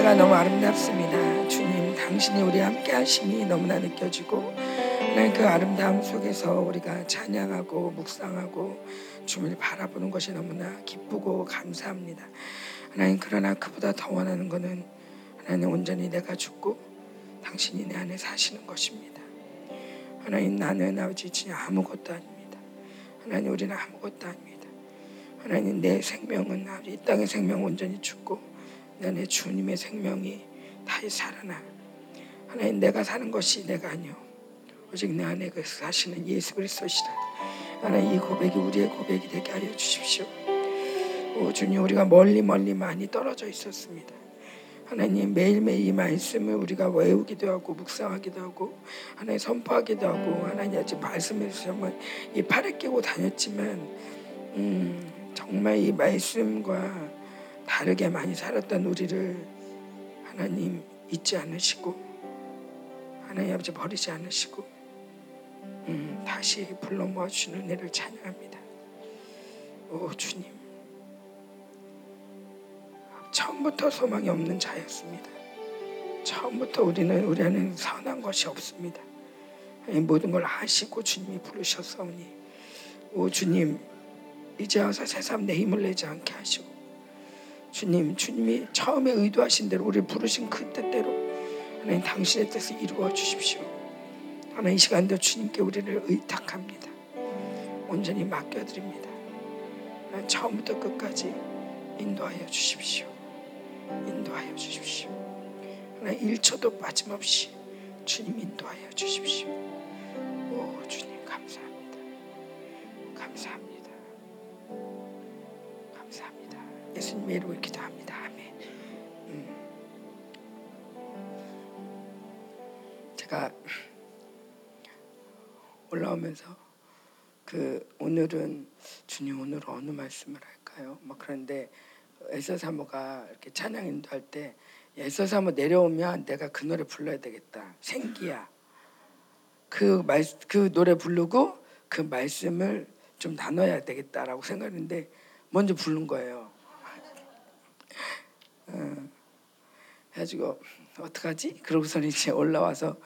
은혜가 너무 아름답습니다. 주님, 당신이 우리 함께 하심이 너무나 느껴지고 하나님 그 아름다움 속에서 우리가 찬양하고 묵상하고 주님을 바라보는 것이 너무나 기쁘고 감사합니다. 하나님, 그러나 그보다 더 원하는 것은 하나님 온전히 내가 죽고 당신이 내 안에 사시는 것입니다. 하나님, 나는 아버지 진짜 아무것도 아닙니다. 하나님, 우리는 아무것도 아닙니다. 하나님, 내 생명은 아버지 이 땅의 생명 온전히 죽고 내 안에 주님의 생명이 다시 살아나. 하나님, 내가 사는 것이 내가 아니오 오직 내 안에 그 사시는 예수 그리스도시라. 하나님, 이 고백이 우리의 고백이 되게 하여 주십시오. 오 주님, 우리가 멀리 많이 떨어져 있었습니다. 하나님, 매일매일 이 말씀을 우리가 외우기도 하고 묵상하기도 하고 하나님 선포하기도 하고 하나님 아직 말씀해서 정말 이 팔을 끼고 다녔지만 정말 이 말씀과 다르게 많이 살았던 우리를 하나님 잊지 않으시고 하나님 아버지 버리지 않으시고 다시 불러 모아주시는 은혜를 찬양합니다. 오 주님, 처음부터 소망이 없는 자였습니다. 처음부터 우리 안에는 선한 것이 없습니다. 모든 걸 아시고 주님이 부르셨사오니 오 주님, 이제 와서 새삼 내 힘을 내지 않게 하시고 주님, 주님이 처음에 의도하신 대로 우리를 부르신 그 뜻대로 하나님 당신의 뜻을 이루어 주십시오. 하나님, 이 시간도 주님께 우리를 의탁합니다. 온전히 맡겨드립니다. 하나님, 처음부터 끝까지 인도하여 주십시오. 인도하여 주십시오. 하나님, 1초도 빠짐없이 주님 인도하여 주십시오. 오 주님, 감사합니다. 감사합니다. 감사합니다. 예수님의 이름으로 기도합니다. 아멘. 제가 올라오면서 오늘은 주님 오늘 어느 말씀을 할까요? 막 그런데 에서사모가 이렇게 찬양 인도할 때 에서사모 내려오면 내가 그 노래 불러야 되겠다. 생기야. 그 노래 부르고 그 말씀을 좀 나눠야 되겠다라고 생각했는데 먼저 부른 거예요. 그래가지고 어떡하지? 그러고서 이제 올라와서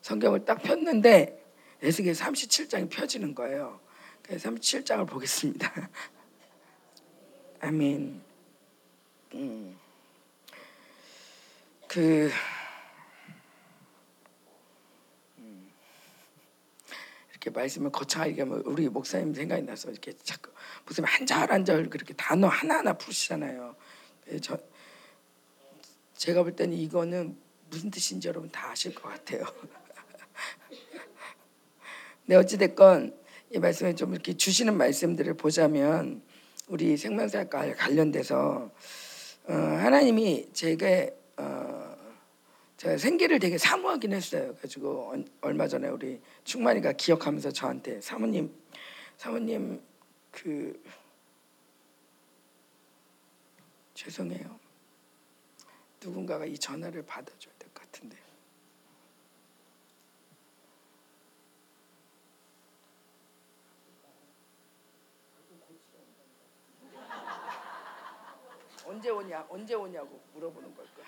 성경을 딱 폈는데 에스겔 37장이 펴지는 거예요. 그래서 37장을 보겠습니다. 아멘. 이렇게 말씀을 거창하게 얘기하면 우리 목사님 생각이 나서 이렇게 자꾸 무슨 한 절 한 절 그렇게 단어 하나하나 부르시잖아요. 제가 볼 때는 이거는 무슨 뜻인지 여러분 다 아실 것 같아요. 근데 어찌됐건 이 말씀에 좀 이렇게 주시는 말씀들을 보자면 우리 생명사역과 관련돼서 하나님이 제가 생계를 되게 사모하긴 했어요. 가지고 얼마 전에 우리 충만이가 기억하면서 저한테 사모님 죄송해요. 누군가가 이 전화를 받아줘야 될 것 같은데. 언제 오냐고 물어보는 걸 거야.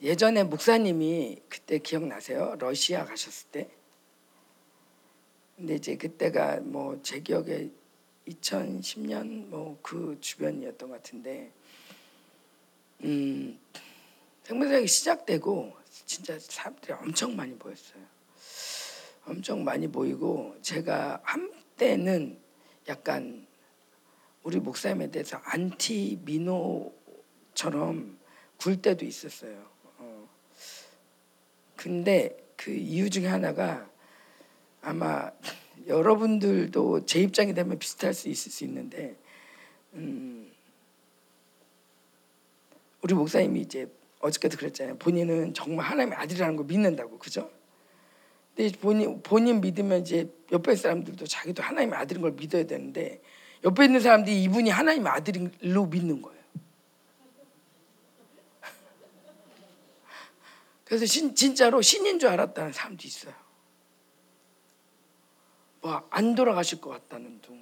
예전에 목사님이 그때 기억나세요? 러시아 가셨을 때. 근데 이제 그때가 뭐 제 기억에 2010년 뭐 그 주변이었던 것 같은데 생명사역이 시작되고 진짜 사람들이 엄청 많이 보였어요. 엄청 많이 보이고 제가 한때는 약간 우리 목사님에 대해서 안티 미노처럼 굴 때도 있었어요. 근데 그 이유 중에 하나가 아마 여러분들도 제 입장이 되면 비슷할 수 있을 수 있는데 우리 목사님이 이제 어저께도 그랬잖아요. 본인은 정말 하나님의 아들이라는 거 믿는다고, 그죠? 근데 본인 믿으면 이제 옆에 사람들도 자기도 하나님의 아들인 걸 믿어야 되는데 옆에 있는 사람들이 이분이 하나님의 아들로 믿는 거예요. 그래서 진짜로 신인 줄 알았다는 사람도 있어요. 와, 안 돌아가실 것 같다는 둥.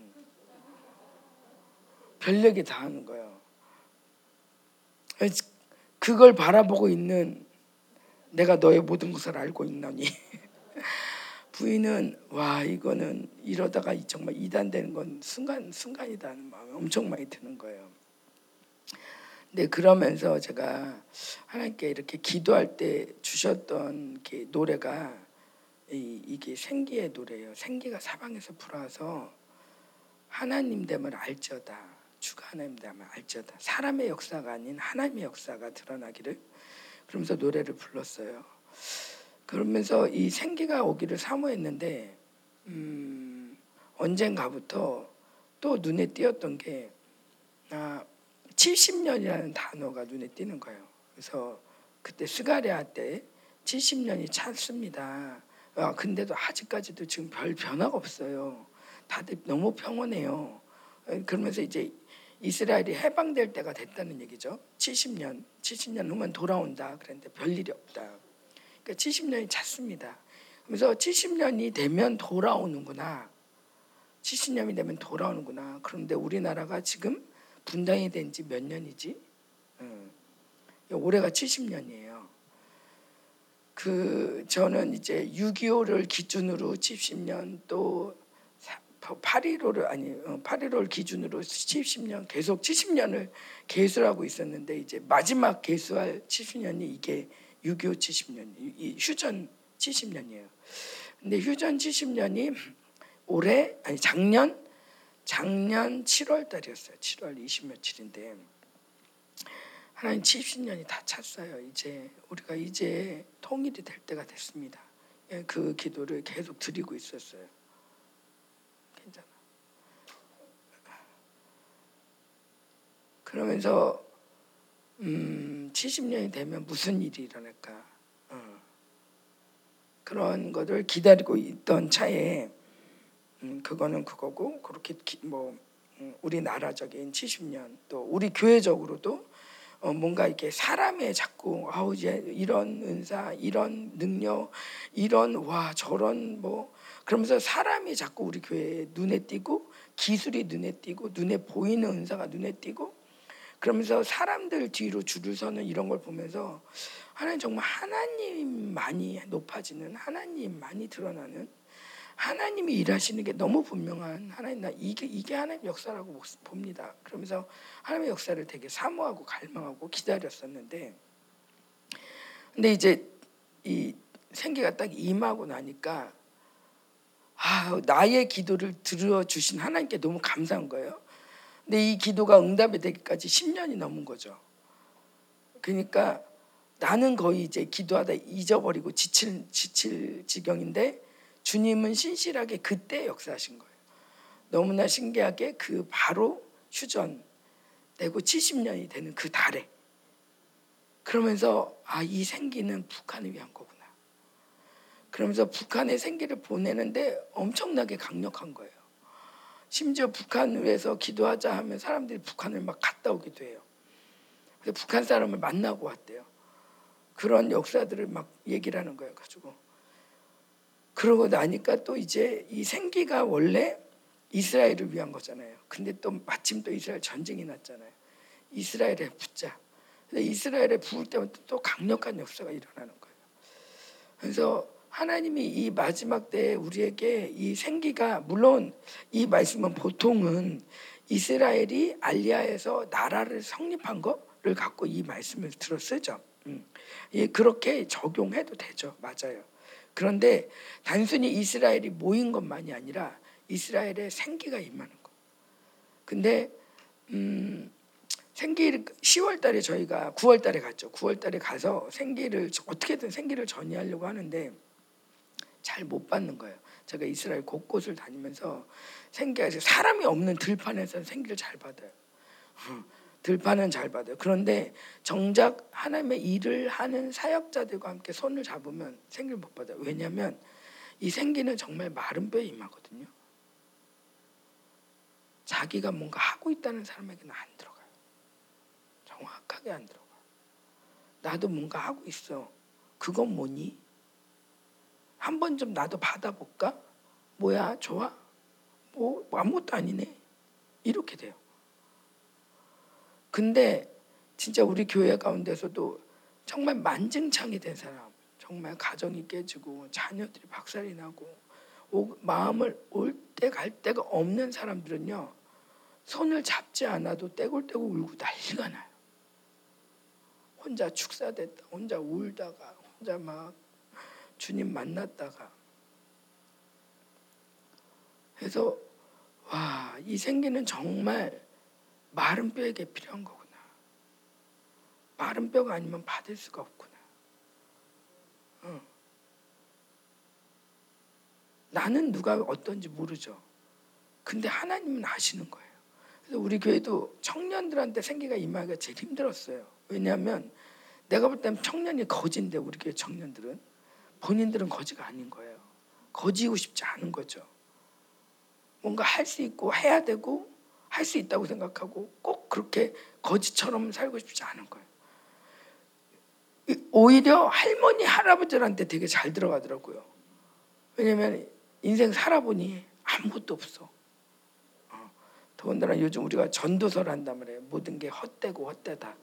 별 얘기 다 하는 거예요. 그걸 바라보고 있는 내가 너의 모든 것을 알고 있나니. 부인은 와, 이거는 이러다가 정말 이단되는 건 순간이다는 마음이 엄청 많이 드는 거예요. 근데 그러면서 제가 하나님께 이렇게 기도할 때 주셨던 게 노래가 이게 생기의 노래예요. 생기가 사방에서 불어와서 하나님 됨을 알지어다. 주가 하나님 됨을 알지어다. 사람의 역사가 아닌 하나님의 역사가 드러나기를, 그러면서 노래를 불렀어요. 그러면서 이 생기가 오기를 사모했는데 언젠가부터 또 눈에 띄었던 게 70년이라는 단어가 눈에 띄는 거예요. 그래서 그때 스가랴 때 70년이 찼습니다. 아, 근데도 아직까지도 지금 별 변화가 없어요. 다들 너무 평온해요. 그러면서 이제 이스라엘이 해방될 때가 됐다는 얘기죠. 70년 후면 돌아온다. 그런데 별일이 없다. 그러니까 70년이 찼습니다. 그래서 70년이 되면 돌아오는구나. 70년이 되면 돌아오는구나. 그런데 우리나라가 지금 분당이 된 지 몇 년이지? 올해가 70년이에요. 저는 이제 6.25를 기준으로 70년, 또 8.15를 기준으로 70년, 계속 70년을 계수하고 있었는데 이제 마지막 계수할 70년이 이게 6.25 70년, 이 휴전 70년이에요. 근데 휴전 70년이 작년 7월 달이었어요. 7월 20며칠인데 하나님 70년이 다 찼어요. 이제 우리가 이제 통일이 될 때가 됐습니다. 그 기도를 계속 드리고 있었어요. 괜찮아. 그러면서 70년이 되면 무슨 일이 일어날까? 그런 것을 기다리고 있던 차에 그거는 그거고, 그렇게 우리나라적인 70년, 또 우리 교회적으로도 뭔가 이렇게 사람에 자꾸 이제 이런 은사, 이런 능력, 이런 저런 그러면서 사람이 자꾸 우리 교회에 눈에 띄고, 기술이 눈에 띄고, 눈에 보이는 은사가 눈에 띄고, 그러면서 사람들 뒤로 줄을 서는 이런 걸 보면서 하나님, 정말 하나님만이 높아지는, 하나님만이 드러나는, 하나님이 일하시는 게 너무 분명한 하나님, 이게 하나님 역사라고 봅니다. 그러면서 하나님의 역사를 되게 사모하고 갈망하고 기다렸었는데, 근데 이제 이 생기가 딱 임하고 나니까 나의 기도를 들어주신 하나님께 너무 감사한 거예요. 근데 이 기도가 응답이 되기까지 10년이 넘은 거죠. 그러니까 나는 거의 이제 기도하다 잊어버리고 지칠 지경인데, 주님은 신실하게 그때 역사하신 거예요. 너무나 신기하게 그 바로 휴전되고 70년이 되는 그 달에, 그러면서 이 생기는 북한을 위한 거구나. 그러면서 북한에 생기를 보내는데 엄청나게 강력한 거예요. 심지어 북한을 위해서 기도하자 하면 사람들이 북한을 막 갔다 오기도 해요. 그래서 북한 사람을 만나고 왔대요. 그런 역사들을 막 얘기를 하는 거예요. 가지고 그러고 나니까 또 이제 이 생기가 원래 이스라엘을 위한 거잖아요. 근데 또 마침 또 이스라엘 전쟁이 났잖아요. 이스라엘에 붙자. 근데 이스라엘에 부을 때부터 또 강력한 역사가 일어나는 거예요. 그래서 하나님이 이 마지막 때에 우리에게 이 생기가, 물론 이 말씀은 보통은 이스라엘이 알리야에서 나라를 성립한 거를 갖고 이 말씀을 들어 쓰죠. 그렇게 적용해도 되죠. 맞아요. 그런데 단순히 이스라엘이 모인 것만이 아니라 이스라엘의 생기가 임하는 것. 근데 생기를 10월 달에 저희가 9월 달에 갔죠. 9월 달에 가서 어떻게든 생기를 전이하려고 하는데 잘 못 받는 거예요. 제가 이스라엘 곳곳을 다니면서 생기가, 사람이 없는 들판에서는 생기를 잘 받아요. 들판은 잘 받아요. 그런데 정작 하나님의 일을 하는 사역자들과 함께 손을 잡으면 생기를 못 받아요. 왜냐하면 이 생기는 정말 마른 뼈에 임하거든요. 자기가 뭔가 하고 있다는 사람에게는 안 들어가요. 정확하게 안 들어가요. 나도 뭔가 하고 있어. 그건 뭐니? 한 번 좀 나도 받아볼까? 뭐야 좋아? 뭐 아무것도 아니네. 이렇게 돼요. 근데 진짜 우리 교회 가운데서도 정말 만증창이 된 사람, 정말 가정이 깨지고 자녀들이 박살이 나고 마음을 올 때 갈 데가 없는 사람들은요, 손을 잡지 않아도 떼굴떼굴 울고 난리가 나요. 혼자 축사됐다, 혼자 울다가, 혼자 막 주님 만났다가. 그래서 와, 이 생기는 정말 마른 뼈에게 필요한 거구나. 마른 뼈가 아니면 받을 수가 없구나. 응. 나는 누가 어떤지 모르죠. 근데 하나님은 아시는 거예요. 그래서 우리 교회도 청년들한테 생기가 임하기가 제일 힘들었어요. 왜냐하면 내가 볼 때는 청년이 거지인데, 우리 교회 청년들은 본인들은 거지가 아닌 거예요. 거지이고 싶지 않은 거죠. 뭔가 할 수 있고 해야 되고 할 수 있다고 생각하고 꼭 그렇게 거지처럼 살고 싶지 않은 거예요. 오히려 할머니 할아버지한테 되게 잘 들어가더라고요. 왜냐면 인생 살아보니 아무것도 없어. 더군다나 요즘 우리가 전도서를 한단 말이에요. 모든 게 헛되고 헛되다.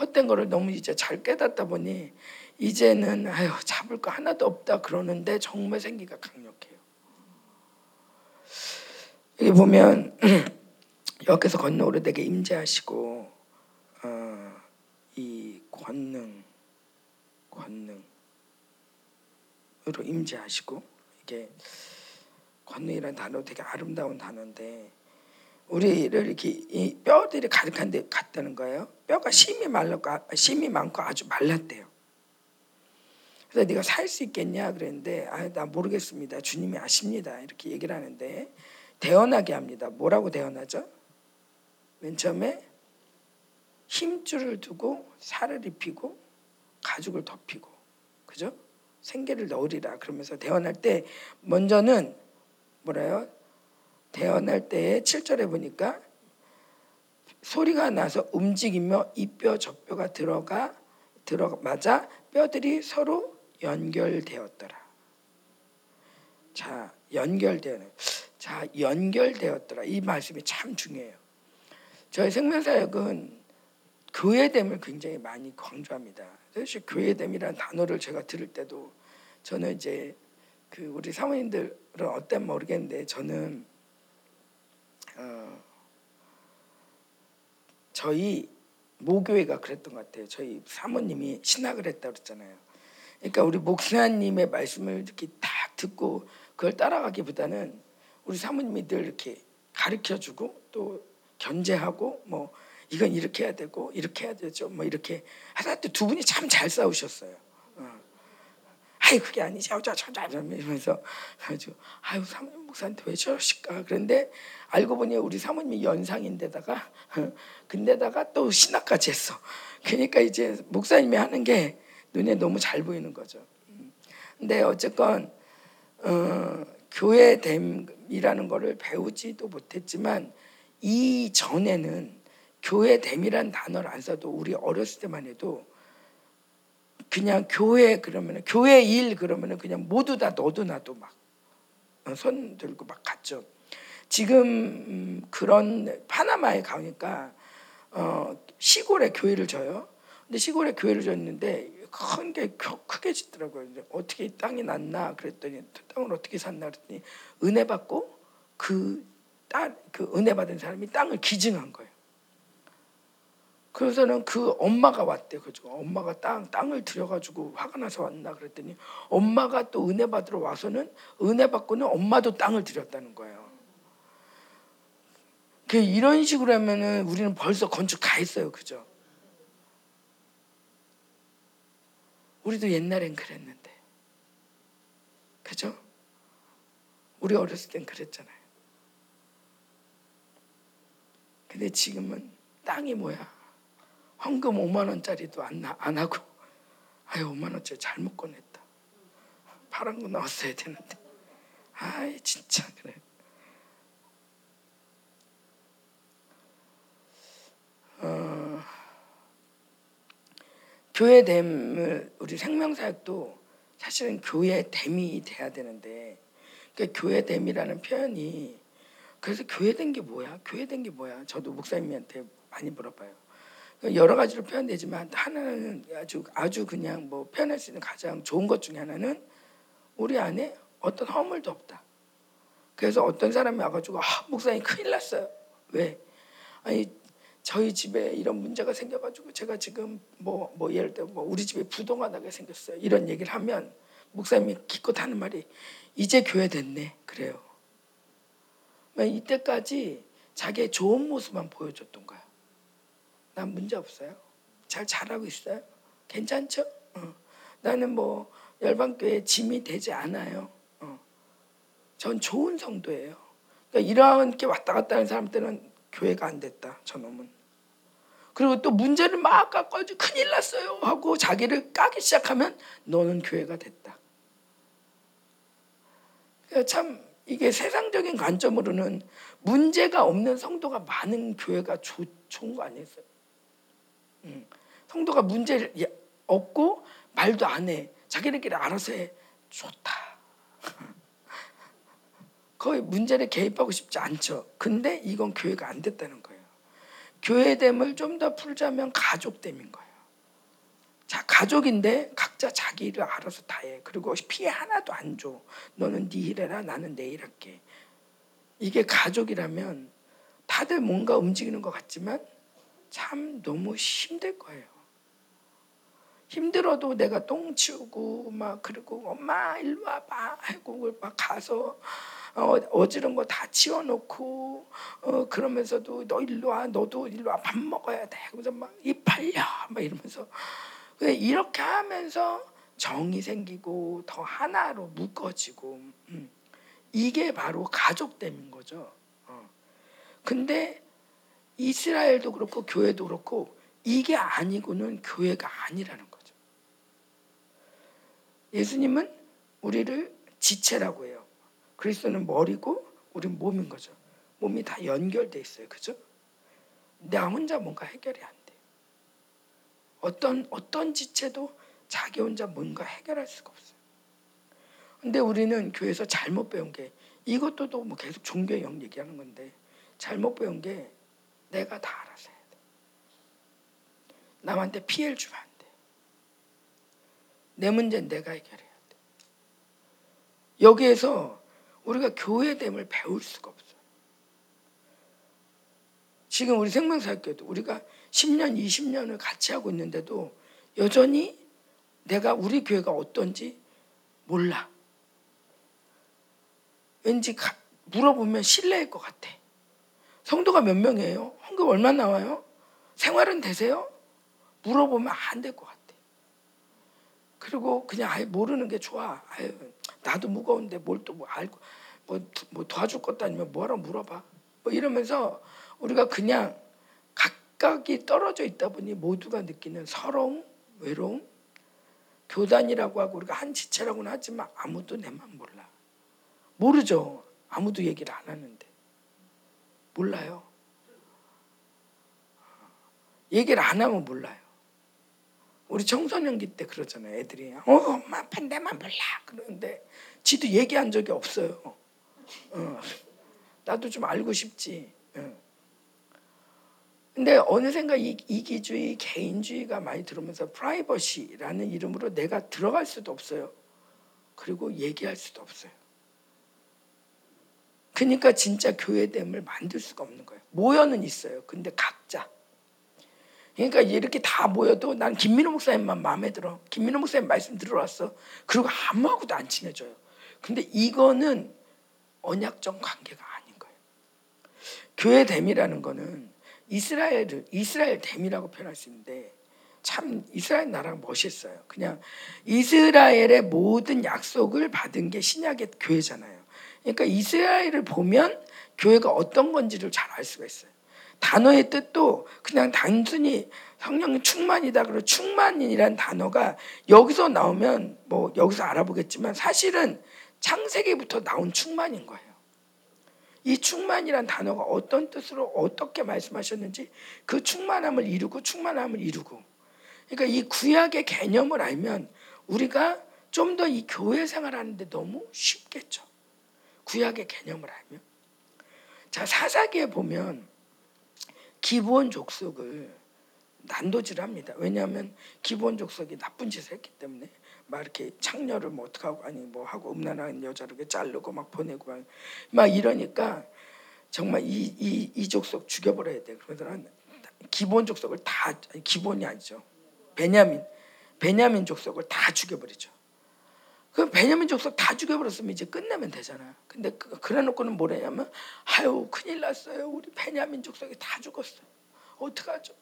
헛된 거를 너무 이제 잘 깨닫다 보니 이제는 아유 잡을 거 하나도 없다 그러는데 정말 생기가 강력해요. 여기 보면 여기서 건너오래 되게 임재하시고 이 권능으로 임재하시고, 이게 권능이라는 단어 되게 아름다운 단어인데 우리를 이렇게 이 뼈들이 가득한 데 갔다는 거예요. 뼈가 심이 많고 아주 말랐대요. 그래서 네가 살 수 있겠냐 그랬는데 나 모르겠습니다. 주님이 아십니다. 이렇게 얘기를 하는데 대언하게 합니다. 뭐라고 대언하죠? 맨 처음에 힘줄을 두고 살을 입히고 가죽을 덮이고, 그죠? 생계를 넣으리라 그러면서 대언할 때 먼저는 뭐래요? 대언할 때에 7절에 보니까 소리가 나서 움직이며 이 뼈 저 뼈가 들어맞아 뼈들이 서로 연결되었더라. 자, 연결되었더라. 이 말씀이 참 중요해요. 저희 생명사역은 교회됨을 굉장히 많이 강조합니다. 사실 교회됨이라는 단어를 제가 들을 때도 저는 이제 우리 사모님들은 어땠는지 모르겠는데 저는 저희 모교회가 그랬던 것 같아요. 저희 사모님이 신학을 했다고 그랬잖아요. 그러니까 우리 목사님의 말씀을 이렇게 딱 듣고 그걸 따라가기보다는 우리 사모님이 늘 이렇게 가르쳐주고 또 견제하고 뭐 이건 이렇게 해야 되고 이렇게 해야 되죠. 뭐 이렇게 하다가 두 분이 참 잘 싸우셨어요. 아이 그게 아니지. 이러면서 아주 아유 사모님 목사한테 왜 저러실까. 그런데 알고 보니 우리 사모님이 연상인데다가 근데다가 또 신학까지 했어. 그러니까 이제 목사님이 하는 게 눈에 너무 잘 보이는 거죠. 근데 어쨌건 교회됨이라는 거를 배우지도 못했지만 이전에는 교회됨이란 단어를 안 써도 우리 어렸을 때만 해도 그냥 교회 그러면은 교회 일 그러면은 그냥 모두 다 너도 나도 막 손 들고 막 갔죠. 지금 그런 파나마에 가니까 시골에 교회를 져요. 근데 시골에 교회를 졌는데 큰 게 크게 짓더라고요. 어떻게 이 땅이 났나 그랬더니 땅을 어떻게 샀나 그랬더니 은혜 받고 그 은혜 받은 사람이 땅을 기증한 거예요. 그래서는 그 엄마가 왔대. 그죠? 엄마가 땅을 들여가지고 화가 나서 왔나 그랬더니 엄마가 또 은혜 받으러 와서는 은혜 받고는 엄마도 땅을 들였다는 거예요. 이런 식으로 하면은 우리는 벌써 건축 다 했어요. 그죠? 우리도 옛날엔 그랬는데. 그죠? 우리 어렸을 땐 그랬잖아요. 근데 지금은 땅이 뭐야? 헌금 5만 원짜리도 안 하고 아유 5만 원짜리 잘못 꺼냈다. 파란 거 나왔어야 되는데. 아이 진짜 그래. 교회됨을 우리 생명사역도 사실은 교회됨이 돼야 되는데 그러니까 교회됨이라는 표현이, 그래서 교회된 게 뭐야? 교회된 게 뭐야? 저도 목사님한테 많이 물어봐요. 여러 가지로 표현되지만 하나는 아주 그냥 뭐 표현할 수 있는 가장 좋은 것 중에 하나는 우리 안에 어떤 허물도 없다. 그래서 어떤 사람이 와가지고 목사님 큰일 났어요. 왜? 아니 저희 집에 이런 문제가 생겨가지고 제가 지금 뭐 예를 들어 우리 집에 부동하다가 생겼어요. 이런 얘기를 하면 목사님이 기껏 하는 말이 이제 교회 됐네 그래요. 이때까지 자기의 좋은 모습만 보여줬던 거야. 난 문제 없어요. 잘하고 있어요. 괜찮죠? 나는 열방교회에 짐이 되지 않아요. 전 좋은 성도예요. 그러니까 이렇게 왔다 갔다 하는 사람들은 교회가 안 됐다. 저놈은. 그리고 또 문제를 막 깎아가지고 큰일 났어요 하고 자기를 까기 시작하면 너는 교회가 됐다. 그러니까 참 이게 세상적인 관점으로는 문제가 없는 성도가 많은 교회가 좋은 거 아니겠어요? 성도가 문제 없고 말도 안 해. 자기네끼리 알아서 해. 좋다. 거의 문제를 개입하고 싶지 않죠. 근데 이건 교회가 안 됐다는 거예요. 교회됨을 좀 더 풀자면 가족됨인 거예요. 자, 가족인데 각자 자기 일을 알아서 다 해. 그리고 피해 하나도 안 줘. 너는 네 일 해라. 나는 내 일 할게. 이게 가족이라면 다들 뭔가 움직이는 것 같지만 참 너무 힘들 거예요. 힘들어도 내가 똥 치우고 그리고 엄마 일로 와봐 하고 막 가서 어지른 거 다 치워놓고 그러면서도 너 일로 와, 너도 일로 와, 밥 먹어야 돼. 그러면서 막 입 팔려 이러면서 이렇게 하면서 정이 생기고 더 하나로 묶어지고 이게 바로 가족됨인 거죠. 근데 이스라엘도 그렇고 교회도 그렇고 이게 아니고는 교회가 아니라는 거죠. 예수님은 우리를 지체라고 해요. 그리스도는 머리고 우린 몸인 거죠. 몸이 다 연결돼 있어요. 그죠? 나 혼자 뭔가 해결이 안 돼. 어떤 지체도 자기 혼자 뭔가 해결할 수가 없어요. 근데 우리는 교회에서 잘못 배운 게 이것도 또 계속 종교의 영 얘기하는 건데 잘못 배운 게 내가 다 알아서 해야 돼. 남한테 피해를 주면 안 돼. 내 문제는 내가 해결해야 돼. 여기에서 우리가 교회됨을 배울 수가 없어요. 지금 우리 생명사역교회도 우리가 10년, 20년을 같이 하고 있는데도 여전히 내가 우리 교회가 어떤지 몰라. 왠지 물어보면 실례일 것 같아. 성도가 몇 명이에요? 헌금 얼마 나와요? 생활은 되세요? 물어보면 안 될 것 같아. 그리고 그냥 아예 모르는 게 좋아. 아유, 나도 무거운데 뭘 또 알고 뭐 도와줄 것도 아니면 뭐하러 물어봐. 이러면서 우리가 그냥 각각이 떨어져 있다 보니 모두가 느끼는 서러움, 외로움, 교단이라고 하고 우리가 한 지체라고는 하지만 아무도 내 맘 몰라. 모르죠. 아무도 얘기를 안 하는데. 몰라요. 얘기를 안 하면 몰라요. 우리 청소년기 때 그러잖아요. 애들이 엄마 아빠 내만 몰라 그러는데 지도 얘기한 적이 없어요. 나도 좀 알고 싶지. 근데 어느샌가 이기주의, 개인주의가 많이 들어오면서 프라이버시라는 이름으로 내가 들어갈 수도 없어요. 그리고 얘기할 수도 없어요. 그러니까 진짜 교회됨을 만들 수가 없는 거예요. 모여는 있어요. 근데 각자. 그러니까 이렇게 다 모여도 난 김민호 목사님만 마음에 들어. 김민호 목사님 말씀 들어왔어. 그리고 아무하고도 안 친해져요. 근데 이거는 언약적 관계가 아닌 거예요. 교회됨이라는 거는 이스라엘됨이라고 표현할 수 있는데 참 이스라엘 나라가 멋있어요. 그냥 이스라엘의 모든 약속을 받은 게 신약의 교회잖아요. 그러니까 이스라엘을 보면 교회가 어떤 건지를 잘 알 수가 있어요. 단어의 뜻도 그냥 단순히 성령 충만이다. 그리고 충만이라는 단어가 여기서 나오면 여기서 알아보겠지만 사실은 창세기부터 나온 충만인 거예요. 이 충만이라는 단어가 어떤 뜻으로 어떻게 말씀하셨는지 그 충만함을 이루고 그러니까 이 구약의 개념을 알면 우리가 좀 더 이 교회 생활하는데 너무 쉽겠죠. 구약의 개념을 알면, 자 사사기에 보면 기브온 족속을 난도질합니다. 왜냐하면 기브온 족속이 나쁜 짓을 했기 때문에 막 이렇게 창녀를 뭐 어떻게 하고 아니 뭐 하고 음란한 여자를 이렇게 자르고 막 보내고 막 이러니까 정말 이 족속 죽여버려야 돼. 그러더라는 기브온 족속을 다 기브온이 아니죠. 베냐민 족속을 다 죽여버리죠. 그 베냐민 족속 다 죽여버렸으면 이제 끝내면 되잖아. 근데 그래놓고는 뭐래냐면 아유 큰일 났어요. 우리 베냐민 족속이 다 죽었어. 어떡하죠?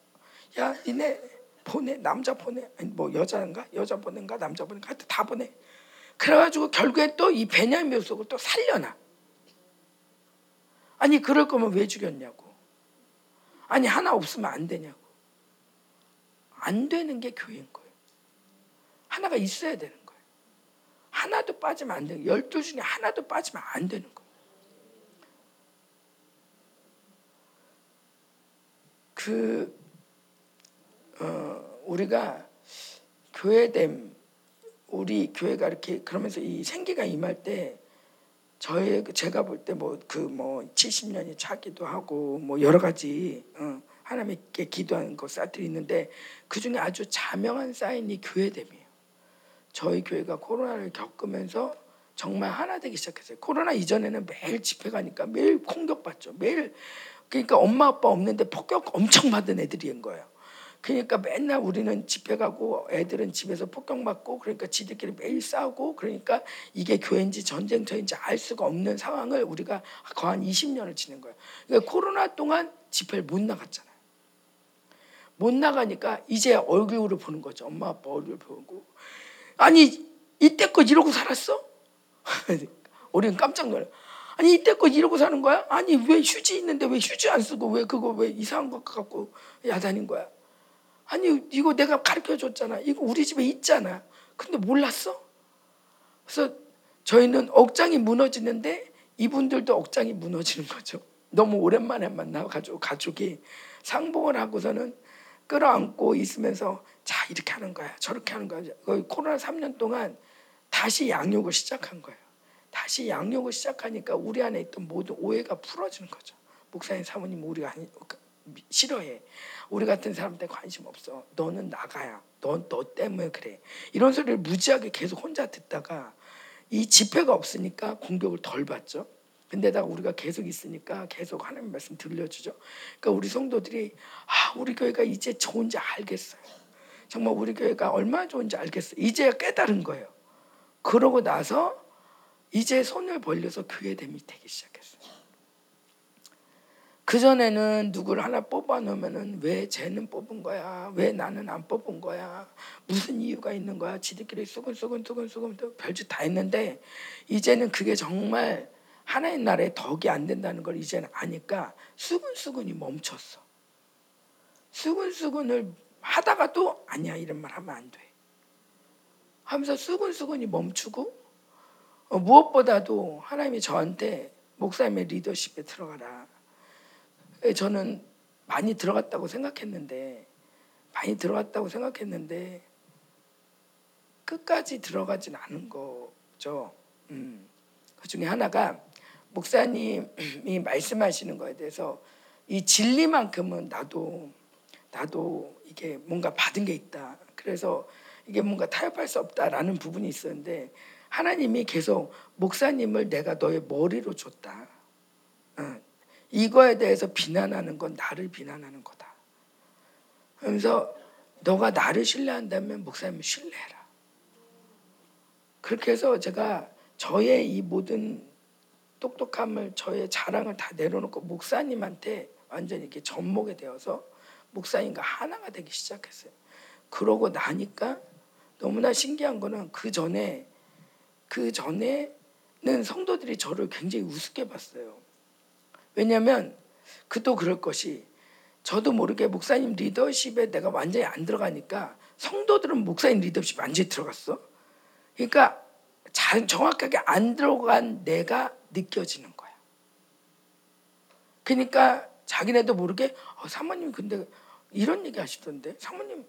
야 니네 보내. 남자 보내. 아니 뭐 여자인가? 여자 보낸가? 남자 보낸가? 하여튼 다 보내. 그래가지고 결국에 또 이 베냐민 족속을 또 살려놔. 아니 그럴 거면 왜 죽였냐고. 아니 하나 없으면 안 되냐고. 안 되는 게 교회인 거예요. 하나가 있어야 되는 거예요. 하나도 빠지면 안 되는, 12 중에 하나도 빠지면 안 되는 거예요. 우리가 교회됨, 우리 교회가 이렇게 그러면서 이 생기가 임할 때, 제가 볼 때 70년이 차기도 하고 여러 가지 하나님께 기도하는 거 쌓들이 있는데 그 중에 아주 자명한 사인이 교회됨이에요. 저희 교회가 코로나를 겪으면서 정말 하나 되기 시작했어요. 코로나 이전에는 매일 집회 가니까 매일 공격받죠. 매일 그러니까 엄마 아빠 없는데 폭격 엄청 받은 애들인 거예요. 그러니까 맨날 우리는 집회 가고 애들은 집에서 폭격 맞고 그러니까 지들끼리 매일 싸우고 그러니까 이게 교회인지 전쟁터인지 알 수가 없는 상황을 우리가 거의 한 20년을 지낸 거예요. 그러니까 코로나 동안 집회를 못 나갔잖아요. 못 나가니까 이제 얼굴을 보는 거죠. 엄마 아빠 얼굴 보고. 아니 이때껏 이러고 살았어? 우리는 깜짝 놀라요. 아니 이때껏 이러고 사는 거야? 아니 왜 휴지 있는데 왜 휴지 안 쓰고 왜 그거 왜 이상한 것 갖고 야단인 거야? 아니 이거 내가 가르쳐줬잖아. 이거 우리 집에 있잖아. 근데 몰랐어? 그래서 저희는 억장이 무너지는데 이분들도 억장이 무너지는 거죠. 너무 오랜만에 만나가지고 가족이 상봉을 하고서는 끌어안고 있으면서 자 이렇게 하는 거야 저렇게 하는 거야. 코로나 3년 동안 다시 양육을 시작한 거예요. 다시 양육을 시작하니까 우리 안에 있던 모든 오해가 풀어지는 거죠. 목사님 사모님 우리가 싫어해. 우리 같은 사람한테 관심 없어. 너는 나가야. 너 때문에 그래. 이런 소리를 무지하게 계속 혼자 듣다가 이 집회가 없으니까 공격을 덜 받죠. 근데다가 우리가 계속 있으니까 계속 하나님 말씀 들려주죠. 그러니까 우리 성도들이 우리 교회가 이제 좋은지 알겠어요. 정말 우리 교회가 얼마나 좋은지 알겠어요. 이제야 깨달은 거예요. 그러고 나서 이제 손을 벌려서 교회됨이 되기 시작했어요. 그전에는 누구를 하나 뽑아놓으면 왜 쟤는 뽑은 거야? 왜 나는 안 뽑은 거야? 무슨 이유가 있는 거야? 지들끼리 쏘근쏘근 별짓 다 했는데 이제는 그게 정말 하나의 나라에 덕이 안 된다는 걸 이제는 아니까 수근수근이 멈췄어. 수근수근을 하다가도 아니야 이런 말 하면 안 돼 하면서 수근수근이 멈추고 무엇보다도 하나님이 저한테 목사님의 리더십에 들어가라. 저는 많이 들어갔다고 생각했는데 끝까지 들어가진 않은 거죠. 그 중에 하나가 목사님이 말씀하시는 거에 대해서 이 진리만큼은 나도 이게 뭔가 받은 게 있다. 그래서 이게 뭔가 타협할 수 없다라는 부분이 있었는데 하나님이 계속 목사님을 내가 너의 머리로 줬다. 이거에 대해서 비난하는 건 나를 비난하는 거다. 그러면서 너가 나를 신뢰한다면 목사님을 신뢰해라. 그렇게 해서 제가 저의 이 모든 똑똑함을 저의 자랑을 다 내려놓고 목사님한테 완전히 이렇게 접목이 되어서 목사님과 하나가 되기 시작했어요. 그러고 나니까 너무나 신기한 거는 그 전에는 성도들이 저를 굉장히 우습게 봤어요. 왜냐하면 그도 그럴 것이 저도 모르게 목사님 리더십에 내가 완전히 안 들어가니까 성도들은 목사님 리더십에 완전히 들어갔어. 그러니까 정확하게 안 들어간 내가 느껴지는 거야. 그러니까 자기네도 모르게 사모님 근데 이런 얘기 하시던데 사모님은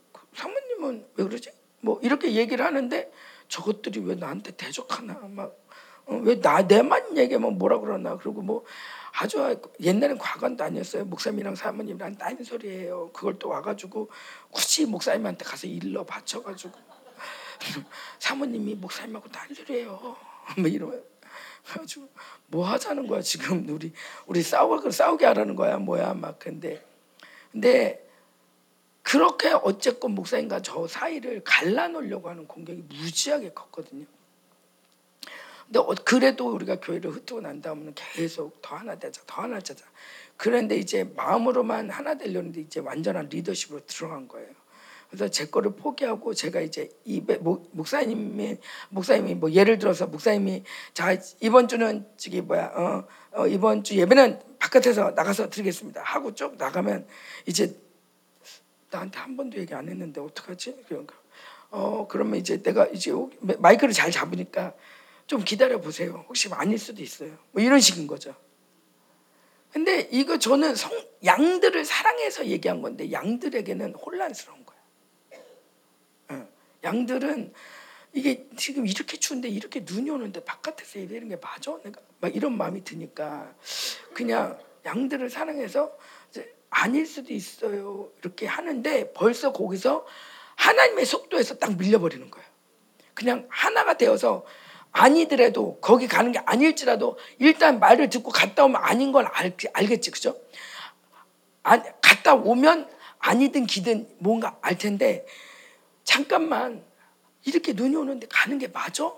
왜 그러지? 뭐 이렇게 얘기를 하는데 저것들이 왜 나한테 대적하나 막 왜 내만 얘기하면 뭐라 그러나. 그리고 뭐 아주 옛날엔 과관도 아니었어요. 목사님이랑 사모님이랑 딴 소리예요. 그걸 또 와가지고 굳이 목사님한테 가서 일러 바쳐가지고 사모님이 목사님하고 딴 소리예요. 뭐 이러면 가지고 뭐 하자는 거야 지금 우리 싸우게 하라는 거야 뭐야 막 근데 그렇게 어쨌건 목사님과 저 사이를 갈라놓으려고 하는 공격이 무지하게 컸거든요. 근데 그래도 우리가 교회를 흩고 난 다음에는 계속 더 하나 되자 더 하나 되자. 그런데 이제 마음으로만 하나 되려는데 이제 완전한 리더십으로 들어간 거예요. 그래서 제 거를 포기하고 제가 이제 목사님이 뭐 예를 들어서 목사님이 자 이번 주는 저기 이번 주 예배는 바깥에서 나가서 드리겠습니다 하고 쭉 나가면 이제 나한테 한 번도 얘기 안 했는데 어떡하지? 그러면 이제 내가 이제 마이크를 잘 잡으니까 좀 기다려 보세요. 혹시 아닐 수도 있어요. 뭐 이런 식인 거죠. 근데 이거 저는 양들을 사랑해서 얘기한 건데 양들에게는 혼란스러운 거예요. 양들은 이게 지금 이렇게 추운데 이렇게 눈이 오는데 바깥에서 이런 게 맞아? 내가 막 이런 마음이 드니까 그냥 양들을 사랑해서 이제 아닐 수도 있어요. 이렇게 하는데 벌써 거기서 하나님의 속도에서 딱 밀려버리는 거예요. 그냥 하나가 되어서 아니더라도 거기 가는 게 아닐지라도 일단 말을 듣고 갔다 오면 아닌 걸 알겠지, 그죠? 갔다 오면 아니든 기든 뭔가 알 텐데 잠깐만 이렇게 눈이 오는데 가는 게 맞아?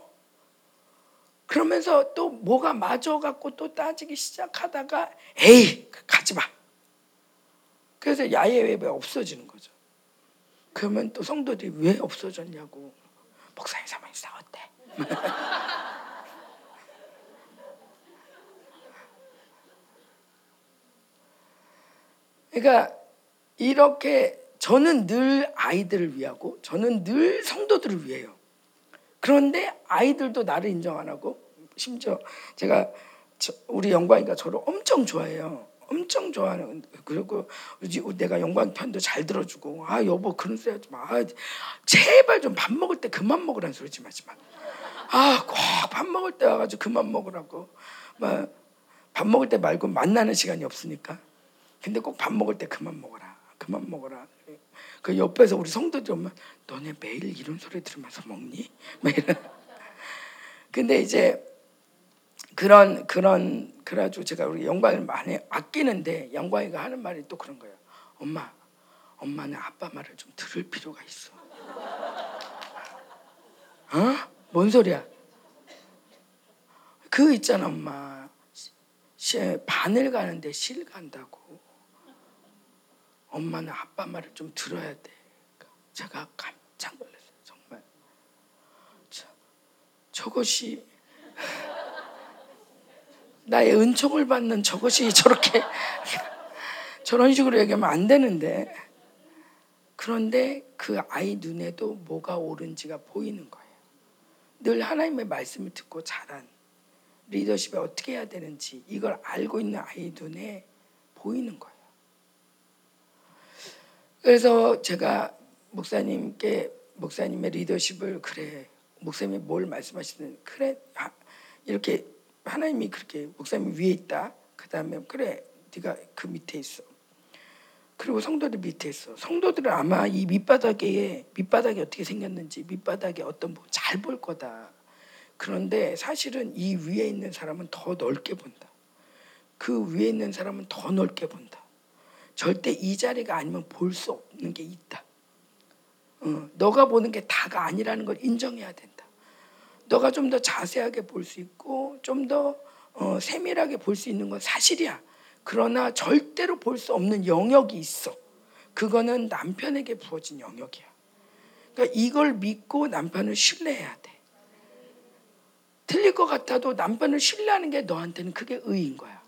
그러면서 또 뭐가 맞아 갖고 또 따지기 시작하다가 에이 가지 마. 그래서 야외 예배가 없어지는 거죠. 그러면 또 성도들이 왜 없어졌냐고 목사님 사모님 싸웠대. 그러니까 이렇게 저는 늘 아이들을 위하고 저는 늘 성도들을 위해요. 그런데 아이들도 나를 인정 안 하고 심지어 제가 우리 영광이가 저를 엄청 좋아해요. 엄청 좋아하는 그리고 내가 영광 편도 잘 들어주고 아 여보 그런 소리 하지 마. 아, 제발 좀 밥 먹을 때 그만 먹으라는 소리 좀 하지 마. 아, 꼭 밥 먹을 때 와가지고 그만 먹으라고. 막 밥 먹을 때 말고 만나는 시간이 없으니까. 근데 꼭 밥 먹을 때 그만 먹어라. 그만 먹어라. 그 옆에서 우리 성도들 오면 너네 매일 이런 소리 들으면서 먹니? 막 이런. 근데 이제 그래가지고 제가 우리 영광이를 많이 아끼는데 영광이가 하는 말이 또 그런 거예요. 엄마는 아빠 말을 좀 들을 필요가 있어. 어? 뭔 소리야? 그거 있잖아 엄마 바늘 가는데 실 간다고. 엄마는 아빠 말을 좀 들어야 돼. 제가 깜짝 놀랐어요. 정말 저것이 나의 은총을 받는 저것이 저렇게 저런 식으로 얘기하면 안 되는데 그런데 그 아이 눈에도 뭐가 옳은지가 보이는 거예요. 늘 하나님의 말씀을 듣고 자란 리더십에 어떻게 해야 되는지 이걸 알고 있는 아이 눈에 보이는 거예요. 그래서 제가 목사님의 리더십을 그래 목사님이 뭘 말씀하시든 그래 이렇게 하나님이 그렇게 목사님 위에 있다 그 다음에 그래 네가 그 밑에 있어 그리고 성도들 밑에 있어 성도들은 아마 이 밑바닥이 어떻게 생겼는지 밑바닥에 어떤 뭐 잘 볼 거다. 그런데 사실은 이 위에 있는 사람은 더 넓게 본다. 그 위에 있는 사람은 더 넓게 본다. 절대 이 자리가 아니면 볼 수 없는 게 있다. 너가 보는 게 다가 아니라는 걸 인정해야 된다. 너가 좀 더 자세하게 볼 수 있고 좀 더 세밀하게 볼 수 있는 건 사실이야. 그러나 절대로 볼 수 없는 영역이 있어. 그거는 남편에게 부어진 영역이야. 그러니까 이걸 믿고 남편을 신뢰해야 돼. 틀릴 것 같아도 남편을 신뢰하는 게 너한테는 그게 의인 거야.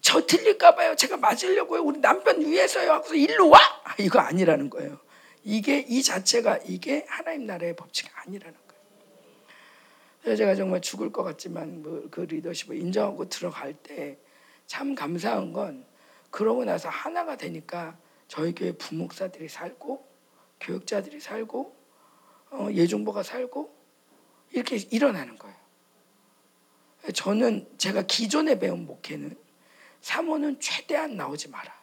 저 틀릴까 봐요. 제가 맞으려고요. 우리 남편 위해서요. 하고서 일로 와! 이거 아니라는 거예요. 이게 이 자체가 이게 하나님 나라의 법칙이 아니라는 거예요. 그래서 제가 정말 죽을 것 같지만 그 리더십을 인정하고 들어갈 때 참 감사한 건 그러고 나서 하나가 되니까 저희 교회 부목사들이 살고 교육자들이 살고 예중보가 살고 이렇게 일어나는 거예요. 저는 제가 기존에 배운 목회는 사모는 최대한 나오지 마라.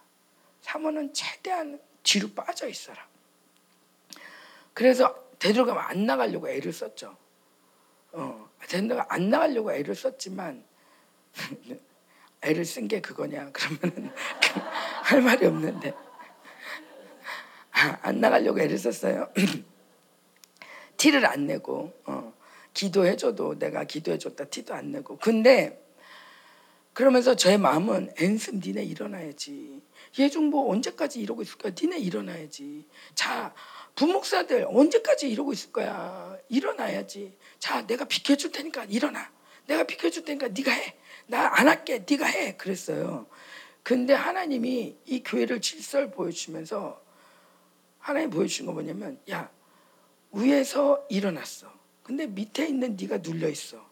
사모는 최대한 뒤로 빠져 있어라. 그래서 되도록이면 안 나가려고 애를 썼죠. 되도록이면 안 나가려고 애를 썼지만 애를 쓴 게 그거냐? 그러면 할 말이 없는데. 안 나가려고 애를 썼어요. 티를 안 내고 기도해줘도 내가 기도해줬다 티도 안 내고. 근데 그러면서 제 마음은 엔슴 니네 일어나야지. 예중 뭐 언제까지 이러고 있을 거야. 니네 일어나야지. 자 부목사들 언제까지 이러고 있을 거야. 일어나야지. 자 내가 비켜줄 테니까 일어나. 내가 비켜줄 테니까 네가 해. 나 안 할게. 네가 해. 그랬어요. 근데 하나님이 이 교회를 질서를 보여주면서 하나님 보여주신 거 뭐냐면 야 위에서 일어났어. 근데 밑에 있는 네가 눌려있어.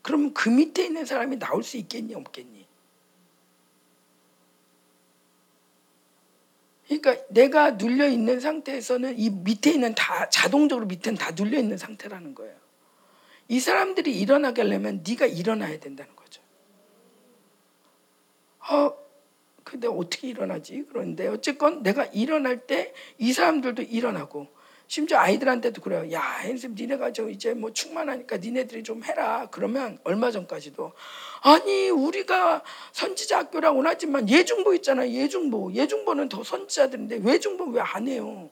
그러면 그 밑에 있는 사람이 나올 수 있겠니 없겠니? 그러니까 내가 눌려있는 상태에서는 이 밑에 있는 다 자동적으로 밑에는 다 눌려있는 상태라는 거예요. 이 사람들이 일어나게 하려면 네가 일어나야 된다는 거죠. 근데 어떻게 일어나지? 그런데 어쨌건 내가 일어날 때 이 사람들도 일어나고 심지어 아이들한테도 그래요. 야, 앤쌤 니네가 저 이제 뭐 충만하니까 니네들이 좀 해라. 그러면 얼마 전까지도 아니 우리가 선지자 학교라고는 하지만 예중보 있잖아. 예중보. 예중보는 더 선지자들인데 외중보 왜 안 해요?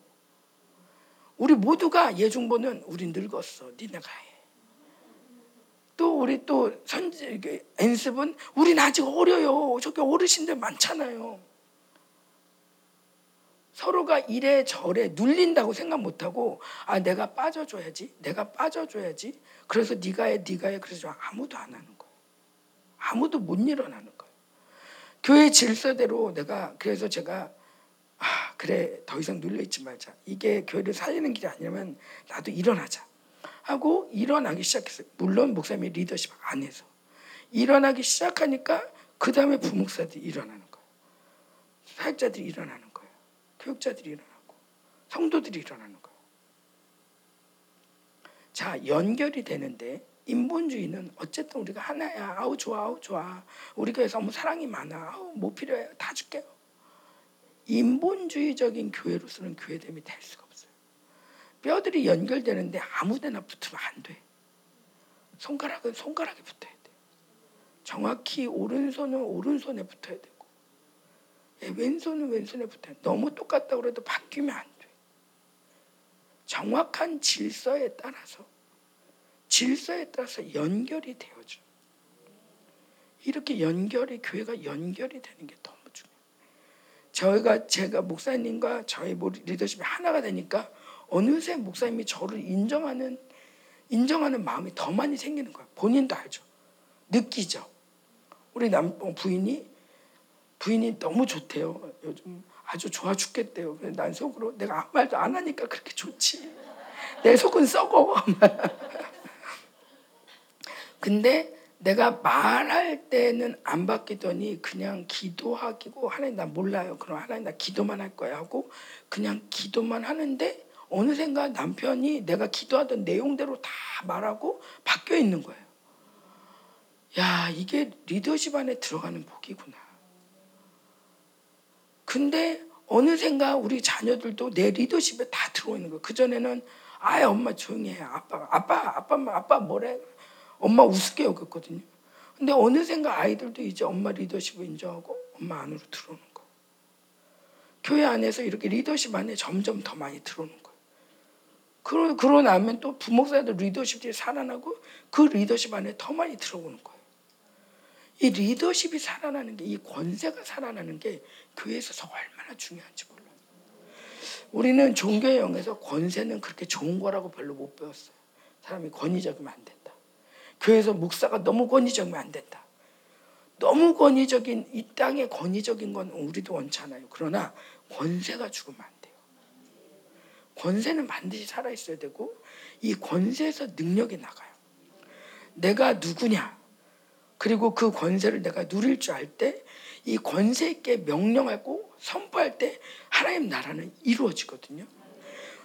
우리 모두가 예중보는 우리 늙었어. 니네가 해. 또 우리 또 선지 앤습은 우린 아직 어려요. 저기 어르신들 많잖아요. 서로가 이래 저래 눌린다고 생각 못하고 아 내가 빠져줘야지. 내가 빠져줘야지. 그래서 네가 해. 네가 해. 그래서 아무도 안 하는 거예요. 아무도 못 일어나는 거예요. 교회 질서대로 내가 그래서 제가 그래 더 이상 눌려있지 말자. 이게 교회를 살리는 길이 아니라면 나도 일어나자. 하고 일어나기 시작했어요. 물론 목사님이 리더십 안 해서. 일어나기 시작하니까 그 다음에 부목사들이 일어나는 거예요. 사역자들이 일어나는 거예요. 교육자들이 일어나고 성도들이 일어나는 거예요. 자, 연결이 되는데 인본주의는 어쨌든 우리가 하나야. 아우 좋아 아우 좋아. 우리 교회에서 너무 사랑이 많아. 아우 뭐 필요해요. 다 줄게요. 인본주의적인 교회로서는 교회됨이 될 수가 없어요. 뼈들이 연결되는데 아무데나 붙으면 안 돼. 손가락은 손가락에 붙어야 돼. 정확히 오른손은 오른손에 붙어야 되고 왼손은 왼손에 붙어야 돼. 너무 똑같다고 해도 바뀌면 안 돼. 정확한 질서에 따라서 연결이 되어줘. 이렇게 교회가 연결이 되는 게 너무 중요해요. 제가 목사님과 저희 리더십이 하나가 되니까 어느새 목사님이 저를 인정하는 마음이 더 많이 생기는 거야. 본인도 알죠. 느끼죠. 우리 부인이 너무 좋대요. 요즘 아주 좋아 죽겠대요. 근데 난 속으로 내가 아무 말도 안 하니까 그렇게 좋지. 내 속은 썩어. 근데 내가 말할 때는 안 바뀌더니 그냥 기도하기고 하나님 나 몰라요. 그럼 하나님 나 기도만 할 거야 하고 그냥 기도만 하는데 어느샌가 남편이 내가 기도하던 내용대로 다 말하고 바뀌어 있는 거예요. 야, 이게 리더십 안에 들어가는 복이구나. 근데 어느샌가 우리 자녀들도 내 리더십에 다 들어오는 거예요. 그전에는 아예 엄마 조용히 해. 아빠 뭐래? 엄마 우습게 여겼거든요. 근데 어느샌가 아이들도 이제 엄마 리더십을 인정하고 엄마 안으로 들어오는 거예요. 교회 안에서 이렇게 리더십 안에 점점 더 많이 들어오는 거예요. 그러고 나면 또 부목사들 리더십이 살아나고 그 리더십 안에 더 많이 들어오는 거예요. 이 리더십이 살아나는 게, 이 권세가 살아나는 게 교회에서 얼마나 중요한지 몰라요. 우리는 종교의 영에서 권세는 그렇게 좋은 거라고 별로 못 배웠어요. 사람이 권위적이면 안 된다. 교회에서 목사가 너무 권위적이면 안 된다. 너무 권위적인, 이 땅에 권위적인 건 우리도 원치 않아요. 그러나 권세가 죽으면 안 돼요. 권세는 반드시 살아있어야 되고 이 권세에서 능력이 나가요. 내가 누구냐 그리고 그 권세를 내가 누릴 줄 알 때 이 권세 있게 명령하고 선포할 때 하나님 나라는 이루어지거든요.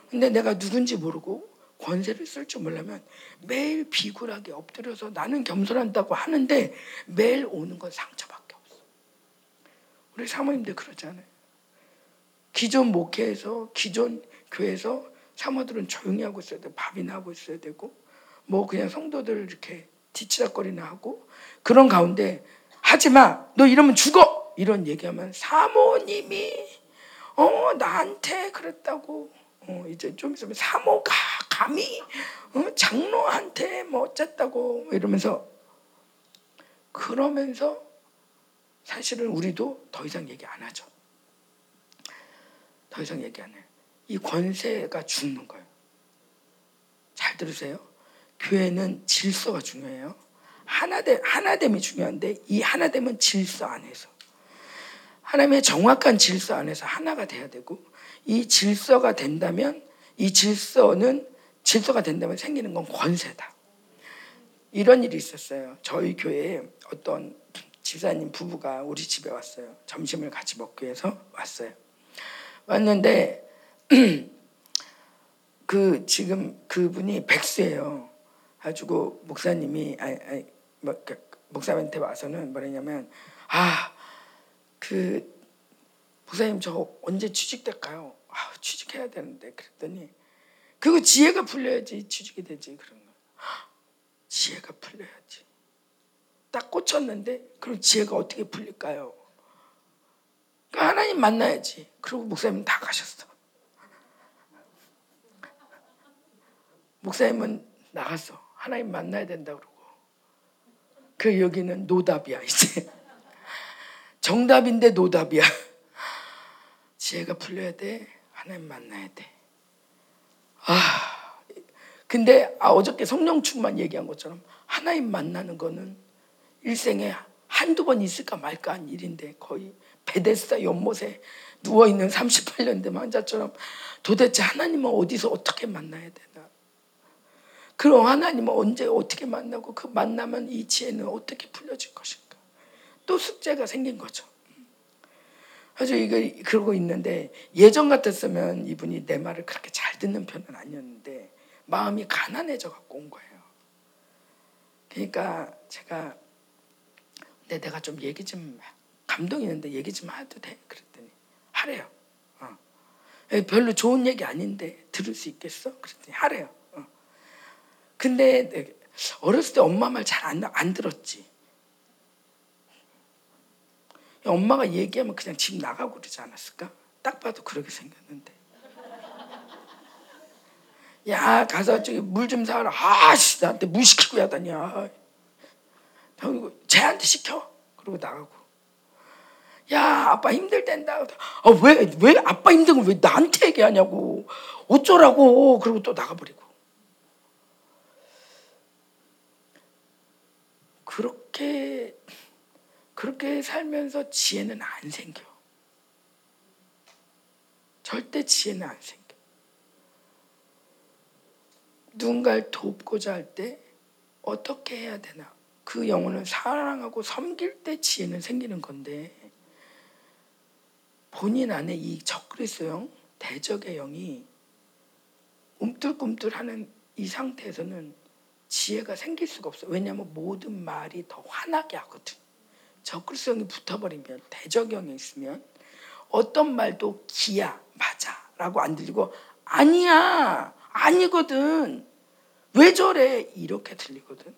근데 내가 누군지 모르고 권세를 쓸 줄 몰라면 매일 비굴하게 엎드려서 나는 겸손한다고 하는데 매일 오는 건 상처밖에 없어. 우리 사모님들 그러지 않아요? 기존 목회에서 기존 교회에서 사모들은 조용히 하고 있어야 되고 밥이나 하고 있어야 되고 뭐 그냥 성도들 이렇게 뒤치다거리나 하고 그런 가운데 하지마 너 이러면 죽어 이런 얘기하면 사모님이 나한테 그랬다고 이제 좀 있으면 사모가 감히 장로한테 뭐 어쨌다고 이러면서 그러면서 사실은 우리도 더 이상 얘기 안 하죠. 더 이상 얘기 안 해요. 이 권세가 죽는 거예요. 잘 들으세요. 교회는 질서가 중요해요. 하나됨이 중요한데 이 하나됨은 질서 안에서 하나님의 정확한 질서 안에서 하나가 돼야 되고 이 질서가 된다면 이 질서가 된다면 생기는 건 권세다. 이런 일이 있었어요. 저희 교회에 어떤 집사님 부부가 우리 집에 왔어요. 점심을 같이 먹기 위해서 왔어요. 왔는데 그 지금 그분이 백수예요. 가지고 목사님이 목사한테 와서는 뭐랬냐면 목사님 저 언제 취직될까요? 취직해야 되는데 그랬더니 그거 지혜가 풀려야지 취직이 되지 그런 거. 지혜가 풀려야지. 딱 꽂혔는데 그럼 지혜가 어떻게 풀릴까요? 그러니까 하나님 만나야지. 그리고 목사님 다 가셨어. 목사님은 나갔어. 하나님 만나야 된다 그러고. 그 여기는 노답이야 이제. 정답인데 노답이야. 지혜가 풀려야 돼. 하나님 만나야 돼. 근데 어저께 성령충만 얘기한 것처럼 하나님 만나는 거는 일생에 한두 번 있을까 말까 한 일인데 거의 베데스다 연못에 누워있는 38년 된 환자처럼 도대체 하나님은 어디서 어떻게 만나야 되나. 그럼 하나님은 언제 어떻게 만나고 그 만나면 이 지혜는 어떻게 풀려질 것인가. 또 숙제가 생긴 거죠. 그래서 이거 그러고 있는데 예전 같았으면 이분이 내 말을 그렇게 잘 듣는 편은 아니었는데 마음이 가난해져 갖고 온 거예요. 그러니까 제가 내가 좀 얘기 좀 감동이 있는데 얘기 좀 해도 돼? 그랬더니 하래요. 별로 좋은 얘기 아닌데 들을 수 있겠어? 그랬더니 하래요. 근데 어렸을 때 엄마 말 잘 안 들었지. 엄마가 얘기하면 그냥 집 나가고 그러지 않았을까? 딱 봐도 그렇게 생겼는데. 야 가서 저기 물 좀 사와라. 아씨 나한테 물 시키고 야다냐. 그리고 쟤한테 시켜. 그러고 나가고. 야 아빠 힘들댄다. 왜 아빠 힘든 걸 왜 나한테 얘기하냐고. 어쩌라고. 그러고 또 나가버리고. 그렇게 살면서 지혜는 안 생겨. 절대 지혜는 안 생겨. 누군가를 돕고자 할 때 어떻게 해야 되나. 그 영혼을 사랑하고 섬길 때 지혜는 생기는 건데 본인 안에 이 적그리스도 영, 대적의 영이 움찔움찔하는 이 상태에서는 지혜가 생길 수가 없어요. 왜냐하면 모든 말이 더 화나게 하거든. 적그리스도 영이 붙어버리면 대적 영이 있으면 어떤 말도 기야 맞아 라고 안 들리고 아니야 아니거든 왜 저래 이렇게 들리거든.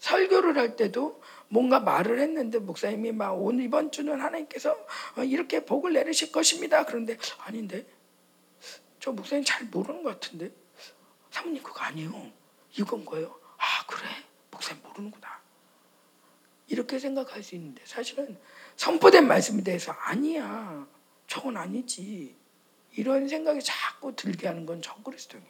설교를 할 때도 뭔가 말을 했는데 목사님이 막 오늘 이번 주는 하나님께서 이렇게 복을 내리실 것입니다. 그런데 아닌데 저 목사님 잘 모르는 것 같은데 사모님 그거 아니에요 이건 거예요. 그래 목사님 모르는구나 이렇게 생각할 수 있는데 사실은 선포된 말씀에 대해서 아니야 저건 아니지 이런 생각이 자꾸 들게 하는 건 적그리스도예요.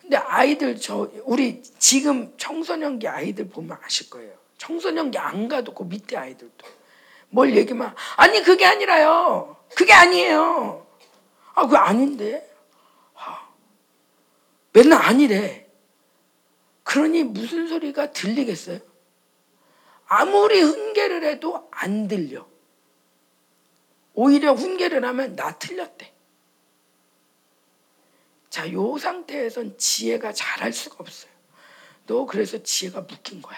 근데 아이들 우리 지금 청소년기 아이들 보면 아실 거예요. 청소년기 안 가도 그 밑에 아이들도 뭘 얘기만 아니 그게 아니라요 그게 아니에요 그거 아닌데 맨날 아니래. 그러니 무슨 소리가 들리겠어요? 아무리 훈계를 해도 안 들려. 오히려 훈계를 하면 나 틀렸대. 자, 요 상태에선 지혜가 잘할 수가 없어요. 너 그래서 지혜가 묶인 거야.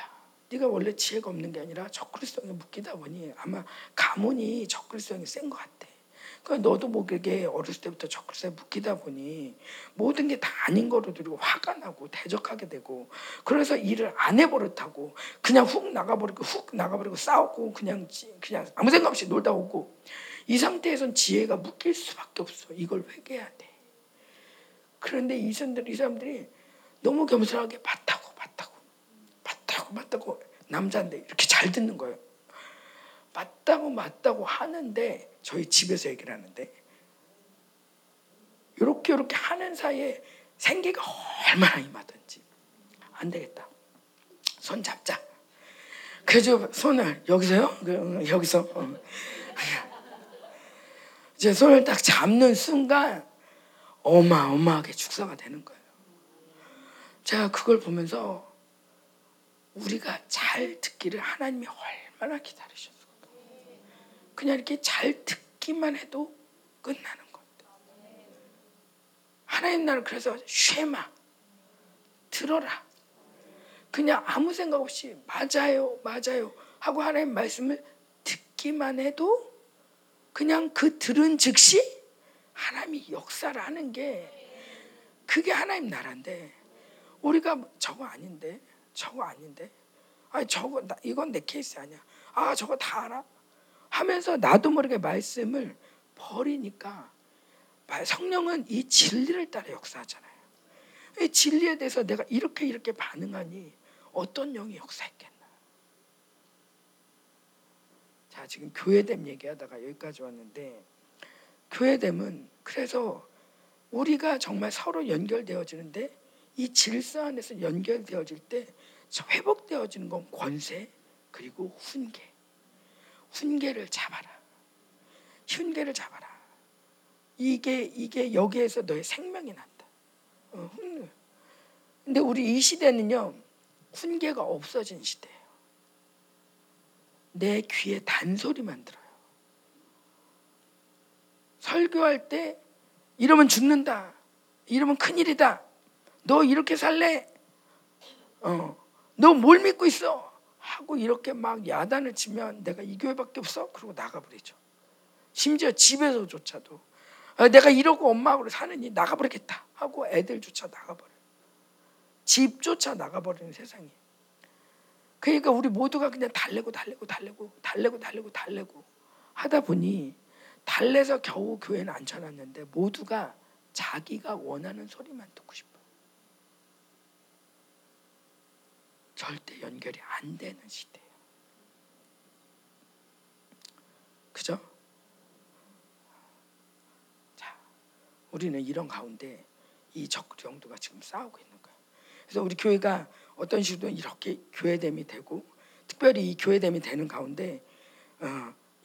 네가 원래 지혜가 없는 게 아니라 적그리스도에 묶이다 보니 아마 가문이 적그리스도에 센 것 같아. 그러니까 너도 뭐 그게 어렸을 때부터 적그리스도에 묶이다 보니 모든 게 다 아닌 거로 들고 화가 나고 대적하게 되고, 그래서 일을 안 해버릇하고 그냥 훅 나가버리고 싸우고 그냥 아무 생각 없이 놀다 오고, 이 상태에선 지혜가 묶일 수밖에 없어. 이걸 회개해야 돼. 그런데 이 사람들이 너무 겸손하게 맞다고 남자인데 이렇게 잘 듣는 거예요. 맞다고 하는데, 저희 집에서 얘기를 하는데 이렇게 하는 사이에 생기가 얼마나 임하든지 안 되겠다, 손 잡자. 그래서 손을 여기서 이제 손을 딱 잡는 순간 어마어마하게 축사가 되는 거예요. 제가 그걸 보면서 우리가 잘 듣기를 하나님이 얼마나 기다리셨을까. 그냥 이렇게 잘 듣기만 해도 끝나는 겁니다. 하나님 나를 그래서 쉐마, 들어라. 그냥 아무 생각 없이 맞아요 하고 하나님 말씀을 듣기만 해도 그냥 그 들은 즉시 하나님이 역사를 하는 게, 그게 하나님 나라인데, 우리가 저거 아닌데, 아 저거 이건 내 케이스 아니야, 아 저거 다 알아 하면서 나도 모르게 말씀을 버리니까 성령은 이 진리를 따라 역사하잖아요. 이 진리에 대해서 내가 이렇게 반응하니 어떤 영이 역사했겠나. 자, 지금 교회됨 얘기하다가 여기까지 왔는데, 교회됨은 그래서 우리가 정말 서로 연결되어지는데, 이 질서 안에서 연결되어질 때 회복되어지는 건 권세, 그리고 훈계를 잡아라. 이게 여기에서 너의 생명이 난다. 근데 우리 이 시대는요, 훈계가 없어진 시대예요. 내 귀에 단소리만 들어요. 설교할 때 이러면 죽는다, 이러면 큰일이다, 너 이렇게 살래? 너 뭘 믿고 있어? 하고 이렇게 막 야단을 치면 내가 이 교회밖에 없어? 그러고 나가버리죠. 심지어 집에서조차도 내가 이러고 엄마하고 사느니 나가버리겠다 하고 애들조차 나가버려요. 집조차 나가버리는 세상이에요. 그러니까 우리 모두가 그냥 달래고 하다 보니, 달래서 겨우 교회는 앉혀놨는데 모두가 자기가 원하는 소리만 듣고 싶어요. 절대 연결이 안 되는 시대예요. 그죠? 자, 우리는 이런 가운데 이 적그리스도가 지금 싸우고 있는 거예요. 그래서 우리 교회가 어떤 식으로 이렇게 교회됨이 되고, 특별히 이 교회됨이 되는 가운데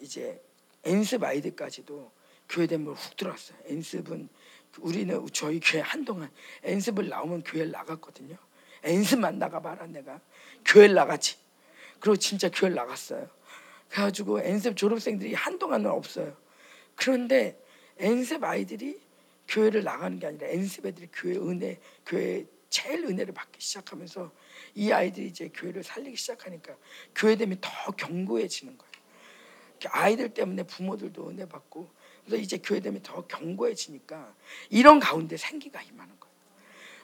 이제 엔습 아이들까지도 교회됨으로 훅 들어왔어요. 엔습은 우리는 저희 교회 한동안 엔습을 나오면 교회를 나갔거든요. 엔습만 나가봐라, 내가 교회를 나갔지. 그리고 진짜 교회를 나갔어요. 그래가지고 엔습 졸업생들이 한동안은 없어요. 그런데 엔습 아이들이 교회를 나가는 게 아니라 엔습 애들이 교회 제일 은혜를 받기 시작하면서 이 아이들이 이제 교회를 살리기 시작하니까 교회됨이 더 견고해지는 거예요. 아이들 때문에 부모들도 은혜 받고, 그래서 이제 교회됨이 더 견고해지니까 이런 가운데 생기가 임하는 거예요.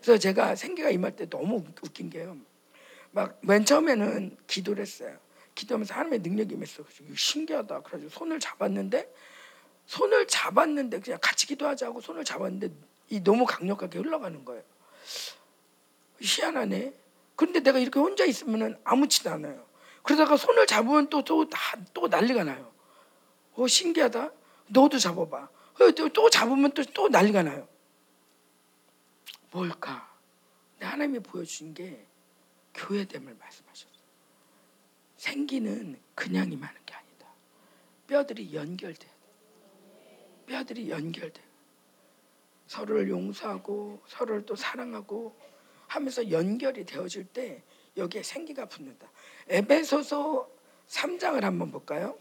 그래서 제가 생기가 임할 때 너무 웃긴 게요, 막 맨 처음에는 기도를 했어요. 기도하면서 하나님의 능력이 임했어. 신기하다. 그래서 손을 잡았는데 그냥 같이 기도하자고 손을 잡았는데 이 너무 강력하게 흘러가는 거예요. 희한하네. 그런데 내가 이렇게 혼자 있으면 아무치도 않아요. 그러다가 손을 잡으면 또 난리가 나요. 신기하다. 너도 잡아봐. 또 잡으면 또 난리가 나요. 뭘까? 하나님이 보여주신 게 교회됨을 말씀하셨어요. 생기는 그냥 임하는 게 아니다. 뼈들이 연결돼. 서로를 용서하고 서로를 또 사랑하고 하면서 연결이 되어질 때 여기에 생기가 붙는다. 에베소서 3장을 한번 볼까요?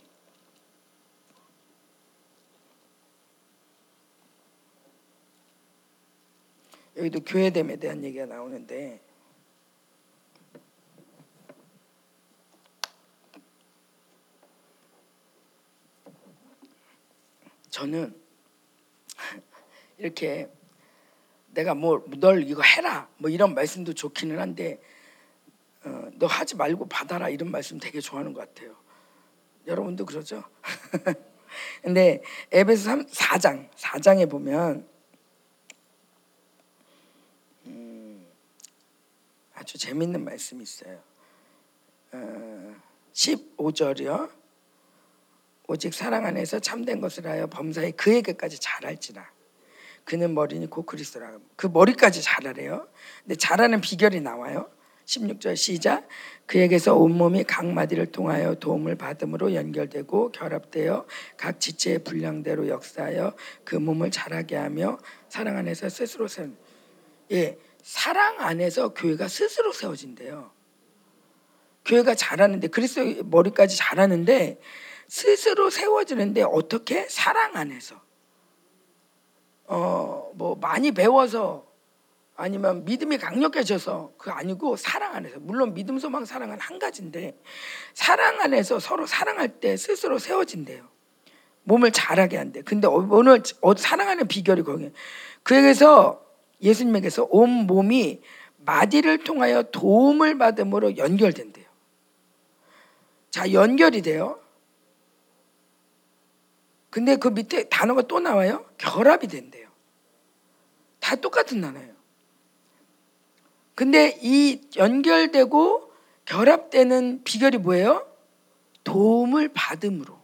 여기도 교회됨에 대한 얘기가 나오는데 저는 이렇게 내가 뭐 널 이거 해라 뭐 이런 말씀도 좋기는 한데 너 하지 말고 받아라 이런 말씀 되게 좋아하는 것 같아요. 여러분도 그러죠? 근데 에베소서 4장에 보면 아주 재밌는 말씀이 있어요. 15절이요. 오직 사랑 안에서 참된 것을 하여 범사에 그에게까지 잘할지라. 그는 머리니 곧 그리스도라. 그 머리까지 잘하래요. 근데 잘하는 비결이 나와요. 16절 시작. 그에게서 온몸이 각 마디를 통하여 도움을 받음으로 연결되고 결합되어 각 지체의 분량대로 역사하여 그 몸을 자라게 하며 사랑 안에서 스스로 세운. 예, 사랑 안에서 교회가 스스로 세워진대요. 교회가 자라는데 그리스도 머리까지 자라는데 스스로 세워지는데 어떻게? 사랑 안에서. 뭐 많이 배워서 아니면 믿음이 강력해져서 그거 아니고 사랑 안에서. 물론 믿음, 소망, 사랑은 한 가지인데 사랑 안에서 서로 사랑할 때 스스로 세워진대요. 몸을 자라게 한대. 근데 오늘 사랑하는 비결이 거기에 그에게서 예수님에게서 온 몸이 마디를 통하여 도움을 받음으로 연결된대요. 자, 연결이 돼요. 근데 그 밑에 단어가 또 나와요. 결합이 된대요. 다 똑같은 단어예요. 근데 이 연결되고 결합되는 비결이 뭐예요? 도움을 받음으로.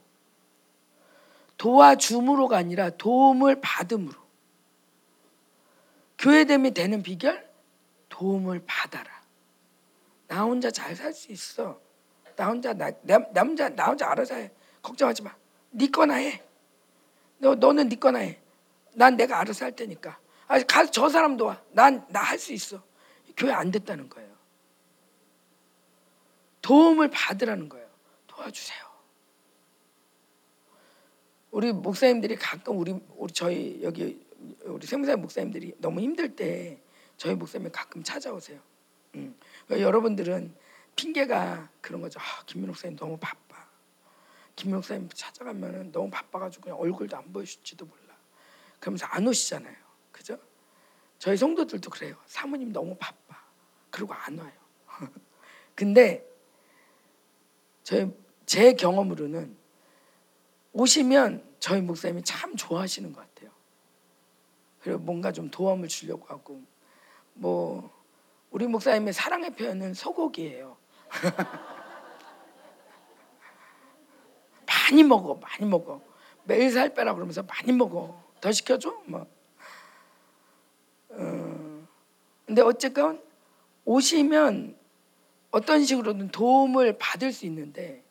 도와줌으로가 아니라 도움을 받음으로. 교회됨이 되는 비결? 도움을 받아라. 나 혼자 잘 살 수 있어. 나 혼자 알아서 해. 걱정하지 마. 네 거나 해. 너는 네 거나 해. 난 내가 알아서 할 테니까. 아, 가서 저 사람 도와. 나 할 수 있어. 교회 안 됐다는 거예요. 도움을 받으라는 거예요. 도와주세요. 우리 목사님들이 가끔 저희 여기 우리 생명사역 목사님들이 너무 힘들 때 저희 목사님이 가끔 찾아오세요. 그러니까 여러분들은 핑계가 그런 거죠. 아, 김민호 목사님 너무 바빠. 김민호 목사님 찾아가면은 너무 바빠가지고 그냥 얼굴도 안 보이실지도 몰라. 그러면서 안 오시잖아요. 그죠? 저희 성도들도 그래요. 사모님 너무 바빠. 그러고 안 와요. 근데 제 경험으로는 오시면 저희 목사님이 참 좋아하시는 것 같아요. 그리고 뭔가 좀 도움을 주려고 하고 뭐 우리 목사님의 사랑의 표현은 소고기예요. 많이 먹어. 매일 살 빼라 그러면서 많이 먹어. 더 시켜줘? 뭐. 근데 어쨌건 오시면 어떤 식으로든 도움을 받을 수 있는데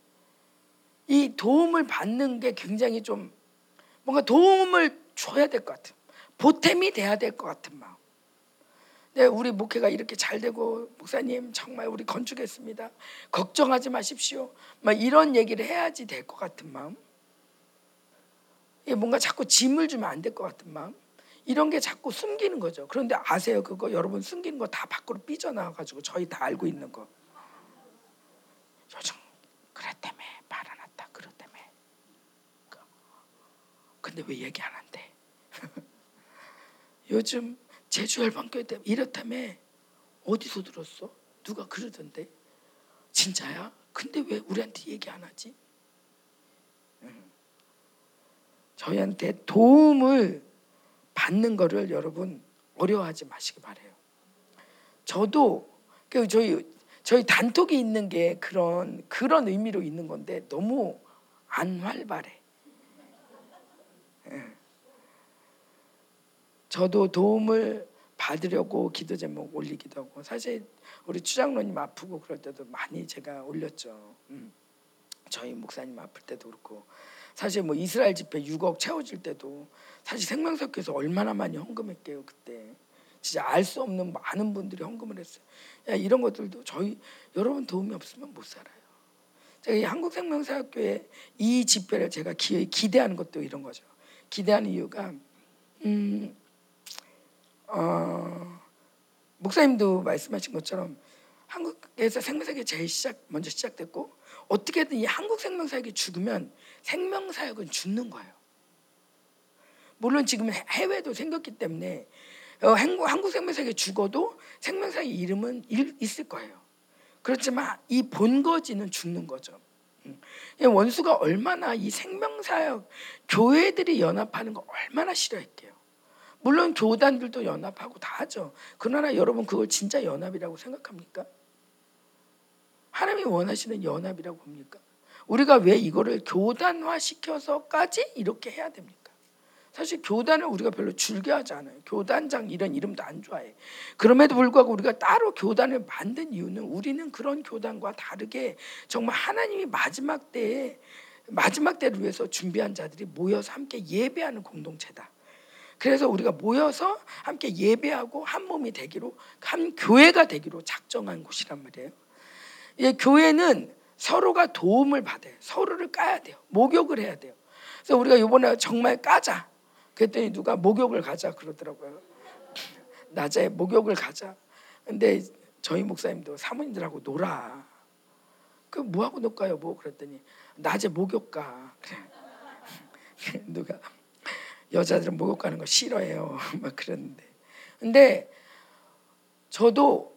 이 도움을 받는 게 굉장히 좀 뭔가 도움을 줘야 될 것 같은 보탬이 돼야 될 것 같은 마음. 근데 우리 목회가 이렇게 잘 되고 목사님 정말 우리 건축했습니다. 걱정하지 마십시오. 막 이런 얘기를 해야지 될 것 같은 마음. 이게 뭔가 자꾸 짐을 주면 안 될 것 같은 마음. 이런 게 자꾸 숨기는 거죠. 그런데 아세요? 그거 여러분 숨기는 거 다 밖으로 삐져나와가지고 저희 다 알고 있는 거. 요즘 그랬다며 말 안 한다 그랬다며. 근데 왜 얘기 안 한대? 요즘 제주 열방교회 때문에 이렇다며. 어디서 들었어? 누가 그러던데. 진짜야? 근데 왜 우리한테 얘기 안 하지? 저희한테 도움을 받는 거를 여러분 어려워하지 마시기 바래요. 저도 저희 단톡이 있는 게 그런 의미로 있는 건데 너무 안 활발해. 저도 도움을 받으려고 기도 제목 올리기도 하고 사실 우리 추장로님 아프고 그럴 때도 많이 제가 올렸죠. 저희 목사님 아플 때도 그렇고 사실 뭐 이스라엘 집회 6억 채워질 때도 사실 생명사교에서 얼마나 많이 헌금했게요. 그때 진짜 알 수 없는 많은 분들이 헌금을 했어요. 야, 이런 것들도 저희 여러분 도움이 없으면 못 살아요. 제가 이 한국생명사교의 이 집회를 제가 기대하는 것도 이런 거죠. 기대하는 이유가 목사님도 말씀하신 것처럼 한국에서 생명사역이 제일 먼저 시작됐고, 어떻게든 이 한국 생명사역이 죽으면 생명사역은 죽는 거예요. 물론 지금 해외도 생겼기 때문에 한국 생명사역이 죽어도 생명사역의 이름은 있을 거예요. 그렇지만 이 본거지는 죽는 거죠. 원수가 얼마나 이 생명사역 교회들이 연합하는 거 얼마나 싫어했게요. 물론 교단들도 연합하고 다 하죠. 그러나 여러분 그걸 진짜 연합이라고 생각합니까? 하나님이 원하시는 연합이라고 봅니까? 우리가 왜 이거를 교단화시켜서까지 이렇게 해야 됩니까? 사실 교단을 우리가 별로 즐겨하지 않아요. 교단장 이런 이름도 안 좋아해. 그럼에도 불구하고 우리가 따로 교단을 만든 이유는 우리는 그런 교단과 다르게 정말 하나님이 마지막 때를 위해서 준비한 자들이 모여서 함께 예배하는 공동체다. 그래서 우리가 모여서 함께 예배하고 한 몸이 되기로, 한 교회가 되기로 작정한 곳이란 말이에요. 예, 교회는 서로가 도움을 받아요. 서로를 까야 돼요. 목욕을 해야 돼요. 그래서 우리가 이번에 정말 까자 그랬더니 누가 목욕을 가자 그러더라고요. 낮에 목욕을 가자. 근데 저희 목사님도 사모님들하고 놀아. 그 뭐하고 놀까요? 뭐 그랬더니 낮에 목욕 가. 그래. 누가 여자들은 목욕 가는 거 싫어해요. 막 그랬는데. 근데 저도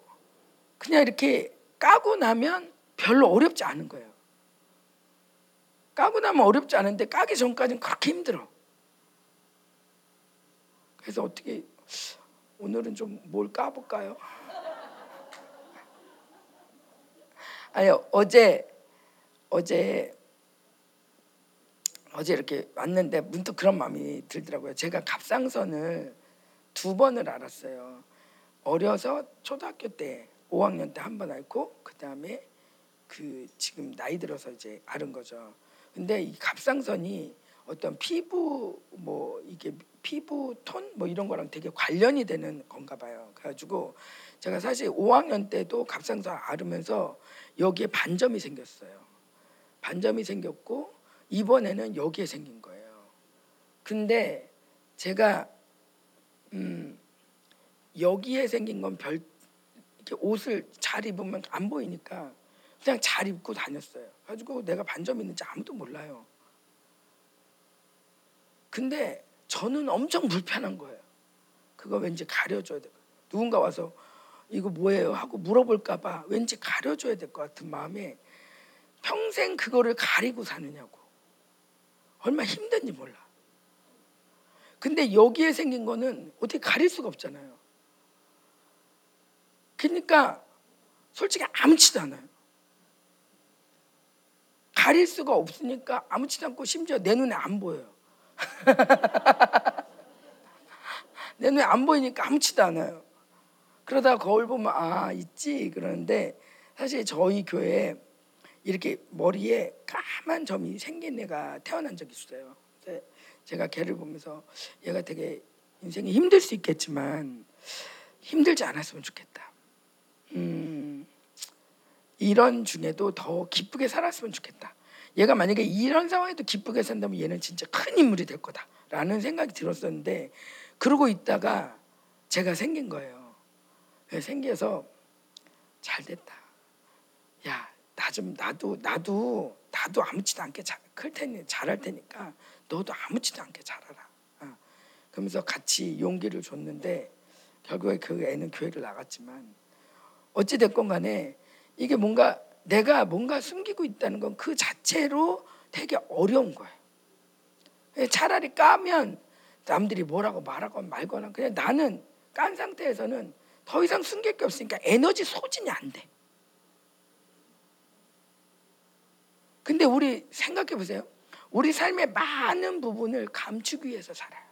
그냥 이렇게 까고 나면 별로 어렵지 않은 거예요. 까고 나면 어렵지 않은데 까기 전까지는 그렇게 힘들어. 그래서 어떻게 오늘은 좀 뭘 까볼까요? 아니 어제 이렇게 왔는데 문득 그런 마음이 들더라고요. 제가 갑상선을 2번을 알았어요. 어려서 초등학교 때 5학년 때 한 번 앓고 그다음에 지금 나이 들어서 이제 앓은 거죠. 근데 이 갑상선이 어떤 피부 뭐 이게 피부 톤 뭐 이런 거랑 되게 관련이 되는 건가 봐요. 그래가지고 제가 사실 5학년 때도 갑상선 앓으면서 여기에 반점이 생겼어요. 반점이 생겼고 이번에는 여기에 생긴 거예요. 근데 제가 여기에 생긴 건 이렇게 옷을 잘 입으면 안 보이니까 그냥 잘 입고 다녔어요. 가지고 내가 반점 있는지 아무도 몰라요. 근데 저는 엄청 불편한 거예요. 그거 왠지 가려줘야 될 것 같아요. 누군가 와서 이거 뭐예요? 하고 물어볼까 봐 왠지 가려줘야 될 것 같은 마음에 평생 그거를 가리고 사느냐고. 얼마나 힘든지 몰라. 근데 여기에 생긴 거는 어떻게 가릴 수가 없잖아요. 그러니까 솔직히 아무렇지도 않아요. 가릴 수가 없으니까 아무렇지도 않고 심지어 내 눈에 안 보여요. 내 눈에 안 보이니까 아무렇지도 않아요. 그러다가 거울 보면 아 있지 그러는데, 사실 저희 교회에 이렇게 머리에 까만 점이 생긴 애가 태어난 적이 있어요. 제가 걔를 보면서 얘가 되게 인생이 힘들 수 있겠지만 힘들지 않았으면 좋겠다. 이런 중에도 더 기쁘게 살았으면 좋겠다. 얘가 만약에 이런 상황에도 기쁘게 산다면 얘는 진짜 큰 인물이 될 거다라는 생각이 들었었는데, 그러고 있다가 제가 생긴 거예요. 생겨서 잘 됐다. 야, 나 좀 나도 아무렇지도 않게 잘할 테니까 너도 아무렇지도 않게 잘하라. 그러면서 같이 용기를 줬는데 결국에 그 애는 교회를 나갔지만 어찌 됐건 간에 이게 뭔가 내가 뭔가 숨기고 있다는 건 그 자체로 되게 어려운 거예요. 차라리 까면 남들이 뭐라고 말하건 말거나 그냥 나는 깐 상태에서는 더 이상 숨길 게 없으니까 에너지 소진이 안 돼. 근데 우리 생각해 보세요. 우리 삶의 많은 부분을 감추기 위해서 살아요.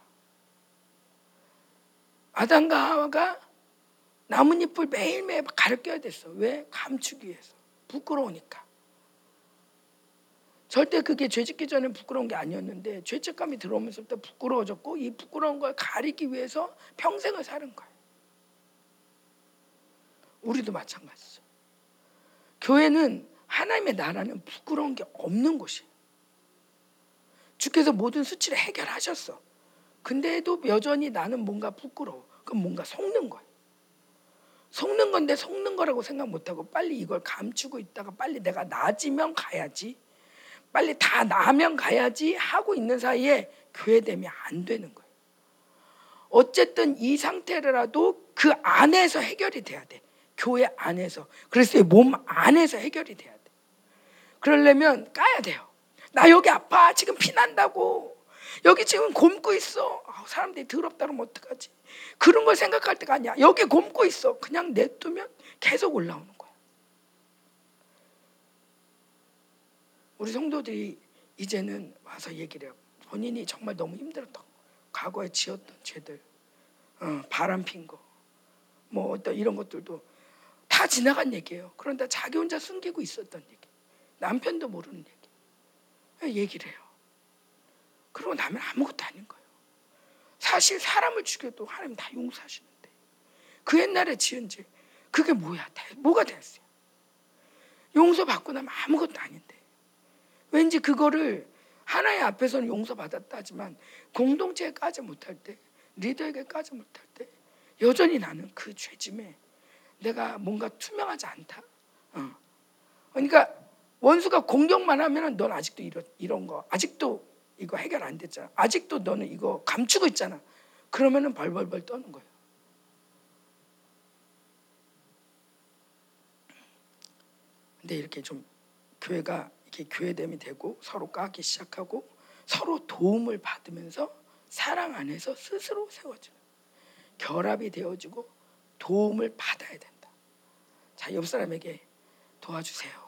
아담과 하와가 나뭇잎을 매일매일 가르쳐야 됐어. 왜? 감추기 위해서. 부끄러우니까. 절대 그게 죄짓기 전에 부끄러운 게 아니었는데 죄책감이 들어오면서부터 부끄러워졌고 이 부끄러운 걸 가리기 위해서 평생을 사는 거예요. 우리도 마찬가지죠. 교회는 하나님의 나라는 부끄러운 게 없는 곳이에요. 주께서 모든 수치를 해결하셨어. 근데도 여전히 나는 뭔가 부끄러워. 그럼 뭔가 속는 거예요. 속는 건데 속는 거라고 생각 못하고 빨리 이걸 감추고 있다가 빨리 내가 나아지면 가야지, 빨리 다 나면 가야지 하고 있는 사이에 교회됨이 안 되는 거예요. 어쨌든 이 상태라도 그 안에서 해결이 돼야 돼. 교회 안에서. 그리스도의 몸 안에서 해결이 돼야 돼. 그러려면 까야 돼요. 나 여기 아파. 지금 피난다고. 여기 지금 곪고 있어. 사람들이 더럽다 그러면 어떡하지? 그런 걸 생각할 때가 아니야. 여기 곪고 있어. 그냥 냅두면 계속 올라오는 거야. 우리 성도들이 이제는 와서 얘기를 해요. 본인이 정말 너무 힘들었던 거. 과거에 지었던 죄들, 바람 핀 거, 뭐 어떤 이런 것들도 다 지나간 얘기예요. 그런데 자기 혼자 숨기고 있었던 얘기, 남편도 모르는 얘기, 얘기를 해요. 그러고 나면 아무것도 아닌 거예요. 사실 사람을 죽여도 하나님 다 용서하시는데 그 옛날에 지은 죄 그게 뭐야? 뭐가 됐어요? 용서받고 나면 아무것도 아닌데 왠지 그거를 하나의 앞에서는 용서받았다 하지만 공동체에 까지 못할 때, 리더에게 까지 못할 때 여전히 나는 그 죄짐에 내가 뭔가 투명하지 않다. 그러니까 원수가 공격만 하면 넌 아직도 이런 거, 아직도 이거 해결 안 됐잖아. 아직도 너는 이거 감추고 있잖아. 그러면은 벌벌벌 떠는 거예요. 근데 이렇게 좀 교회가 교회됨이 되고 서로 까기 시작하고 서로 도움을 받으면서 사랑 안에서 스스로 세워지는 결합이 되어지고 도움을 받아야 된다. 자, 옆 사람에게 도와주세요.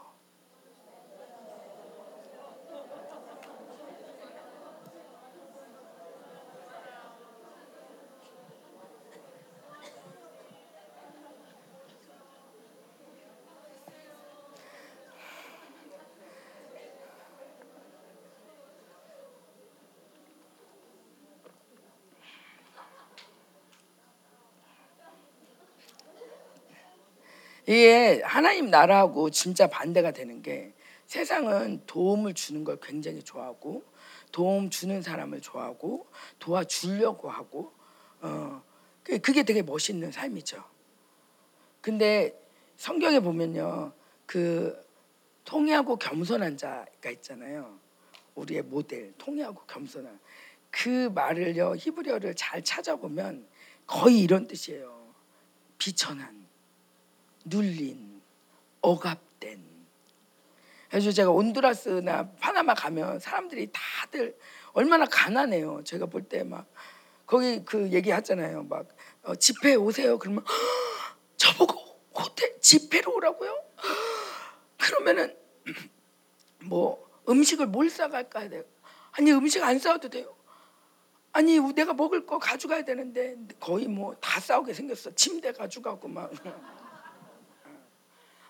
이게 하나님 나라하고 진짜 반대가 되는 게 세상은 도움을 주는 걸 굉장히 좋아하고 도움 주는 사람을 좋아하고 도와주려고 하고 그게 되게 멋있는 삶이죠. 근데 성경에 보면요. 그 통회하고 겸손한 자가 있잖아요. 우리의 모델 통회하고 겸손한 그 말을요. 히브리어를 잘 찾아보면 거의 이런 뜻이에요. 비천한 눌린, 억압된. 그래서 제가 온두라스나 파나마 가면 사람들이 다들 얼마나 가난해요. 제가 볼 때 막 거기 그 얘기하잖아요. 막 집회 오세요. 그러면 저보고 호텔 집회로 오라고요? 그러면은 뭐 음식을 뭘 싸갈까 해야 돼요. 아니 음식 안 싸워도 돼요. 아니 내가 먹을 거 가져가야 되는데 거의 뭐 다 싸우게 생겼어. 침대 가져가고 막.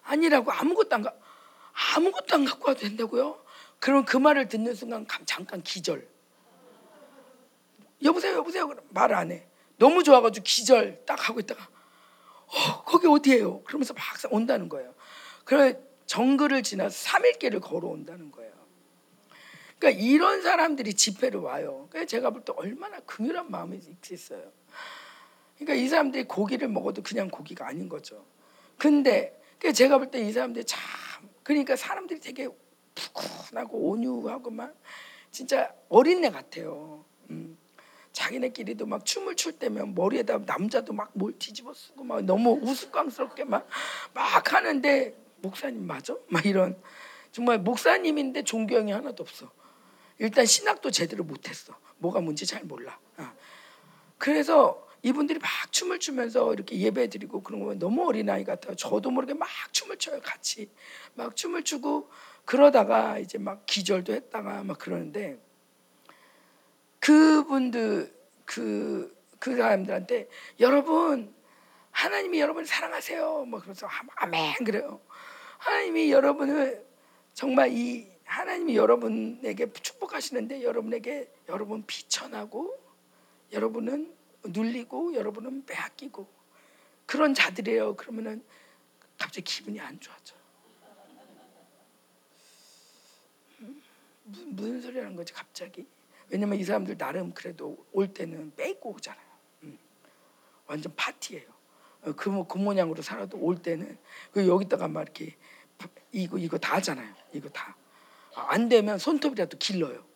아니라고 아무것도 안 갖고 와도 된다고요? 그럼 그 말을 듣는 순간 잠깐 기절. 여보세요 그럼 말 안 해. 너무 좋아가지고 기절 딱 하고 있다가 거기 어디예요? 그러면서 막 온다는 거예요. 그래 정글을 지나서 3일길을 걸어온다는 거예요. 그러니까 이런 사람들이 집회를 와요. 그래서 제가 볼 때 얼마나 긍휼한 마음이 있겠어요. 그러니까 이 사람들이 고기를 먹어도 그냥 고기가 아닌 거죠. 근데 제가 볼 때 이 사람들이 참 그러니까 사람들이 되게 푸근하고 온유하고 막 진짜 어린애 같아요. 자기네끼리도 막 춤을 출 때면 머리에다 남자도 막 뭘 뒤집어 쓰고 막 너무 우스꽝스럽게 막 하는데 목사님 맞아? 막 이런 정말 목사님인데 존경이 하나도 없어. 일단 신학도 제대로 못했어. 뭐가 뭔지 잘 몰라. 그래서 이분들이 막 춤을 추면서 이렇게 예배드리고 그런 거면 너무 어린아이 같아요. 저도 모르게 막 춤을 춰요. 같이 막 춤을 추고 그러다가 이제 막 기절도 했다가 막 그러는데 그분들 그 사람들한테 여러분 하나님이 여러분을 사랑하세요. 막 그러면서 아멘 그래요. 하나님이 여러분을 정말 이 하나님이 여러분에게 축복하시는데 여러분 비천하고 여러분은 눌리고 여러분은 빼앗기고 그런 자들이에요. 그러면은 갑자기 기분이 안 좋아져요. 무슨 소리 하는 거지 갑자기? 왜냐면 이 사람들 나름 그래도 올 때는 빼고 오잖아요. 완전 파티예요. 그 모양으로 살아도 올 때는 그 여기다가 막 이렇게 이거 다 하잖아요. 이거 다 안 되면 손톱이라도 길러요.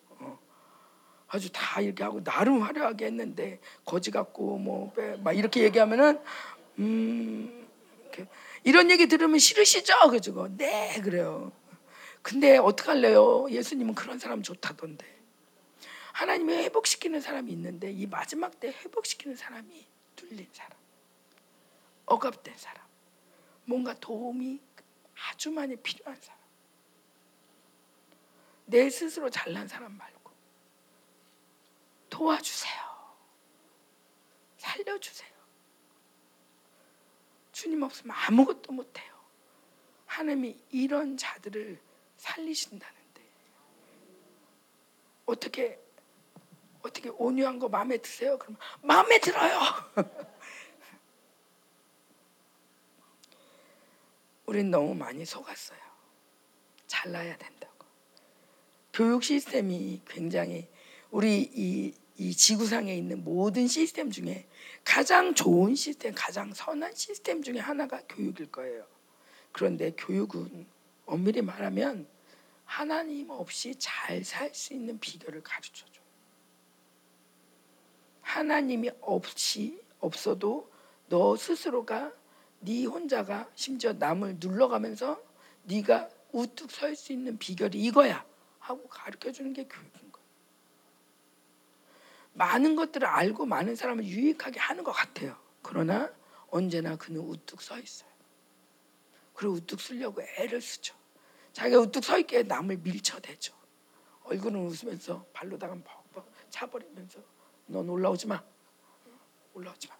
아주 다 이렇게 하고 나름 화려하게 했는데 거지 같고 뭐 막 이렇게 얘기하면은 이런 얘기 들으면 싫으시죠? 그죠? 네, 그래요. 근데 어떡할래요? 예수님은 그런 사람 좋다던데. 하나님이 회복시키는 사람이 있는데 이 마지막 때 회복시키는 사람이 뚫린 사람, 억압된 사람, 뭔가 도움이 아주 많이 필요한 사람, 내 스스로 잘난 사람 말고 도와주세요, 살려주세요. 주님 없으면 아무것도 못해요. 하나님이 이런 자들을 살리신다는데 어떻게 온유한 거 마음에 드세요? 그럼 마음에 들어요. 우린 너무 많이 속았어요. 잘나야 된다고. 교육 시스템이 굉장히 우리 이 지구상에 있는 모든 시스템 중에 가장 좋은 시스템, 가장 선한 시스템 중에 하나가 교육일 거예요. 그런데 교육은 엄밀히 말하면 하나님 없이 잘 살 수 있는 비결을 가르쳐줘요. 하나님이 없어도 너 스스로가 네 혼자가 심지어 남을 눌러가면서 네가 우뚝 설 수 있는 비결이 이거야 하고 가르쳐주는 게 교육인 거예요. 많은 것들을 알고 많은 사람을 유익하게 하는 것 같아요. 그러나 언제나 그는 우뚝 서 있어요. 그리고 우뚝 서려고 애를 쓰죠. 자기가 우뚝 서 있게 남을 밀쳐대죠. 얼굴은 웃으면서 발로다가 벅벅 차버리면서 넌 올라오지 마, 올라오지 마.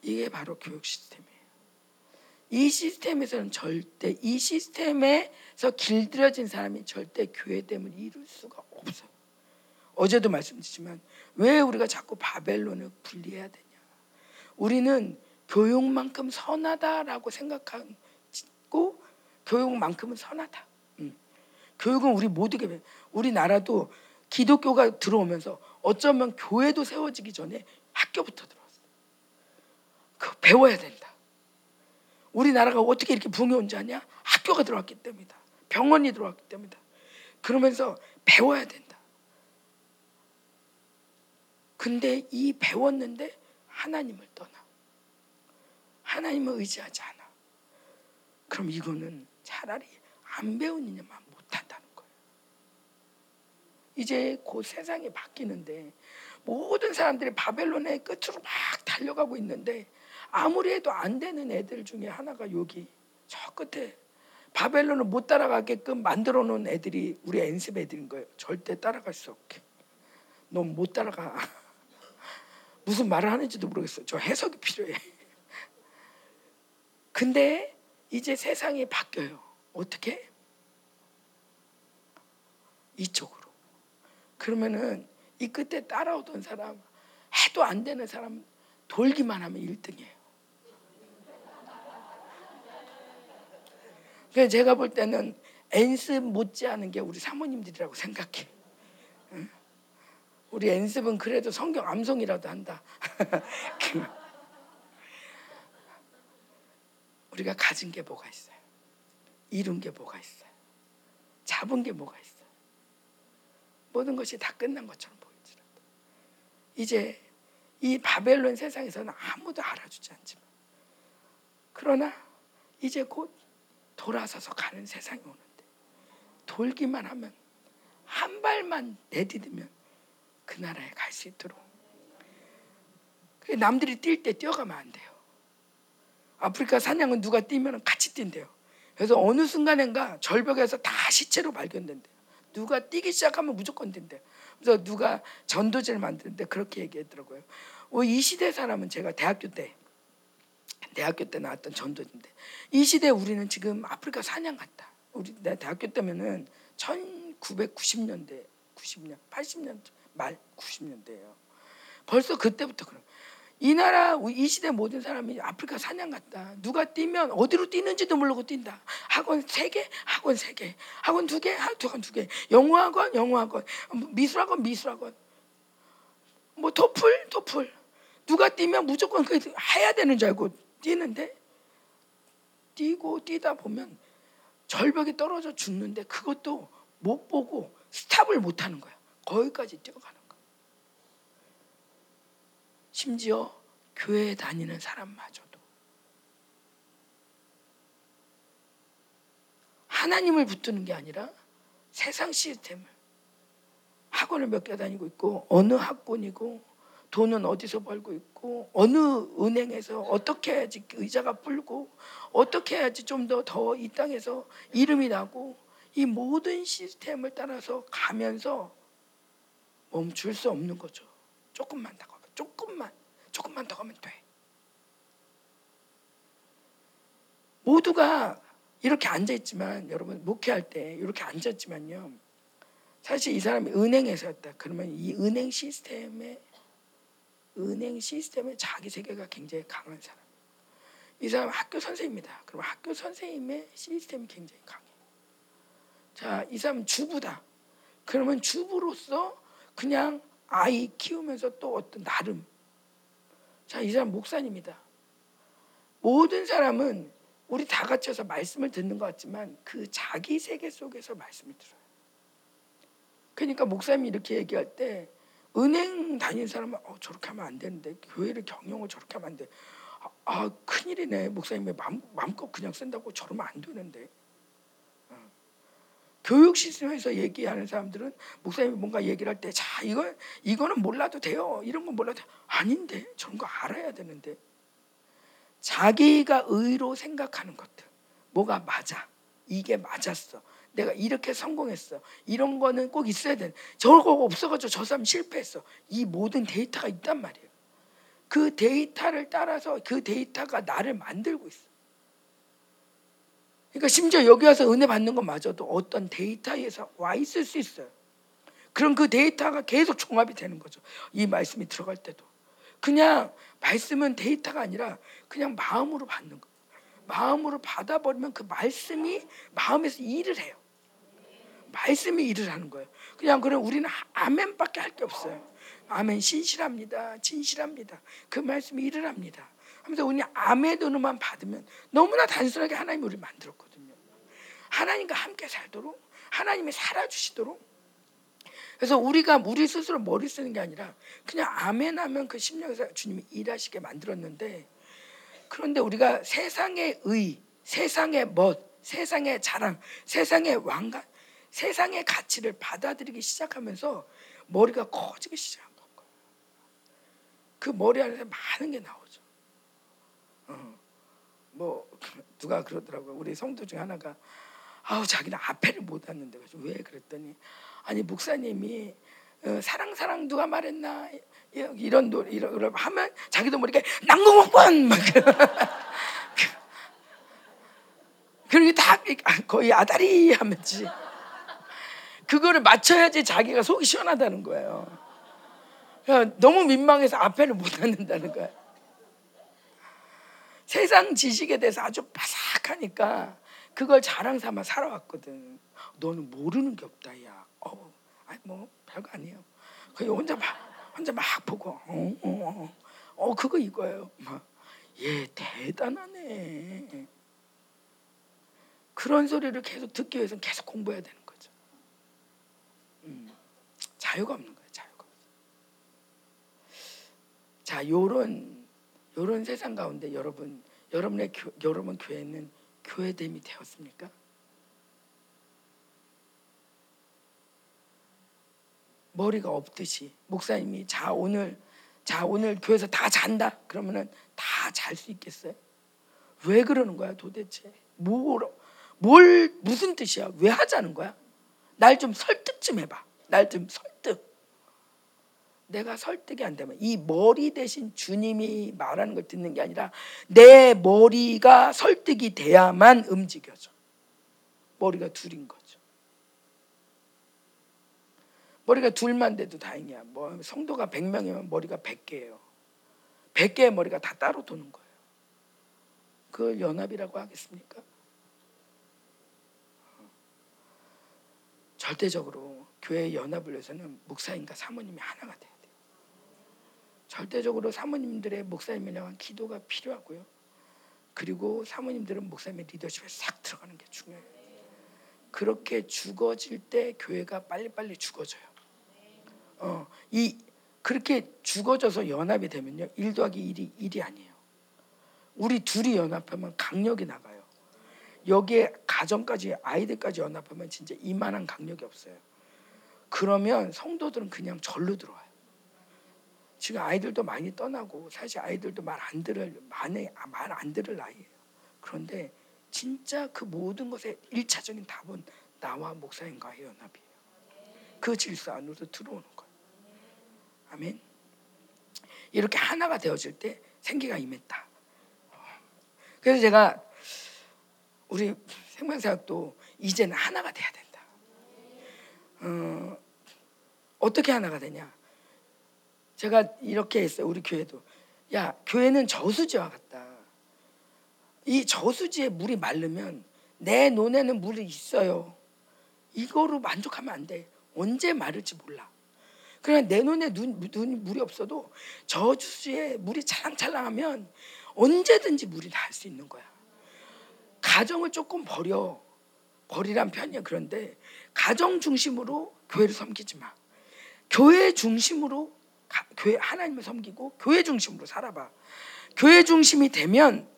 이게 바로 교육 시스템이에요. 이 시스템에서는 절대, 이 시스템에서 길들여진 사람이 절대 교회됨을 이룰 수가 없어요. 어제도 말씀드렸지만 왜 우리가 자꾸 바벨론을 분리해야 되냐. 우리는 교육만큼 선하다라고 생각하고 교육만큼은 선하다. 교육은 우리 모두에게, 우리나라도 기독교가 들어오면서 어쩌면 교회도 세워지기 전에 학교부터 들어왔어요. 그거 배워야 된다. 우리나라가 어떻게 이렇게 붕이 온지 아냐? 학교가 들어왔기 때문이다. 병원이 들어왔기 때문이다. 그러면서 배워야 된다. 근데 이 배웠는데 하나님을 떠나, 하나님을 의지하지 않아. 그럼 이거는 차라리 안 배운 이냐만 못한다는 거예요. 이제 곧 세상이 바뀌는데 모든 사람들이 바벨론의 끝으로 막 달려가고 있는데 아무리 해도 안 되는 애들 중에 하나가 여기 저 끝에 바벨론을 못 따라가게끔 만들어 놓은 애들이 우리 엔습 애들인 거예요. 절대 따라갈 수 없게. 넌 못 따라가. 무슨 말을 하는지도 모르겠어요. 저 해석이 필요해. 근데 이제 세상이 바뀌어요. 어떻게? 이쪽으로. 그러면은 이 끝에 따라오던 사람, 해도 안 되는 사람 돌기만 하면 1등이에요. 그래서 제가 볼 때는 엔습 못지않은 게 우리 사모님들이라고 생각해. 응? 우리 엔습은 그래도 성경 암송이라도 한다. 우리가 가진 게 뭐가 있어요? 이룬 게 뭐가 있어요? 잡은 게 뭐가 있어요? 모든 것이 다 끝난 것처럼 보일지라도 이제 이 바벨론 세상에서는 아무도 알아주지 않지만 그러나 이제 곧 돌아서서 가는 세상이 오는데 돌기만 하면 한 발만 내디디면 그 나라에 갈 수 있도록 남들이 뛸 때 뛰어가면 안 돼요. 아프리카 사냥은 누가 뛰면 같이 뛴대요. 그래서 어느 순간인가 절벽에서 다 시체로 발견된대요. 누가 뛰기 시작하면 무조건 된대요. 그래서 누가 전도지를 만드는데 그렇게 얘기했더라고요. 이 시대 사람은 제가 대학교 때 나왔던 전도지인데 이 시대 우리는 지금 아프리카 사냥 같다. 우리 대학교 때면은 1990년대, 90년, 80년 말 90년대예요. 벌써 그때부터 그런. 이 나라, 이 시대 모든 사람이 아프리카 사냥 같다. 누가 뛰면 어디로 뛰는지도 모르고 뛴다. 학원 3개, 학원 2개, 영어학원, 미술학원. 뭐 토플. 누가 뛰면 무조건 그 해야 되는 줄 알고 뛰는데 뛰다 보면 절벽에 떨어져 죽는데 그것도 못 보고 스탑을 못 하는 거야. 거기까지 뛰어가는 거야. 심지어 교회에 다니는 사람마저도 하나님을 붙드는 게 아니라 세상 시스템을, 학원을 몇 개 다니고 있고 어느 학군이고 돈은 어디서 벌고 있고 어느 은행에서 어떻게 해야지 의자가 풀고 어떻게 해야지 좀 더 이 땅에서 이름이 나고, 이 모든 시스템을 따라서 가면서 멈출 수 없는 거죠. 조금만 더 가면, 조금만 더 가면 돼. 모두가 이렇게 앉아있지만, 여러분 목회할 때 이렇게 앉았지만요, 사실 이 사람이 은행에서였다 그러면 이 은행 시스템에 자기 세계가 굉장히 강한 사람. 이 사람 학교 선생님이다. 그럼 학교 선생님의 시스템이 굉장히 강해. 자, 이 사람 주부다. 그러면 주부로서 그냥 아이 키우면서 또 어떤 나름. 자, 이 사람 목사님이다. 모든 사람은 우리 다 같이서 말씀을 듣는 것 같지만 그 자기 세계 속에서 말씀을 들어요. 그러니까 목사님이 이렇게 얘기할 때 은행 다니는 사람은 저렇게 하면 안 되는데, 교회를 경영을 저렇게 하면 안 돼. 큰일이네. 목사님이 마음껏 그냥 쓴다고 저러면 안 되는데. 교육 시스템에서 얘기하는 사람들은 목사님이 뭔가 얘기를 할 때, 자, 이거는 몰라도 돼요. 이런 건 몰라도 돼요. 아닌데. 저런 거 알아야 되는데. 자기가 의로 생각하는 것들. 뭐가 맞아. 이게 맞았어. 내가 이렇게 성공했어. 이런 거는 꼭 있어야 돼. 저거 없어가지고 저 사람 실패했어. 이 모든 데이터가 있단 말이에요. 그 데이터를 따라서 그 데이터가 나를 만들고 있어. 그러니까 심지어 여기 와서 은혜 받는 것마저도 어떤 데이터에서 와 있을 수 있어요. 그럼 그 데이터가 계속 종합이 되는 거죠. 이 말씀이 들어갈 때도. 그냥 말씀은 데이터가 아니라 그냥 마음으로 받는 거. 마음으로 받아버리면 그 말씀이 마음에서 일을 해요. 말씀이 일을 하는 거예요. 그럼 우리는 아멘밖에 할 게 없어요. 아멘, 신실합니다. 진실합니다. 그 말씀이 일을 합니다. 하면서 우리 아멘 은혜만 받으면, 너무나 단순하게 하나님이 우리를 만들었거든요. 하나님과 함께 살도록, 하나님이 살아주시도록. 그래서 우리가 우리 스스로 머리 쓰는 게 아니라 그냥 아멘 하면 그 심령에서 주님이 일하시게 만들었는데, 그런데 우리가 세상의 의, 세상의 멋, 세상의 자랑, 세상의 왕관, 세상의 가치를 받아들이기 시작하면서 머리가 커지기 시작한 거예요. 그 머리 안에서 많은 게 나오죠. 누가 그러더라고요. 우리 성도 중에 하나가 자기는 앞에를 못 왔는데, 왜 그랬더니, 아니 목사님이 사랑 누가 말했나 이런 하면 자기도 모르게 난공호권 막 그러니 다 거의 아다리 하면지, 그거를 맞춰야지 자기가 속이 시원하다는 거예요. 너무 민망해서 앞에를 못 앉는다는 거예요. 세상 지식에 대해서 아주 바삭하니까 그걸 자랑 삼아 살아왔거든. 너는 모르는 게 없다, 야. 별거 아니에요. 그냥 혼자 막 보고, 그거 이거예요. 막, 얘 대단하네. 그런 소리를 계속 듣기 위해서는 계속 공부해야 되는 거죠. 자유가 없는 거예요, 자유가. 자, 요런 세상 가운데 여러분 교회는 교회됨이 되었습니까? 머리가 없듯이 목사님이 오늘 교회에서 다 잔다 그러면은 다 잘 수 있겠어요? 왜 그러는 거야 도대체? 무슨 뜻이야? 왜 하자는 거야? 날 좀 설득 좀 해봐. 날 좀 설득. 내가 설득이 안 되면, 이 머리 대신 주님이 말하는 걸 듣는 게 아니라 내 머리가 설득이 돼야만 움직여져. 머리가 둘인 거죠. 머리가 둘만 돼도 다행이야. 성도가 100명이면 머리가 100개예요. 100개의 머리가 다 따로 도는 거예요. 그걸 연합이라고 하겠습니까? 절대적으로 교회의 연합을 위해서는 목사님과 사모님이 하나가 돼야 돼요. 절대적으로 사모님들의 목사님을 향한 기도가 필요하고요. 그리고 사모님들은 목사님의 리더십에 싹 들어가는 게 중요해요. 그렇게 죽어질 때 교회가 빨리빨리 죽어져요. 그렇게 죽어져서 연합이 되면요. 1 더하기 1이 1이 아니에요. 우리 둘이 연합하면 강력이 나가요. 여기에 가정까지 아이들까지 연합하면 진짜 이만한 강력이 없어요. 그러면 성도들은 그냥 절로 들어와요. 지금 아이들도 많이 떠나고 사실 아이들도 말 안 들을 나이예요. 그런데 진짜 그 모든 것의 1차적인 답은 나와 목사님과의 연합이에요. 그 질서 안으로 들어오는 거예요. 아멘. 이렇게 하나가 되어질 때 생기가 임했다. 그래서 제가 우리 생명사역도 이제는 하나가 돼야 된다. 어떻게 하나가 되냐? 제가 이렇게 했어요. 우리 교회도. 야, 교회는 저수지와 같다. 이 저수지에 물이 마르면 내 논에는 물이 있어요. 이거로 만족하면 안 돼. 언제 마를지 몰라. 그냥 내 논에 물이 없어도 저수지에 물이 찰랑찰랑하면 언제든지 물이 날 수 있는 거야. 가정을 조금 버리란 편이야. 그런데 가정 중심으로 교회를 섬기지 마. 교회 중심으로 하나님을 섬기고 교회 중심으로 살아봐. 교회 중심이 되면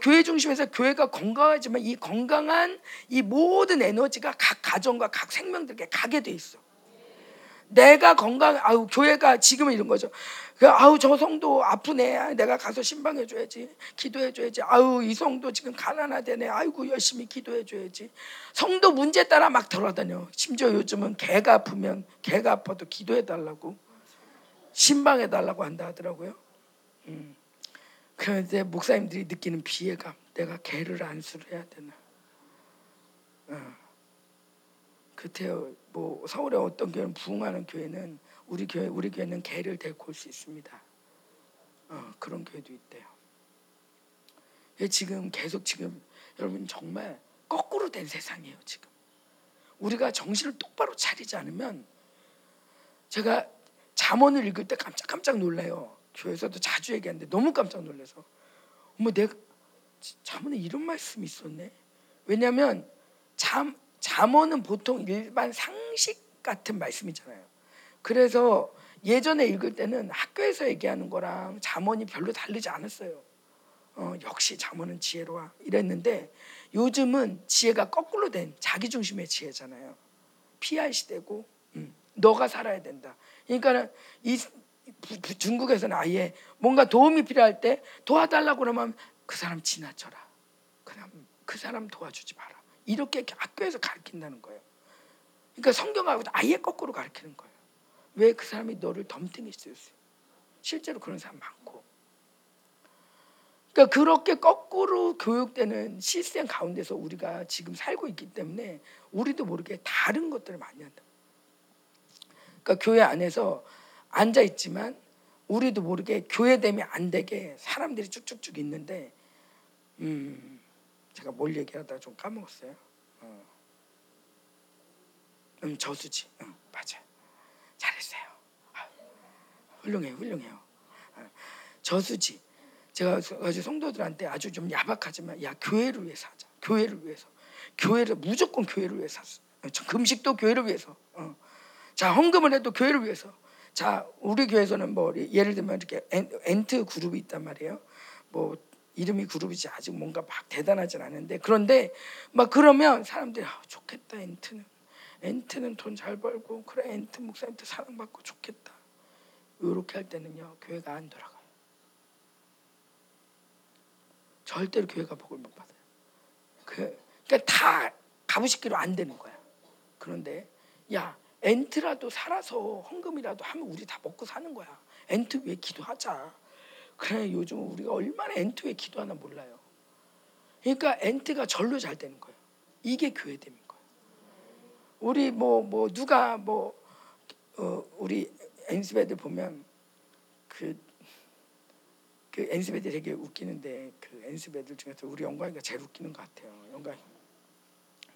교회 중심에서 교회가 건강하지만 이 건강한 이 모든 에너지가 각 가정과 각 생명들에게 가게 돼 있어. 내가 교회가 지금은 이런 거죠. 저 성도 아프네. 내가 가서 신방해줘야지. 기도해줘야지. 이 성도 지금 가난하대네. 아이고, 열심히 기도해줘야지. 성도 문제에 따라 막 돌아다녀. 심지어 요즘은 개가 아파도 기도해달라고. 신방해달라고 한다 하더라고요. 그런데 목사님들이 느끼는 비애감. 내가 개를 안수를 해야 되나. 그때요. 서울의 어떤 교회는 부흥하는 교회는 우리 교회는 개를 데리고 올 수 있습니다. 그런 교회도 있대요. 지금 계속 여러분 정말 거꾸로 된 세상이에요. 지금 우리가 정신을 똑바로 차리지 않으면 제가 잠언을 읽을 때 깜짝깜짝 놀라요. 교회에서도 자주 얘기하는데 너무 깜짝 놀라서 내가 잠언에 이런 말씀이 있었네. 왜냐하면 잠언은 보통 일반 상식 같은 말씀이잖아요. 그래서 예전에 읽을 때는 학교에서 얘기하는 거랑 잠언이 별로 다르지 않았어요. 역시 잠언은 지혜로와 이랬는데 요즘은 지혜가 거꾸로 된 자기 중심의 지혜잖아요. PR 시대고 너가 살아야 된다. 그러니까 중국에서는 아예 뭔가 도움이 필요할 때 도와달라고 그러면 그 사람 지나쳐라. 그 사람 도와주지 마라. 이렇게 학교에서 가르친다는 거예요. 그러니까 성경하고 아예 거꾸로 가르치는 거예요. 왜 그 사람이 너를 덤탱이 쓰였어요? 실제로 그런 사람 많고. 그러니까 그렇게 거꾸로 교육되는 시스템 가운데서 우리가 지금 살고 있기 때문에 우리도 모르게 다른 것들을 많이 한다. 그러니까 교회 안에서 앉아있지만 우리도 모르게 교회됨이 안 되게 사람들이 쭉쭉쭉 있는데 제가 뭘 얘기하다가 좀 까먹었어요. 저수지. 맞아요. 잘했어요. 훌륭해요. 저수지. 제가 아주 성도들한테 아주 좀 야박하지만 교회를 위해서 하자. 무조건 교회를 위해서 하자. 금식도 교회를 위해서. 헌금을 해도 교회를 위해서. 우리 교회에서는 예를 들면 이렇게 엔트 그룹이 있단 말이에요. 이름이 그룹이지 아직 뭔가 막 대단하진 않은데 그런데 그러면 사람들이 좋겠다. 엔트는 돈 잘 벌고 그래 엔트 목사님한테 사랑받고 좋겠다. 이렇게 할 때는요 교회가 안 돌아가요. 절대로 교회가 복을 못 받아요. 그러니까 다 가부식기로 안 되는 거야. 그런데 엔트라도 살아서 헌금이라도 하면 우리 다 먹고 사는 거야. 엔트 위에 기도하자. 그래 요즘 우리가 얼마나 엔트에 기도하나 몰라요. 그러니까 엔트가 절로 잘 되는 거예요. 이게 교회됨인 거예요. 우리 우리 엔스베들 보면 그 엔스베들 되게 웃기는데 그 엔스베들 중에서 우리 영광이가 제일 웃기는 것 같아요.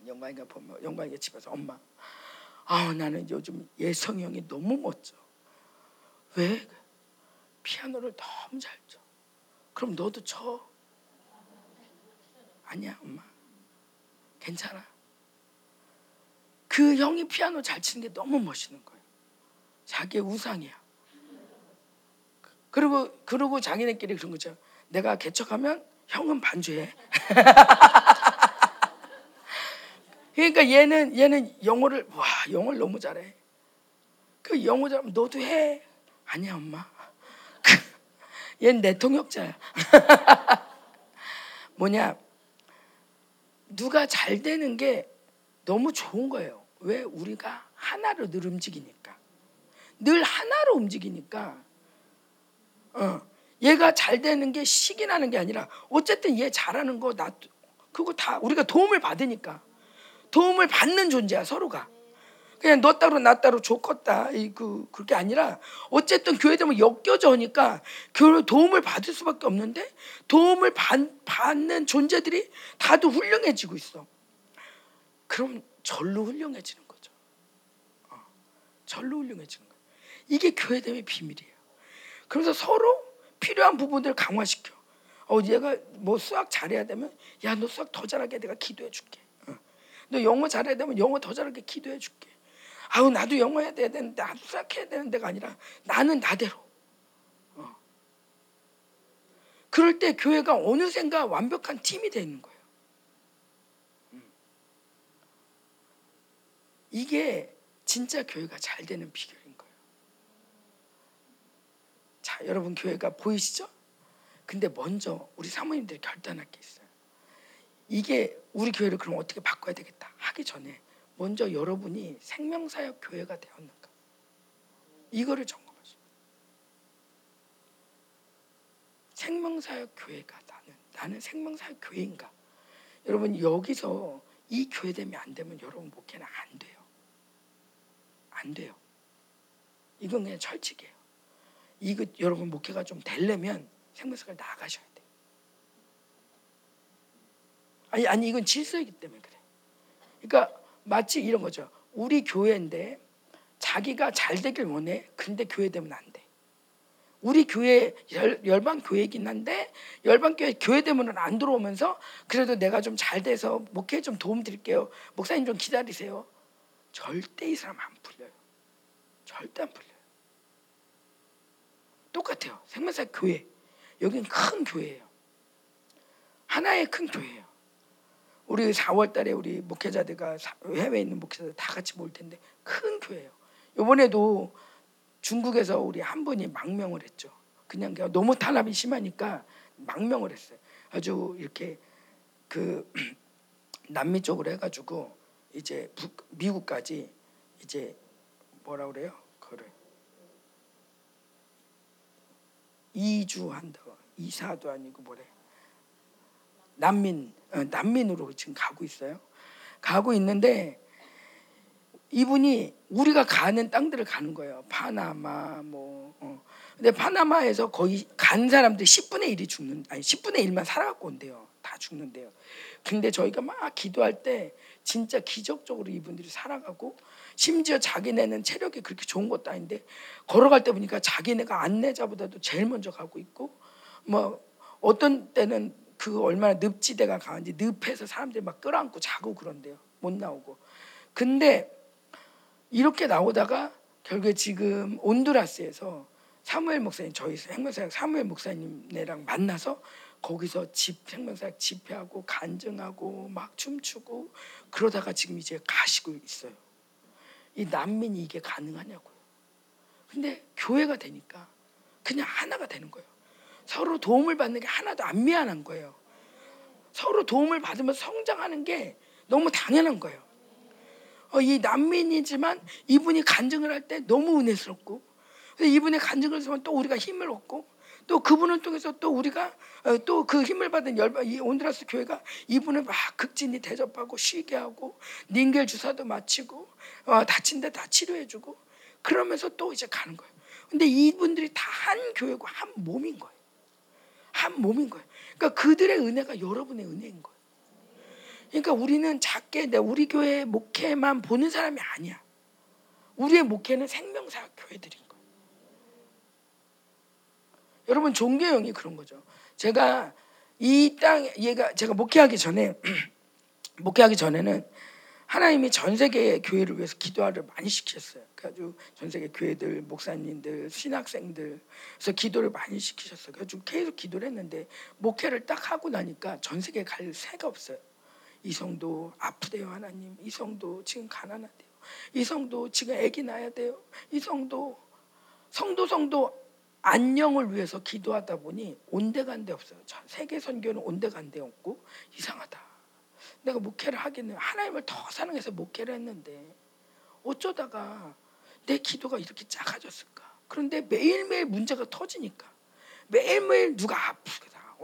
영광이가 보면 영광이가 집에서 엄마, 나는 요즘 예성형이 너무 멋져. 왜? 피아노를 너무 잘 쳐. 그럼 너도 쳐. 아니야, 엄마. 괜찮아. 그 형이 피아노 잘 치는 게 너무 멋있는 거예요. 자기의 우상이야. 그러고 자기네끼리 그런 거죠. 내가 개척하면 형은 반주해. 그러니까 얘는 영어를 영어를 너무 잘해. 그 영어 잘하면 너도 해. 아니야 엄마. 얘는 내 통역자야. 뭐냐, 누가 잘 되는 게 너무 좋은 거예요. 왜? 우리가 하나로 늘 움직이니까. 늘 하나로 움직이니까. 얘가 잘 되는 게 시기 나는 게 아니라 어쨌든 얘 잘하는 거 나 그거 다 우리가 도움을 받으니까. 도움을 받는 존재야 서로가. 그냥 너 따로 나 따로 좋겠다 그게 아니라 어쨌든 교회 되면 엮여져니까 그 도움을 받을 수밖에 없는데 도움을 받는 존재들이 다들 훌륭해지고 있어. 그럼 절로 훌륭해지는 거죠. 절로 훌륭해지는 거예요. 이게 교회 됨의 비밀이에요. 그래서 서로 필요한 부분들을 강화시켜. 얘가 뭐 수학 잘해야 되면 야 너 수학 더 잘하게 내가 기도해 줄게. 너 영어 잘해야 되면 영어 더 잘하게 기도해 줄게. 나도 영어 해야 되는데 나도 수학 해야 되는 데가 아니라 나는 나대로. 그럴 때 교회가 어느샌가 완벽한 팀이 되는 거예요. 이게 진짜 교회가 잘 되는 비결인 거예요. 자, 여러분 교회가 보이시죠? 근데 먼저 우리 사모님들이 결단할 게 있어요. 이게 우리 교회를 그럼 어떻게 바꿔야 되겠다 하기 전에 먼저 여러분이 생명사역 교회가 되었는가 이거를 점검하세요. 생명사역 교회가 나는 생명사역 교회인가. 여러분 여기서 이 교회 되면 안 되면 여러분 목회는 안 돼요. 안 돼요. 이건 그냥 철칙이에요. 이거 여러분 목회가 좀 되려면 생명사역을 나가셔야 돼요. 아니 이건 질서이기 때문에 그래. 그러니까 마치 이런 거죠. 우리 교회인데 자기가 잘 되길 원해. 근데 교회 되면 안 돼. 우리 교회 열방 교회이긴 한데 열방 교회 되면은 안 들어오면서 그래도 내가 좀 잘 돼서 목회에 좀 도움 드릴게요. 목사님 좀 기다리세요. 절대 이 사람 안 풀려요. 절대 안 풀려요. 똑같아요. 생명사 교회. 여긴 큰 교회예요. 하나의 큰 교회예요. 우리 4월 달에 우리 목회자들과 해외에 있는 목회자들 다 같이 모일 텐데 큰 교회예요. 이번에도 중국에서 우리 한 분이 망명을 했죠. 그냥 너무 탄압이 심하니까 망명을 했어요. 아주 이렇게 그 남미 쪽으로 해가지고 이제 미국까지 이제 뭐라 그래요? 그걸 이주한다고. 이사도 아니고 뭐래. 난민으로 지금 가고 있어요. 가고 있는데 이분이 우리가 가는 땅들을 가는 거예요. 파나마 근데 파나마에서 거의 간 사람들 10분의 1이 10분의 1만 살아갖고 온대요. 다 죽는데요. 근데 저희가 막 기도할 때 진짜 기적적으로 이분들이 살아가고 심지어 자기네는 체력이 그렇게 좋은 것도 아닌데 걸어갈 때 보니까 자기네가 안내자보다도 제일 먼저 가고 있고 어떤 때는 그 얼마나 늪지대가 강한지 늪에서 사람들이 막 끌어안고 자고 그런데요. 못 나오고. 근데 이렇게 나오다가 결국에 지금 온두라스에서 사무엘 목사님, 저희 생명사역 사무엘 목사님네랑 만나서 거기서 생명사역 집회하고 간증하고 막 춤추고 그러다가 지금 이제 가시고 있어요. 이 난민이 이게 가능하냐고요. 근데 교회가 되니까 그냥 하나가 되는 거예요. 서로 도움을 받는 게 하나도 안 미안한 거예요. 서로 도움을 받으면서 성장하는 게 너무 당연한 거예요. 이 난민이지만 이분이 간증을 할 때 너무 은혜스럽고 이분의 간증을 해서 또 우리가 힘을 얻고 또 그분을 통해서 또 우리가 또 그 힘을 받은 이 온드라스 교회가 이분을 막 극진히 대접하고 쉬게 하고 링겔 주사도 마치고 다친 데 다 치료해주고 그러면서 또 이제 가는 거예요. 근데 이분들이 다 한 교회고 한 몸인 거예요. 한 몸인 거예요. 그러니까 그들의 은혜가 여러분의 은혜인 거예요. 그러니까 우리는 작게 우리 교회의 목회만 보는 사람이 아니야. 우리의 목회는 생명사역 교회들인 거예요. 여러분 종교형이 그런 거죠. 제가 이 땅 얘가 제가 목회하기 전에 목회하기 전에는 하나님이 전 세계의 교회를 위해서 기도를 많이 시키셨어요. 그래서 전 세계 교회들, 목사님들, 신학생들, 그래서 기도를 많이 시키셨어요. 그래서 계속 기도를 했는데 목회를 딱 하고 나니까 전 세계 갈 새가 없어요. 이 성도 아프대요 하나님. 이 성도 지금 가난하대요. 이 성도 지금 애기 낳아야 돼요. 이 성도 안녕을 위해서 기도하다 보니 온데간데 없어요. 세계 선교는 온데간데 없고 이상하다. 내가 목회를 하기는 하나님을 더 사랑해서 목회를 했는데 어쩌다가 내 기도가 이렇게 작아졌을까. 그런데 매일매일 문제가 터지니까 매일매일 누가 아프다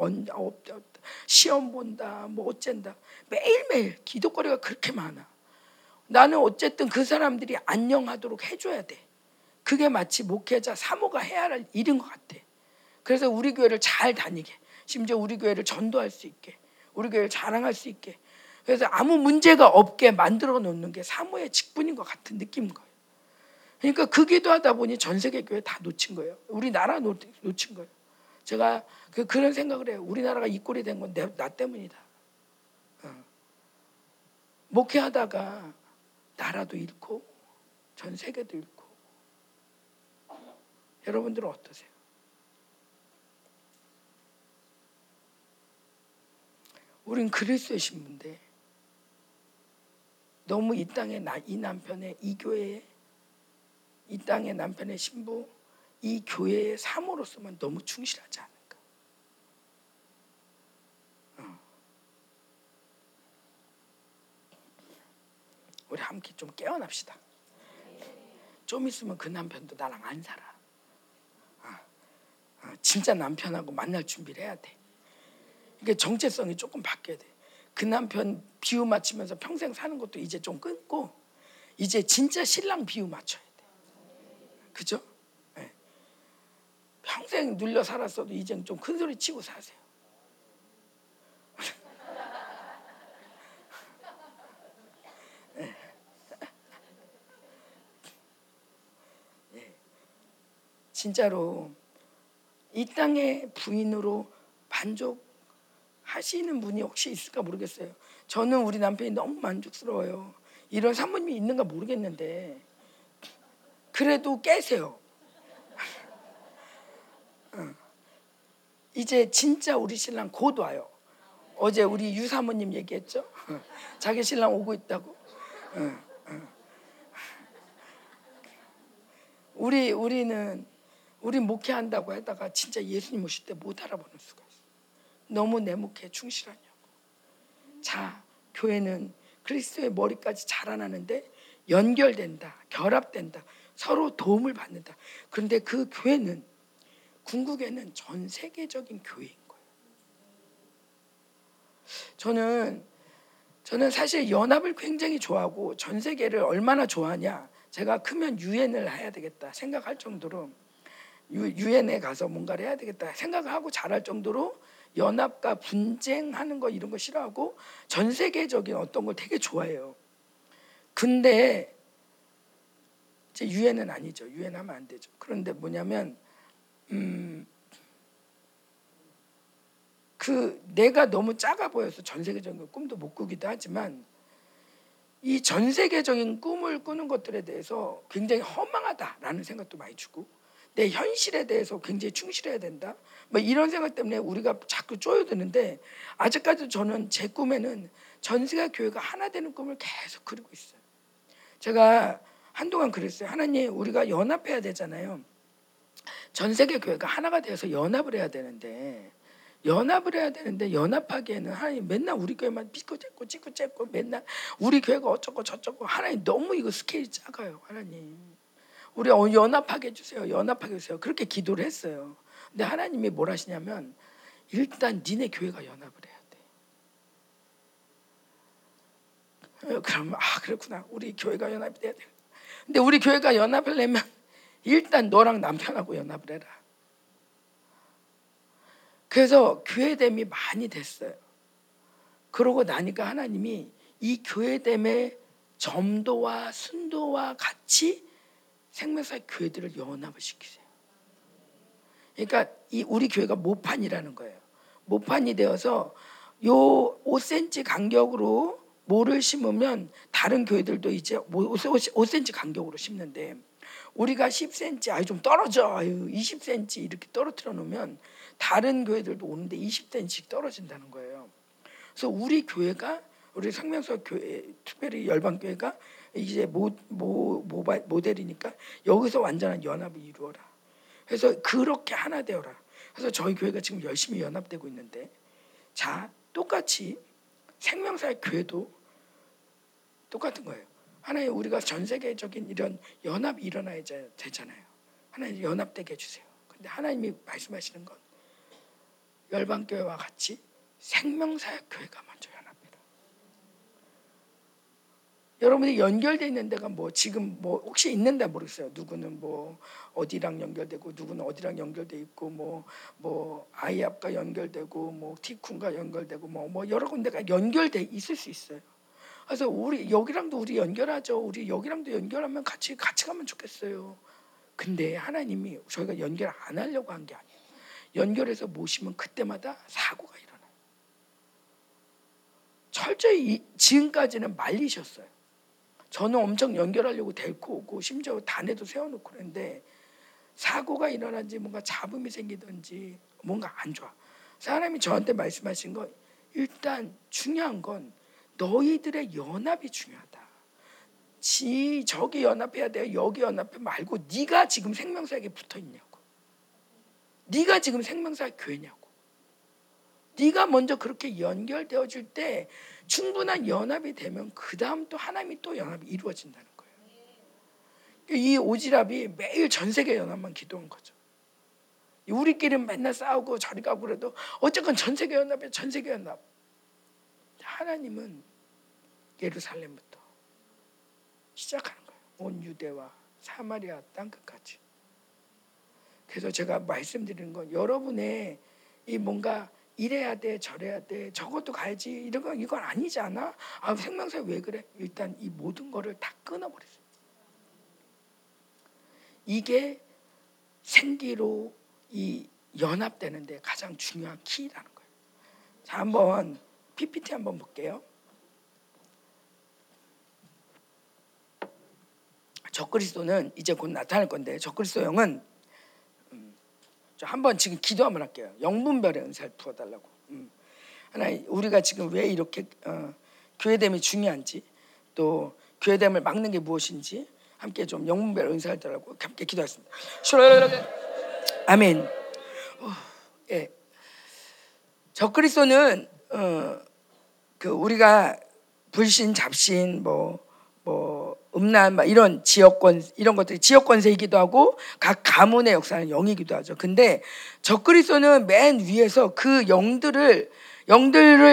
시험 본다 뭐 어쩐다 매일매일 기도거리가 그렇게 많아. 나는 어쨌든 그 사람들이 안녕하도록 해줘야 돼. 그게 마치 목회자 사모가 해야 할 일인 것 같아. 그래서 우리 교회를 잘 다니게, 심지어 우리 교회를 전도할 수 있게, 우리 교회를 자랑할 수 있게, 그래서 아무 문제가 없게 만들어 놓는 게 사모의 직분인 것 같은 느낌인 거예요. 그러니까 그 기도하다 보니 전 세계 교회 다 놓친 거예요. 우리나라 놓친 거예요. 제가 그런 생각을 해요. 우리나라가 이 꼴이 된 건 나 때문이다. 목회하다가 나라도 잃고 전 세계도 잃고. 여러분들은 어떠세요? 우린 그리스도의 신부인데 너무 이 땅에 이 남편의 이 교회에 이 땅의 남편의 신부 이 교회의 사모로서만 너무 충실하지 않을까? 우리 함께 좀 깨어납시다. 좀 있으면 그 남편도 나랑 안 살아. 진짜 남편하고 만날 준비를 해야 돼. 이게 정체성이 조금 바뀌어야 돼. 그 남편 비유 맞추면서 평생 사는 것도 이제 좀 끊고 이제 진짜 신랑 비유 맞춰야 돼. 그죠? 네. 평생 눌려 살았어도 이젠 좀 큰 소리 치고 사세요. 네. 진짜로 이 땅의 부인으로 만족하시는 분이 혹시 있을까 모르겠어요. 저는 우리 남편이 너무 만족스러워요. 이런 사모님이 있는가 모르겠는데 그래도 깨세요. 이제 진짜 우리 신랑 곧 와요. 어제 우리 유 사모님 얘기했죠? 자기 신랑 오고 있다고. 우리 목회한다고 하다가 진짜 예수님 오실 때 못 알아보는 수가 있어. 너무 내 목회에 충실하냐고. 자, 교회는 그리스도의 머리까지 자라나는데 연결된다, 결합된다, 서로 도움을 받는다. 그런데 그 교회는 궁극에는 전 세계적인 교회인 거예요. 저는 사실 연합을 굉장히 좋아하고 전 세계를 얼마나 좋아하냐. 제가 크면 유엔을 해야 되겠다 생각할 정도로 유엔에 가서 뭔가를 해야 되겠다 생각하고 잘할 정도로 연합과 분쟁하는 거 이런 거 싫어하고 전 세계적인 어떤 걸 되게 좋아해요. 근데 이제 유엔은 아니죠. 유엔 하면 안 되죠. 그런데 뭐냐면 그 내가 너무 작아 보여서 전 세계적인 꿈도 못 꾸기도 하지만 이 전 세계적인 꿈을 꾸는 것들에 대해서 굉장히 허망하다라는 생각도 많이 주고 내 현실에 대해서 굉장히 충실해야 된다. 뭐 이런 생각 때문에 우리가 자꾸 쪼여드는데 아직까지 저는 제 꿈에는 전 세계 교회가 하나 되는 꿈을 계속 그리고 있어요. 제가 한동안 그랬어요. 하나님, 우리가 연합해야 되잖아요. 전 세계 교회가 하나가 되어서 연합을 해야 되는데 연합하기에는 하나님 맨날 우리 교회만 삐꾸째꾸 찌꾸째꾸 맨날 우리 교회가 어쩌고 저쩌고 하나님 너무 이거 스케일이 작아요. 하나님. 우리 연합하게 해주세요. 연합하게 해주세요. 그렇게 기도를 했어요. 근데 하나님이 뭘 하시냐면 일단 니네 교회가 연합을 해야 돼. 그럼 그렇구나. 우리 교회가 연합이 돼야 돼. 근데 우리 교회가 연합을 내면 일단 너랑 남편하고 연합을 해라. 그래서 교회됨이 많이 됐어요. 그러고 나니까 하나님이 이 교회됨의 점도와 순도와 같이 생명사의 교회들을 연합을 시키세요. 그러니까 이 우리 교회가 모판이라는 거예요. 모판이 되어서 요 5cm 간격으로 모를 심으면 다른 교회들도 이제 5cm 간격으로 심는데 우리가 10cm 아유 좀 떨어져 아유 20cm 이렇게 떨어뜨려 놓으면 다른 교회들도 오는데 20cm씩 떨어진다는 거예요. 그래서 우리 교회가 우리 생명수 교회 특별히 열방교회가 이제 모델이니까 여기서 완전한 연합을 이루어라. 그래서 그렇게 하나 되어라. 그래서 저희 교회가 지금 열심히 연합되고 있는데 자 똑같이 생명사의 교회도 똑같은 거예요. 하나의 우리가 전 세계적인 이런 연합이 일어나야 되잖아요. 하나의 연합되게 해주세요. 근데 하나님이 말씀하시는 건 열방교회와 같이 생명사의 교회가 먼저 연합해라. 여러분이 연결되어 있는 데가 뭐 지금 뭐 혹시 있는 데 모르겠어요. 누구는 뭐 어디랑 연결되고 누구는 어디랑 연결돼 있고 뭐 아이압과 연결되고 뭐 티쿤과 연결되고 뭐 여러 군데가 연결돼 있을 수 있어요. 그래서 우리 여기랑도 우리 연결하죠. 우리 여기랑도 연결하면 같이 가면 좋겠어요. 근데 하나님이 저희가 연결 안 하려고 한 게 아니에요. 연결해서 모시면 그때마다 사고가 일어나요. 철저히 지금까지는 말리셨어요. 저는 엄청 연결하려고 데리고 오고 심지어 단에도 세워놓고 그랬는데 사고가 일어난지 뭔가 잡음이 생기든지 뭔가 안 좋아. 사람이 저한테 말씀하신 건 일단 중요한 건 너희들의 연합이 중요하다. 저기 연합해야 돼요. 여기 연합해 말고 네가 지금 생명사에게 붙어있냐고. 네가 지금 생명사의 교회냐고. 네가 먼저 그렇게 연결되어줄 때 충분한 연합이 되면 그 다음 또 하나님이 또 연합이 이루어진다는 거예요. 이 오지랖이 매일 전 세계 연합만 기도한 거죠. 우리끼리 맨날 싸우고 저리 가고 그래도 어쨌건 전 세계 연합이야. 전 세계 연합. 하나님은 예루살렘부터 시작하는 거예요. 온 유대와 사마리아 땅끝까지. 그래서 제가 말씀드리는 건 여러분의 이 뭔가 이래야 돼 저래야 돼 저것도 가야지 이런 건 이건 아니지 않아? 아 생명사에 왜 그래? 일단 이 모든 거를 다 끊어버렸어요. 이게 생기로 이 연합되는 데 가장 중요한 키라는 거예요. 자 한번 PPT 한번 볼게요. 적그리스도는 이제 곧 나타날 건데 적그리스도 영은 한번 지금 기도 한번 할게요. 영분별의 은사를 부어달라고. 하나님 우리가 지금 왜 이렇게 교회됨이 중요한지 또 교회됨을 막는 게 무엇인지 함께 좀 영분별의 은사를 달라고 함께 기도하겠습니다. 아멘. 예. 적그리스도는 그 우리가 불신, 잡신, 음란, 이런 지역권 이런 것들이 지역권세이기도 하고 각 가문의 역사는 영이기도 하죠. 근데 적그리스도는 맨 위에서 그 영들을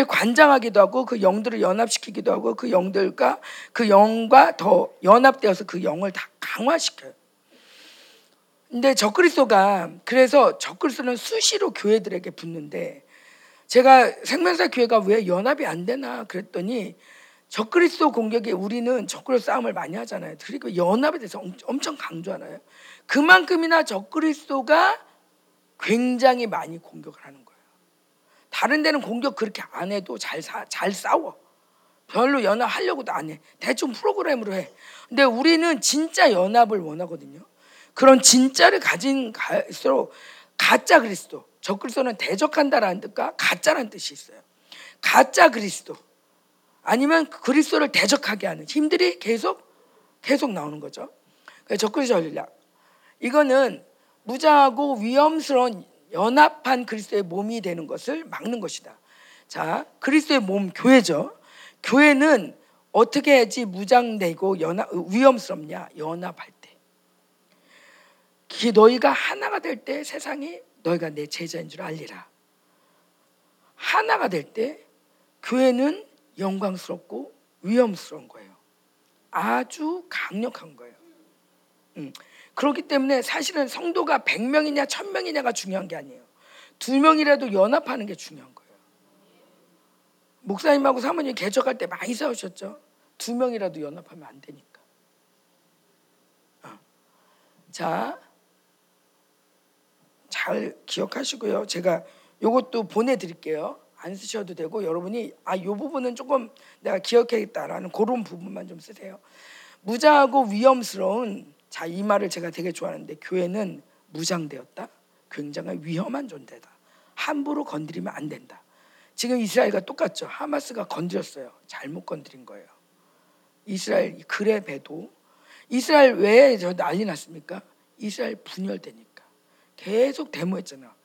관장하기도 하고 그 영들을 연합시키기도 하고 그 영들과 그 영과 더 연합되어서 그 영을 다 강화시켜요. 근데 그래서 적그리스도는 수시로 교회들에게 붙는데. 제가 생명사 교회가 왜 연합이 안 되나 그랬더니 적그리스도 공격에 우리는 적그리스도 싸움을 많이 하잖아요. 그리고 연합에 대해서 엄청 강조하나요? 그만큼이나 적그리스도가 굉장히 많이 공격을 하는 거예요. 다른 데는 공격 그렇게 안 해도 잘 싸워. 별로 연합하려고도 안 해. 대충 프로그램으로 해. 근데 우리는 진짜 연합을 원하거든요. 그런 진짜를 가진 갈수록 가짜 그리스도. 적그리스도는 대적한다라는 뜻과 가짜라는 뜻이 있어요. 가짜 그리스도 아니면 그리스도를 대적하게 하는 힘들이 계속 나오는 거죠. 적그리스도 전략 이거는 무장하고 위험스러운 연합한 그리스도의 몸이 되는 것을 막는 것이다. 자, 그리스도의 몸 교회죠. 교회는 어떻게 해야지 무장되고 위험스럽냐? 연합할 때. 너희가 하나가 될 때 세상이 너희가 내 제자인 줄 알리라. 하나가 될 때 교회는 영광스럽고 위험스러운 거예요. 아주 강력한 거예요. 그렇기 때문에 사실은 성도가 100명이냐 1000명이냐가 중요한 게 아니에요. 2명이라도 연합하는 게 중요한 거예요. 목사님하고 사모님 개척할 때 많이 싸우셨죠? 2명이라도 연합하면 안 되니까. 자 잘 기억하시고요. 제가 이것도 보내드릴게요. 안 쓰셔도 되고 여러분이 이 부분은 조금 내가 기억해야겠다라는 그런 부분만 좀 쓰세요. 무자하고 위험스러운, 자, 이 말을 제가 되게 좋아하는데, 교회는 무장되었다. 굉장히 위험한 존재다. 함부로 건드리면 안 된다. 지금 이스라엘과 똑같죠. 하마스가 건드렸어요. 잘못 건드린 거예요. 이스라엘 그래 배도, 이스라엘 왜 저 난리 났습니까? 이스라엘 분열되니까. 계속 데모했잖아.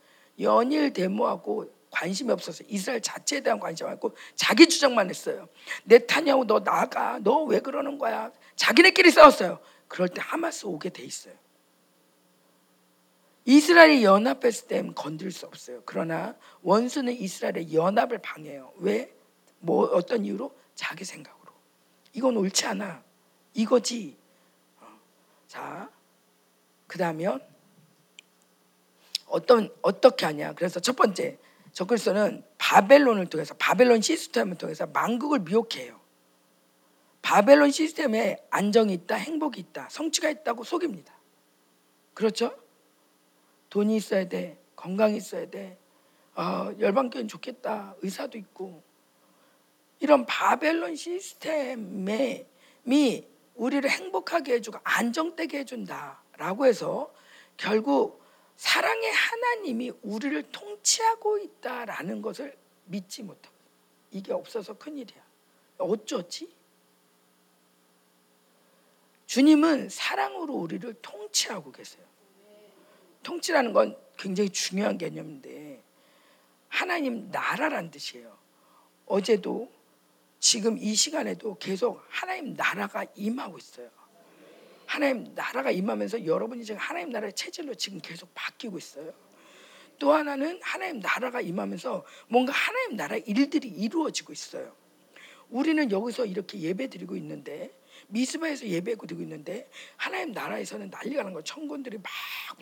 연일 데모하고 관심이 없어서 이스라엘 자체에 대한 관심이 없고 자기 주장만 했어요. 네타냐후 너 나가, 너 왜 그러는 거야. 자기네끼리 싸웠어요. 그럴 때 하마스 오게 돼 있어요. 이스라엘이 연합했을 땐 건드릴 수 없어요. 그러나 원수는 이스라엘의 연합을 방해해요. 왜? 뭐 어떤 이유로? 자기 생각으로. 이건 옳지 않아. 이거지. 자, 그다음에 어떻게 하냐. 그래서 첫 번째, 적그리스도는 바벨론을 통해서, 바벨론 시스템을 통해서 만국을 미혹해요. 바벨론 시스템에 안정이 있다, 행복이 있다, 성취가 있다고 속입니다. 그렇죠? 돈이 있어야 돼, 건강이 있어야 돼, 열방교회는 좋겠다, 의사도 있고. 이런 바벨론 시스템이 우리를 행복하게 해주고 안정되게 해준다라고 해서 결국 사랑의 하나님이 우리를 통치하고 있다라는 것을 믿지 못하고, 이게 없어서 큰일이야. 어쩌지? 주님은 사랑으로 우리를 통치하고 계세요. 통치라는 건 굉장히 중요한 개념인데, 하나님 나라란 뜻이에요. 어제도 지금 이 시간에도 계속 하나님 나라가 임하고 있어요. 하나님 나라가 임하면서 여러분이 지금 하나님 나라의 체질로 지금 계속 바뀌고 있어요. 또 하나는 하나님 나라가 임하면서 뭔가 하나님 나라의 일들이 이루어지고 있어요. 우리는 여기서 이렇게 예배 드리고 있는데, 미스바에서 예배 드리고 있는데, 하나님 나라에서는 난리가 난 거예요. 청군들이 막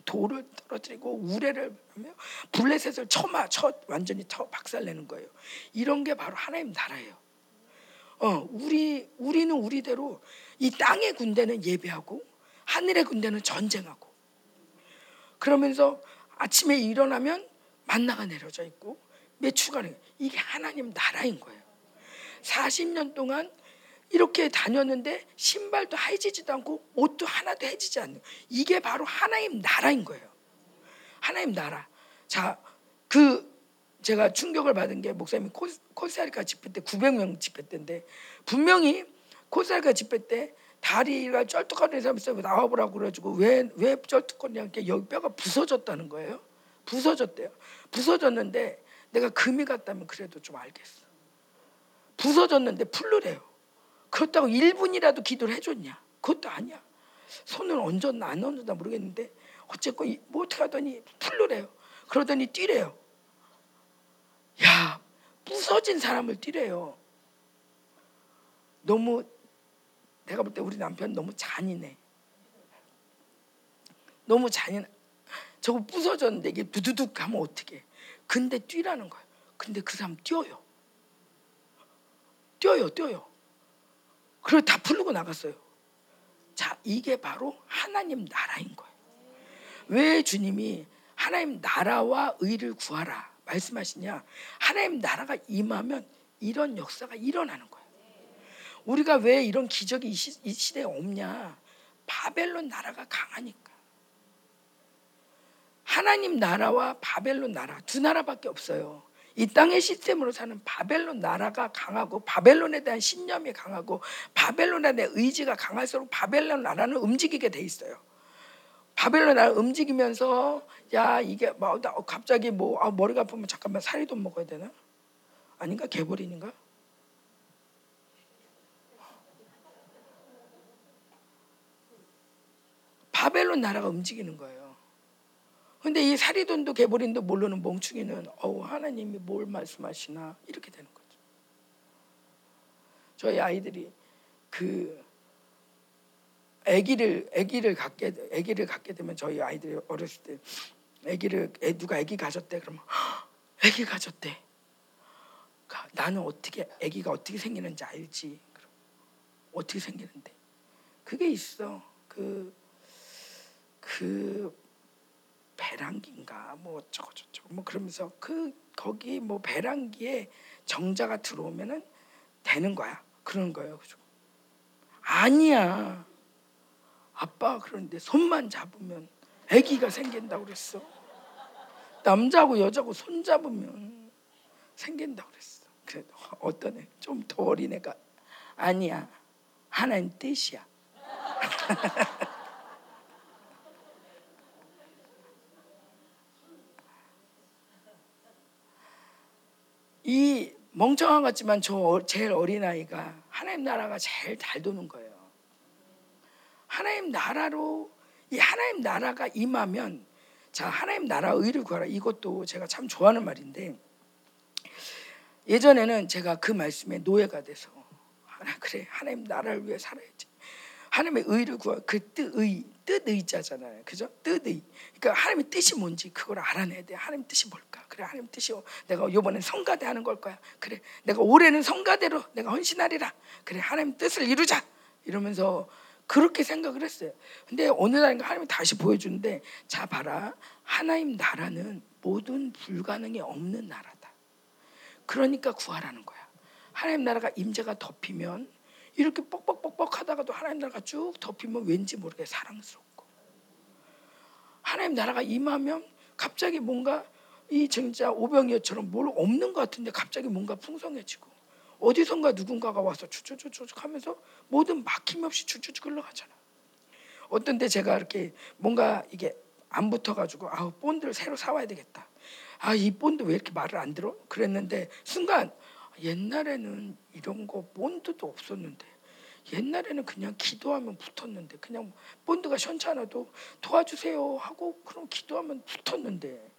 돌을 떨어뜨리고 우레를 하며 블레셋을 완전히 박살내는 거예요. 이런 게 바로 하나님 나라예요. 우리는 우리대로 이 땅의 군대는 예배하고 하늘의 군대는 전쟁하고, 그러면서 아침에 일어나면 만나가 내려져 있고 매추가 내려져 있고, 이게 하나님 나라인 거예요. 40년 동안 이렇게 다녔는데 신발도 해지지도 않고 옷도 하나도 해지지 않는, 이게 바로 하나님 나라인 거예요. 하나님 나라. 자, 제가 충격을 받은 게, 목사님이 코스타리카 집회 때 900명 집회 때인데, 분명히 코스타리카 집회 때 다리가 쩔뚝거리는 사람이 있어서 나와보라고 그래가지고 왜 쩔뚝거리냐고 하니까 여기 뼈가 부서졌다는 거예요. 부서졌대요. 부서졌는데 내가 금이 갔다면 그래도 좀 알겠어. 부서졌는데 풀르래요. 그렇다고 1분이라도 기도를 해줬냐? 그것도 아니야. 손을 얹었나 안 얹었나 모르겠는데 어쨌건 뭐 어떻게 하더니 풀르래요. 그러더니 뛰래요. 야, 부서진 사람을 뛰래요. 너무, 내가 볼 때 우리 남편 너무 잔인해. 너무 잔인해. 저거 부서졌는데 이게 두두둑 하면 어떡해. 근데 뛰라는 거야. 근데 그 사람 뛰어요. 뛰어요. 그리고 다 풀고 나갔어요. 자, 이게 바로 하나님 나라인 거예요. 왜 주님이 하나님 나라와 의를 구하라 말씀하시냐? 하나님 나라가 임하면 이런 역사가 일어나는 거예요. 우리가 왜 이런 기적이 이 시대에 없냐? 바벨론 나라가 강하니까. 하나님 나라와 바벨론 나라, 두 나라밖에 없어요. 이 땅의 시스템으로 사는 바벨론 나라가 강하고, 바벨론에 대한 신념이 강하고, 바벨론에 대한 의지가 강할수록 바벨론 나라는 움직이게 돼 있어요. 바벨론 나라 움직이면서, 야, 이게 막 갑자기 머리가 아프면 잠깐만 사리돈 먹어야 되나? 아닌가? 개보린인가? 바벨론 나라가 움직이는 거예요. 근데 이 사리돈도 개보린도 모르는 멍충이는 하나님이 뭘 말씀하시나 이렇게 되는 거죠. 저희 아이들이 아기를 갖게 되면, 저희 아이들이 어렸을 때 누가 아기 가졌대 그러면 아기 가졌대. 나는 어떻게 아기가 어떻게 생기는지 알지. 그럼 어떻게 생기는데? 그게 있어. 배란기인가 뭐 어쩌고 저쩌고 뭐 그러면서 그 거기 뭐 배란기에 정자가 들어오면은 되는 거야. 그런 거예요. 그죠? 아니야. 아빠 그런데 손만 잡으면 아기가 생긴다고 그랬어. 남자고 여자고 손 잡으면 생긴다고 그랬어. 그래도 어떤 애 좀 더 어린 애가 아니야. 하나님 뜻이야. 이 멍청한 것 같지만 저 제일 어린아이가 하나님 나라가 제일 잘 도는 거예요. 하나님 나라로, 이 하나님 나라가 임하면, 자, 하나님 나라 의를 구하라. 이것도 제가 참 좋아하는 말인데, 예전에는 제가 그 말씀에 노예가 돼서, 그래, 하나님 나라를 위해 살아야지. 하나님의 의를 구하라. 그 뜻의자잖아요. 그죠? 뜻의. 그러니까 하나님의 뜻이 뭔지 그걸 알아내야 돼. 하나님 뜻이 뭘까? 그래, 하나님 뜻이 내가 이번엔 성가대 하는 걸 거야. 그래, 내가 올해는 성가대로 내가 헌신하리라. 그래, 하나님 뜻을 이루자. 이러면서 그렇게 생각을 했어요. 근데 어느 날인가 하나님이 다시 보여주는데, 자, 봐라. 하나님 나라는 모든 불가능이 없는 나라다. 그러니까 구하라는 거야. 하나님 나라가 임재가 덮이면 이렇게 뻑뻑뻑뻑 하다가도 하나님 나라가 쭉 덮이면 왠지 모르게 사랑스럽고, 하나님 나라가 임하면 갑자기 뭔가 이 진짜 오병이어처럼 뭘 없는 것 같은데 갑자기 뭔가 풍성해지고, 어디선가 누군가가 와서 추추추추 하면서 뭐든 막힘없이 추추추 흘러가잖아. 어떤 데 제가 이렇게 뭔가 이게 안 붙어가지고 아우 본드를 새로 사와야 되겠다. 아, 이 본드 왜 이렇게 말을 안 들어? 그랬는데 순간 옛날에는 이런 거 본드도 없었는데, 옛날에는 그냥 기도하면 붙었는데, 그냥 본드가 시원찮아도 도와주세요 하고 그럼 기도하면 붙었는데,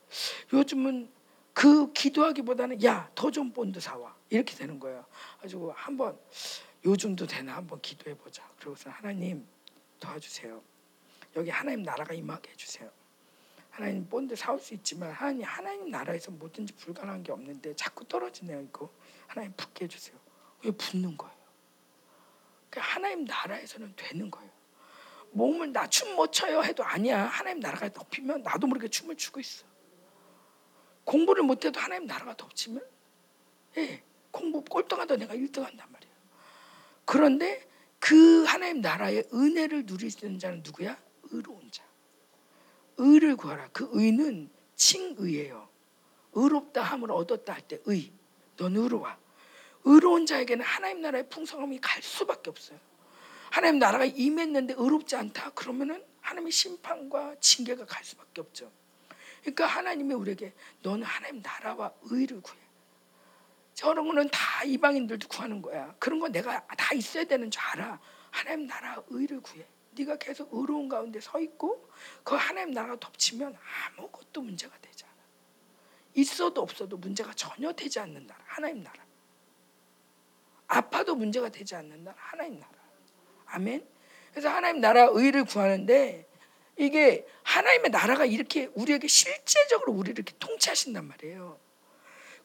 요즘은 그 기도하기보다는 야, 더 좀 본드 사와 이렇게 되는 거예요. 가지고 한번 요즘도 되나 한번 기도해 보자. 그러고서 하나님 도와주세요. 여기 하나님 나라가 임하게 해주세요. 하나님 본드 사올 수 있지만 하나님 나라에서 뭐든지 불가능한 게 없는데 자꾸 떨어지네요. 이거 하나님 붙게 해주세요. 왜 붙는 거예요? 그러니까 하나님 나라에서는 되는 거예요. 몸을 나 춤 못 춰요 해도 아니야. 하나님 나라가 덮이면 나도 모르게 춤을 추고 있어. 공부를 못해도 하나님 나라가 덮치면, 예, 공부 꼴등하던 내가 1등한단 말이에요. 그런데 그 하나님 나라의 은혜를 누릴 수 있는 자는 누구야? 의로운 자. 의를 구하라. 그 의는 칭의예요. 의롭다 함을 얻었다 할 때 의. 넌 의로워. 의로운 자에게는 하나님 나라의 풍성함이 갈 수밖에 없어요. 하나님 나라가 임했는데 의롭지 않다. 그러면은 하나님의 심판과 징계가 갈 수밖에 없죠. 그러니까 하나님이 우리에게 너는 하나님 나라와 의를 구해. 저런 거는 다 이방인들도 구하는 거야. 그런 거 내가 다 있어야 되는 줄 알아. 하나님 나라와 의를 구해. 네가 계속 의로운 가운데 서 있고 그 하나님 나라가 덮치면 아무것도 문제가 되지 않아. 있어도 없어도 문제가 전혀 되지 않는 나라. 하나님 나라. 아파도 문제가 되지 않는 나라. 하나님 나라. 아멘. 그래서 하나님 나라 의를 구하는데, 이게 하나님의 나라가 이렇게 우리에게 실제적으로 우리를 이렇게 통치하신단 말이에요.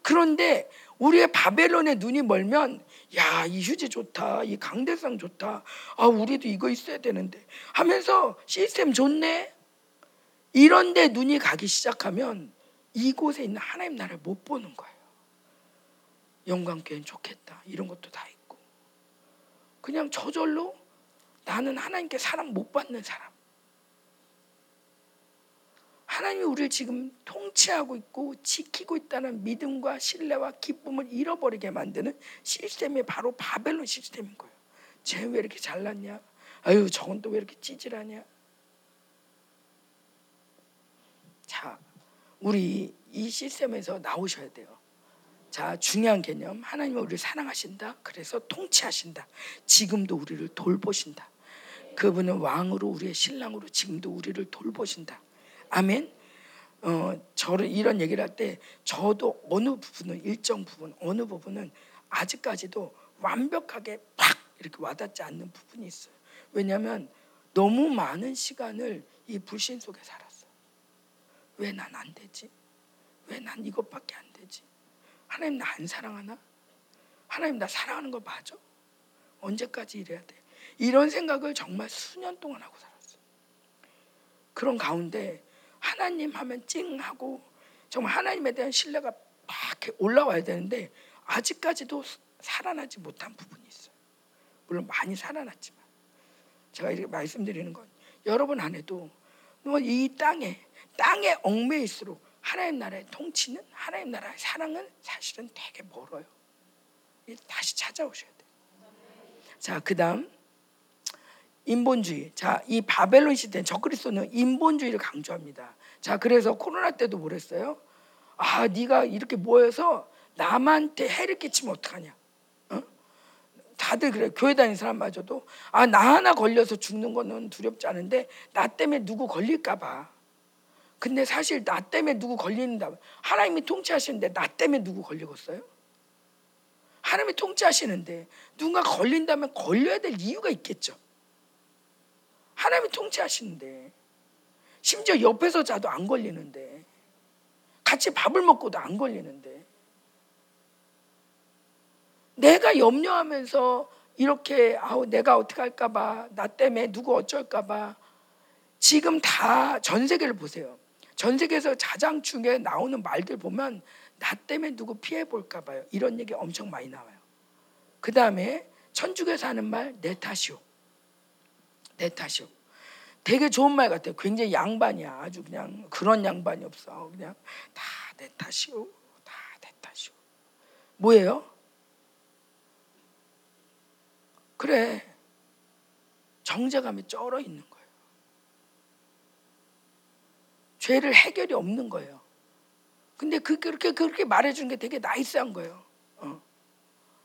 그런데 우리의 바벨론에 눈이 멀면, 야, 이 휴지 좋다, 이 강대상 좋다, 아, 우리도 이거 있어야 되는데 하면서 시스템 좋네, 이런데 눈이 가기 시작하면 이곳에 있는 하나님 나라를 못 보는 거예요. 영광교회는 좋겠다, 이런 것도 다 있고, 그냥 저절로 나는 하나님께 사랑 못 받는 사람. 하나님이 우리를 지금 통치하고 있고 지키고 있다는 믿음과 신뢰와 기쁨을 잃어버리게 만드는 시스템이 바로 바벨론 시스템인 거예요. 쟤 왜 이렇게 잘났냐? 아유, 저건 또 왜 이렇게 찌질하냐? 자, 우리 이 시스템에서 나오셔야 돼요. 자, 중요한 개념. 하나님은 우리를 사랑하신다. 그래서 통치하신다. 지금도 우리를 돌보신다. 그분은 왕으로, 우리의 신랑으로 지금도 우리를 돌보신다. 아멘. 저를 이런 얘기를 할 때 저도 어느 부분은, 일정 부분, 어느 부분은 아직까지도 완벽하게 팍 이렇게 와닿지 않는 부분이 있어요. 왜냐하면 너무 많은 시간을 이 불신 속에 살았어요. 왜 난 안 되지? 왜 난 이것밖에 안 되지? 하나님 나 안 사랑하나? 하나님 나 사랑하는 거 맞아? 언제까지 이래야 돼? 이런 생각을 정말 수년 동안 하고 살았어요. 그런 가운데 하나님 하면 찡하고 정말 하나님에 대한 신뢰가 막 올라와야 되는데 아직까지도 살아나지 못한 부분이 있어요. 물론 많이 살아났지만 제가 이렇게 말씀드리는 건 여러분 안에도 이 땅에 얽매일수록 하나님 나라의 통치는 하나님 나라의 사랑은 사실은 되게 멀어요. 다시 찾아오셔야 돼요. 자, 그 다음 인본주의. 자, 이 바벨론 시대는 적그리스도는 인본주의를 강조합니다. 자, 그래서 코로나 때도 뭐랬어요? 아, 네가 이렇게 모여서 남한테 해를 끼치면 어떡하냐? 어? 다들 그래. 교회 다니는 사람마저도 아, 나 하나 걸려서 죽는 거는 두렵지 않은데 나 때문에 누구 걸릴까 봐. 근데 사실 나 때문에 누구 걸린다. 하나님이 통치하시는데 나 때문에 누구 걸리겠어요? 하나님이 통치하시는데 누군가 걸린다면 걸려야 될 이유가 있겠죠. 하나님이 통치하시는데 심지어 옆에서 자도 안 걸리는데 같이 밥을 먹고도 안 걸리는데 내가 염려하면서 이렇게 아우 내가 어떻게 할까 봐 나 때문에 누구 어쩔까 봐 지금 다 전 세계를 보세요. 전 세계에서 자장중에 나오는 말들 보면 나 때문에 누구 피해볼까 봐요. 이런 얘기 엄청 많이 나와요. 그 다음에 천주교에서 하는 말 내 탓이오. 내 탓이요. 되게 좋은 말 같아요. 굉장히 양반이야. 아주 그냥 그런 양반이 없어. 그냥 다 내 탓이요. 다 내 탓이요. 뭐예요? 그래. 정제감이 쩔어 있는 거예요. 죄를 해결이 없는 거예요. 근데 그렇게 말해주는 게 되게 나이스한 거예요.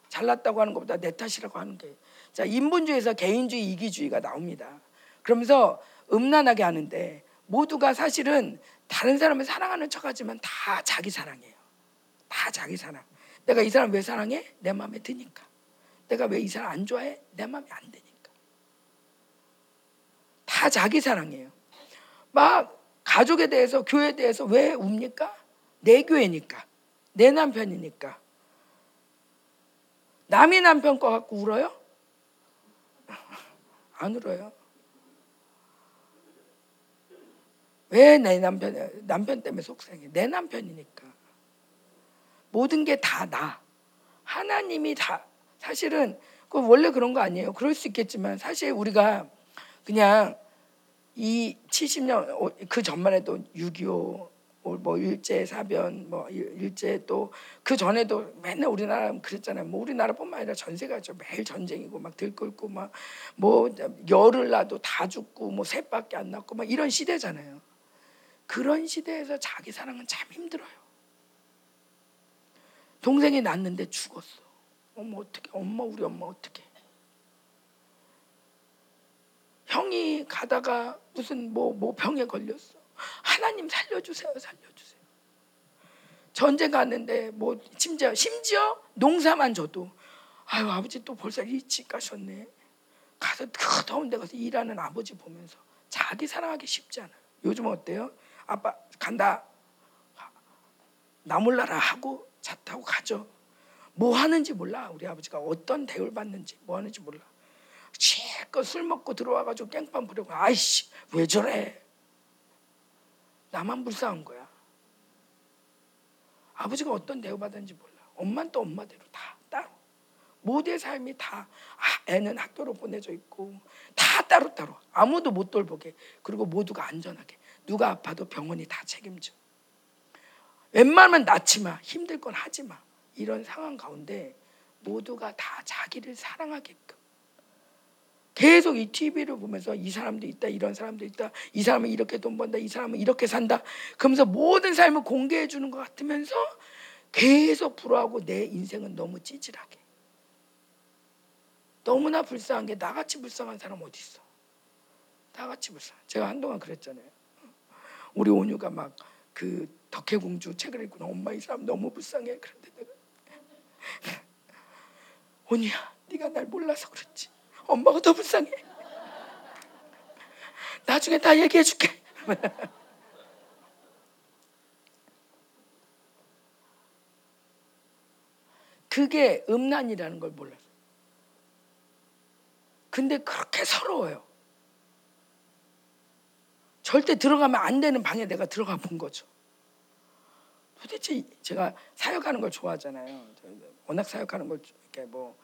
잘났다고 하는 것보다 내 탓이라고 하는 게. 자, 인본주의에서 개인주의, 이기주의가 나옵니다. 그러면서 음란하게 하는데 모두가 사실은 다른 사람을 사랑하는 척하지만 다 자기 사랑이에요. 다 자기 사랑. 내가 이 사람 왜 사랑해? 내 마음에 드니까. 내가 왜 이 사람 안 좋아해? 내 마음에 안 드니까. 다 자기 사랑이에요. 막 가족에 대해서, 교회에 대해서 왜 웁니까? 내 교회니까. 내 남편이니까. 남이 남편 거 갖고 울어요? 안 울어요. 왜 내 남편 때문에 속상해? 내 남편이니까. 모든 게 다 나. 하나님이 다 사실은 그 원래 그런 거 아니에요. 그럴 수 있겠지만 사실 우리가 그냥 이 70년 그 전만 해도 6.25 뭐 일제 사변 뭐 일제 또 그 전에도 맨날 우리나라 그랬잖아요. 뭐 우리나라뿐만 아니라 전 세계죠. 매일 전쟁이고 막 들끓고 막 뭐 열흘 나도 다 죽고 뭐 셋밖에 안 났고 막 이런 시대잖아요. 그런 시대에서 자기 사랑은 참 힘들어요. 동생이 낳았는데 죽었어. 어머 어떡해. 엄마 우리 엄마 어떡해. 형이 가다가 무슨 뭐 병에 걸렸어. 하나님 살려주세요, 살려주세요. 전쟁 갔는데 뭐 심지어 농사만 줘도 아유 아버지 또 벌써 일찍 가셨네. 가서 그 더운 데 가서 일하는 아버지 보면서 자기 사랑하기 쉽지 않아요. 요즘 어때요? 아빠 간다. 나 몰라라 하고 차 타고 가죠. 뭐 하는지 몰라. 우리 아버지가 어떤 대우를 받는지 뭐 하는지 몰라. 실컷 술 먹고 들어와가지고 깽판 부리고 아이씨 왜 저래. 나만 불쌍한 거야. 아버지가 어떤 대우받았는지 몰라. 엄마는 또 엄마대로 다 따로. 모두의 삶이 다 애는 학교로 보내져 있고 다 따로따로. 아무도 못 돌보게. 그리고 모두가 안전하게. 누가 아파도 병원이 다 책임져. 웬만하면 낳지 마. 힘들 건 하지 마. 이런 상황 가운데 모두가 다 자기를 사랑하게끔. 계속 이 TV를 보면서 이 사람도 있다, 이런 사람도 있다, 이 사람은 이렇게 돈 번다, 이 사람은 이렇게 산다. 그러면서 모든 삶을 공개해 주는 것 같으면서 계속 불화하고 내 인생은 너무 찌질하게. 너무나 불쌍한 게 나같이 불쌍한 사람 어디 있어? 나같이 불쌍. 제가 한동안 그랬잖아요. 우리 온유가 막 그 덕혜공주 책을 읽고 엄마 이 사람 너무 불쌍해. 그런데 내가 온유야, 네가 날 몰라서 그렇지. 엄마가 더 불쌍해. 나중에 다 얘기해 줄게. 그게 음란이라는 걸 몰라요. 근데 그렇게 서러워요. 절대 들어가면 안 되는 방에 내가 들어가 본 거죠. 도대체 제가 사역하는 걸 좋아하잖아요. 워낙 사역하는 걸, 그러니까 뭐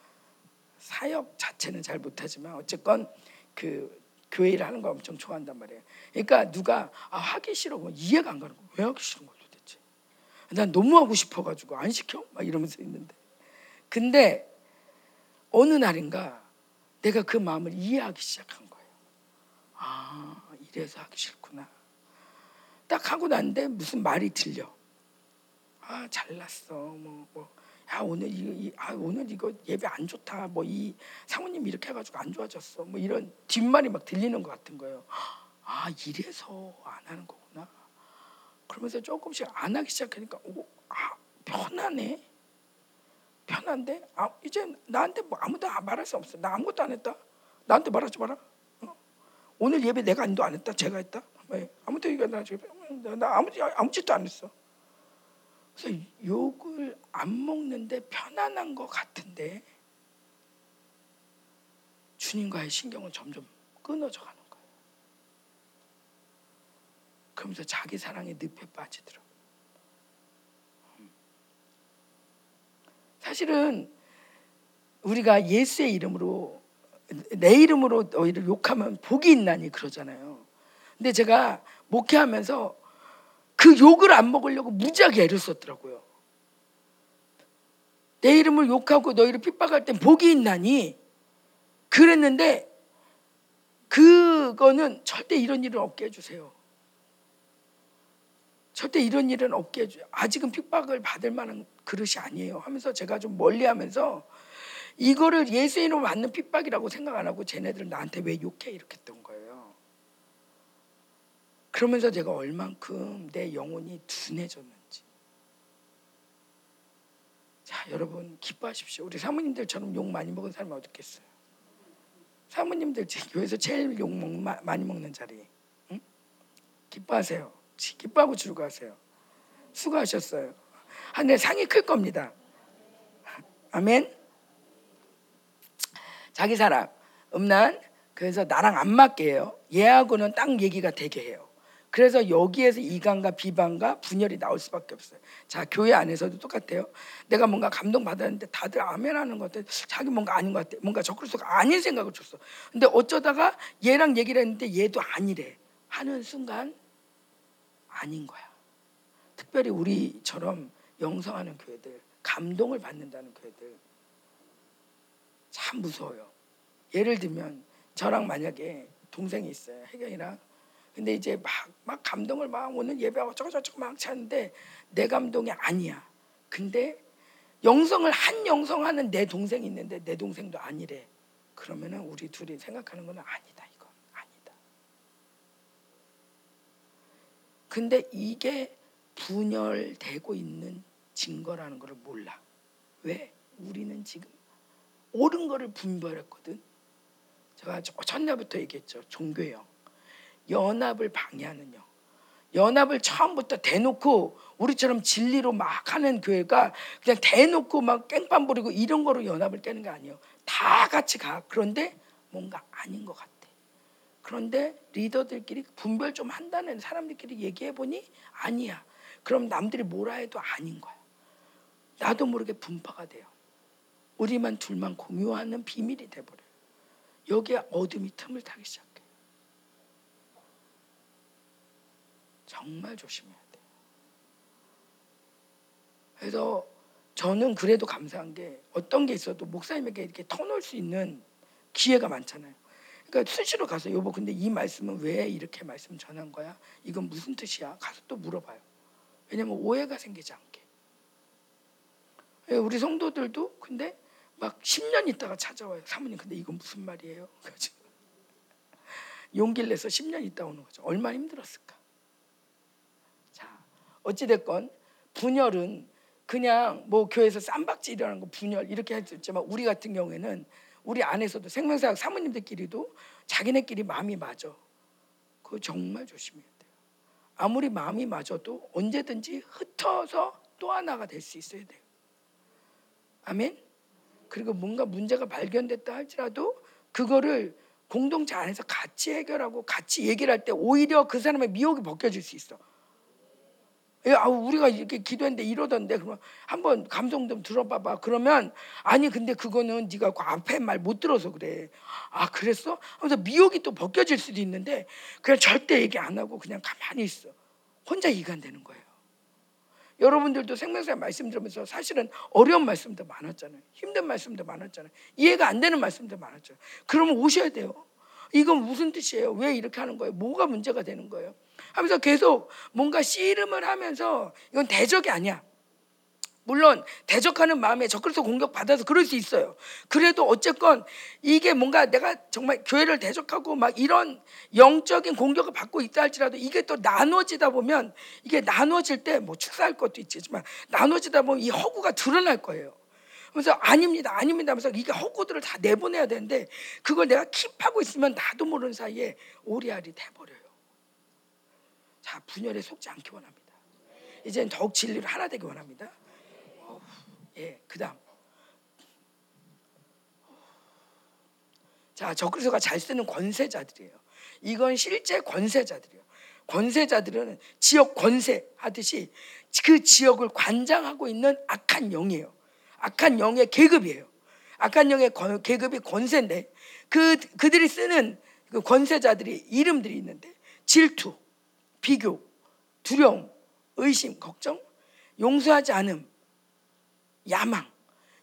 사역 자체는 잘 못하지만 어쨌건 그 교회 일을 하는 걸 엄청 좋아한단 말이에요. 그러니까 누가 하기 싫어, 이해가 안 가는 거예요. 왜 하기 싫은 거야 도대체? 난 너무 하고 싶어가지고 안 시켜? 막 이러면서 있는데, 근데 어느 날인가 내가 그 마음을 이해하기 시작한 거예요. 아, 이래서 하기 싫구나. 딱 하고 난데 무슨 말이 들려. 아, 잘났어. 야, 오늘 이거 예배 안 좋다. 이 사모님이 이렇게 해가지고 안 좋아졌어. 이런 뒷말이 막 들리는 것 같은 거예요. 아, 이래서 안 하는 거구나. 그러면서 조금씩 안 하기 시작하니까, 편하네. 편한데? 이제 나한테 아무도 말할 수 없어. 나 아무것도 안 했다. 나한테 말하지 마라. 오늘 예배 내가 인도 안 했다. 제가 했다. 아무도 이거 나 아무 짓도 안 했어. 그래서 욕을 안 먹는데 편안한 것 같은데 주님과의 신경은 점점 끊어져 가는 거예요. 그러면서 자기 사랑의 늪에 빠지더라고요. 사실은 우리가 예수의 이름으로, 내 이름으로 너희를 욕하면 복이 있나니 그러잖아요. 근데 제가 목회하면서 그 욕을 안 먹으려고 무지하게 애를 썼더라고요. 내 이름을 욕하고 너희를 핍박할 땐 복이 있나니 그랬는데, 그거는 절대 이런 일은 없게 해주세요. 절대 이런 일은 없게 해주세요. 아직은 핍박을 받을 만한 그릇이 아니에요 하면서 제가 좀 멀리하면서, 이거를 예수의 이름으로 받는 핍박이라고 생각 안 하고 쟤네들은 나한테 왜 욕해 이렇게 했던 거예요. 그러면서 제가 얼만큼 내 영혼이 둔해졌는지. 자, 여러분 기뻐하십시오. 우리 사모님들처럼 욕 많이 먹은 사람이 어디 있겠어요? 사모님들 교회에서 제일 욕 많이 먹는 자리. 응? 기뻐하세요. 기뻐하고 즐거워하세요. 수고하셨어요. 하늘의 상이 클 겁니다. 아멘. 자기 사랑, 음란, 그래서 나랑 안 맞게 해요. 얘하고는 딱 얘기가 되게 해요. 그래서 여기에서 이간과 비방과 분열이 나올 수밖에 없어요. 자, 교회 안에서도 똑같아요. 내가 뭔가 감동받았는데 다들 아멘하는 것 같아. 자기 뭔가 아닌 것 같아. 뭔가 저 그리스도가 아닌 생각을 줬어. 근데 어쩌다가 얘랑 얘기를 했는데 얘도 아니래 하는 순간 아닌 거야. 특별히 우리처럼 영성하는 교회들, 감동을 받는다는 교회들 참 무서워요. 예를 들면 저랑 만약에 동생이 있어요, 혜경이랑. 근데 이제 막 감동을 막 오늘 예배하고 저거 막 찾는데 내 감동이 아니야. 근데 영성을 한 영성하는 내 동생이 있는데 내 동생도 아니래. 그러면은 우리 둘이 생각하는 건 아니다, 이건 아니다. 근데 이게 분열되고 있는 증거라는 걸 몰라. 왜? 우리는 지금 옳은 거를 분별했거든. 제가 첫날부터 얘기했죠. 종교형. 연합을 방해하는 형. 연합을 처음부터 대놓고 우리처럼 진리로 막 하는 교회가 그냥 대놓고 막 깽판 부리고 이런 거로 연합을 깨는 게 아니에요. 다 같이 가. 그런데 뭔가 아닌 것 같아. 그런데 리더들끼리 분별 좀 한다는 사람들끼리 얘기해보니 아니야. 그럼 남들이 뭐라 해도 아닌 거야. 나도 모르게 분파가 돼요. 우리만 둘만 공유하는 비밀이 돼버려요. 여기에 어둠이 틈을 타기 시작해요. 정말 조심해야 돼요. 그래서 저는 그래도 감사한 게, 어떤 게 있어도 목사님에게 이렇게 터놓을 수 있는 기회가 많잖아요. 그러니까 수시로 가서 여보 근데 이 말씀은 왜 이렇게 말씀 전한 거야? 이건 무슨 뜻이야? 가서 또 물어봐요. 왜냐면 오해가 생기지 않게. 우리 성도들도 근데 막 10년 있다가 찾아와요. 사모님 근데 이건 무슨 말이에요? 용기를 내서 10년 있다 오는 거죠. 얼마나 힘들었을까. 자, 어찌됐건 분열은 그냥 교회에서 쌈박지 일어나는 거 분열 이렇게 할 수 있지만, 우리 같은 경우에는 우리 안에서도 생명사역 사모님들끼리도 자기네끼리 마음이 맞아. 그거 정말 조심해야 돼요. 아무리 마음이 맞아도 언제든지 흩어서 또 하나가 될 수 있어야 돼요. 아멘? 그리고 뭔가 문제가 발견됐다 할지라도 그거를 공동체 안에서 같이 해결하고 같이 얘기를 할 때 오히려 그 사람의 미혹이 벗겨질 수 있어. 아, 우리가 이렇게 기도했는데 이러던데 그러면 한번 감성 좀 들어봐봐. 그러면 아니 근데 그거는 네가 그 앞에 말 못 들어서 그래. 아 그랬어? 하면서 미혹이 또 벗겨질 수도 있는데 그냥 절대 얘기 안 하고 그냥 가만히 있어. 혼자 이간되는 거예요. 여러분들도 생명사의 말씀 들으면서 사실은 어려운 말씀도 많았잖아요. 힘든 말씀도 많았잖아요. 이해가 안 되는 말씀도 많았잖아요. 그러면 오셔야 돼요. 이건 무슨 뜻이에요? 왜 이렇게 하는 거예요? 뭐가 문제가 되는 거예요? 하면서 계속 뭔가 씨름을 하면서 이건 대적이 아니야. 물론 대적하는 마음에 적그리스도 공격받아서 그럴 수 있어요. 그래도 어쨌건 이게 뭔가 내가 정말 교회를 대적하고 막 이런 영적인 공격을 받고 있다 할지라도 이게 또 나눠지다 보면 이게 나눠질 때 뭐 축사할 것도 있지만 나눠지다 보면 이 허구가 드러날 거예요. 그래서 아닙니다, 아닙니다 하면서 이게 허구들을 다 내보내야 되는데 그걸 내가 킵하고 있으면 나도 모르는 사이에 오리알이 돼버려요. 자, 분열에 속지 않기 원합니다. 이제는 더욱 진리로 하나 되기 원합니다. 예, 그다음. 자, 적그리스도가 잘 쓰는 권세자들이에요. 이건 실제 권세자들이에요. 권세자들은 지역 권세하듯이 그 지역을 관장하고 있는 악한 영이에요. 악한 영의 계급이에요. 악한 영의 계급이 권세인데 그들이 쓰는 그 권세자들이 이름들이 있는데 질투, 비교, 두려움, 의심, 걱정, 용서하지 않음, 야망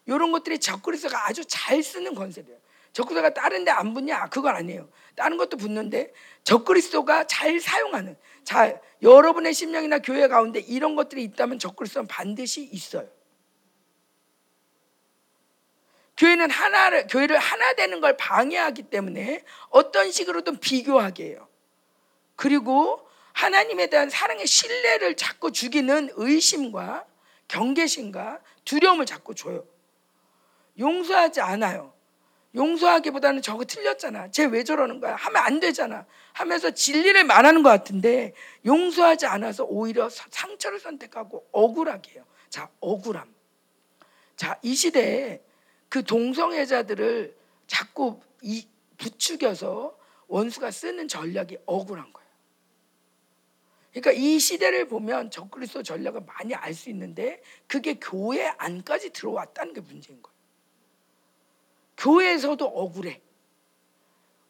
이런 것들이 적그리스도가 아주 잘 쓰는 권세예요. 적그리스도가 다른 데 안 붙냐? 그건 아니에요. 다른 것도 붙는데 적그리스도가 잘 사용하는 자, 여러분의 심령이나 교회 가운데 이런 것들이 있다면 적그리스도는 반드시 있어요. 교회는 하나를 교회를 하나 되는 걸 방해하기 때문에 어떤 식으로든 비교하게 해요. 그리고 하나님에 대한 사랑의 신뢰를 자꾸 죽이는 의심과 경계심과 두려움을 자꾸 줘요. 용서하지 않아요. 용서하기보다는 저거 틀렸잖아. 쟤 왜 저러는 거야? 하면 안 되잖아. 하면서 진리를 말하는 것 같은데 용서하지 않아서 오히려 상처를 선택하고 억울하게 해요. 자, 억울함. 자, 이 시대에 그 동성애자들을 자꾸 부추겨서 원수가 쓰는 전략이 억울한 거예요. 그러니까 이 시대를 보면 적그리스도 전략을 많이 알 수 있는데 그게 교회 안까지 들어왔다는 게 문제인 거예요. 교회에서도 억울해.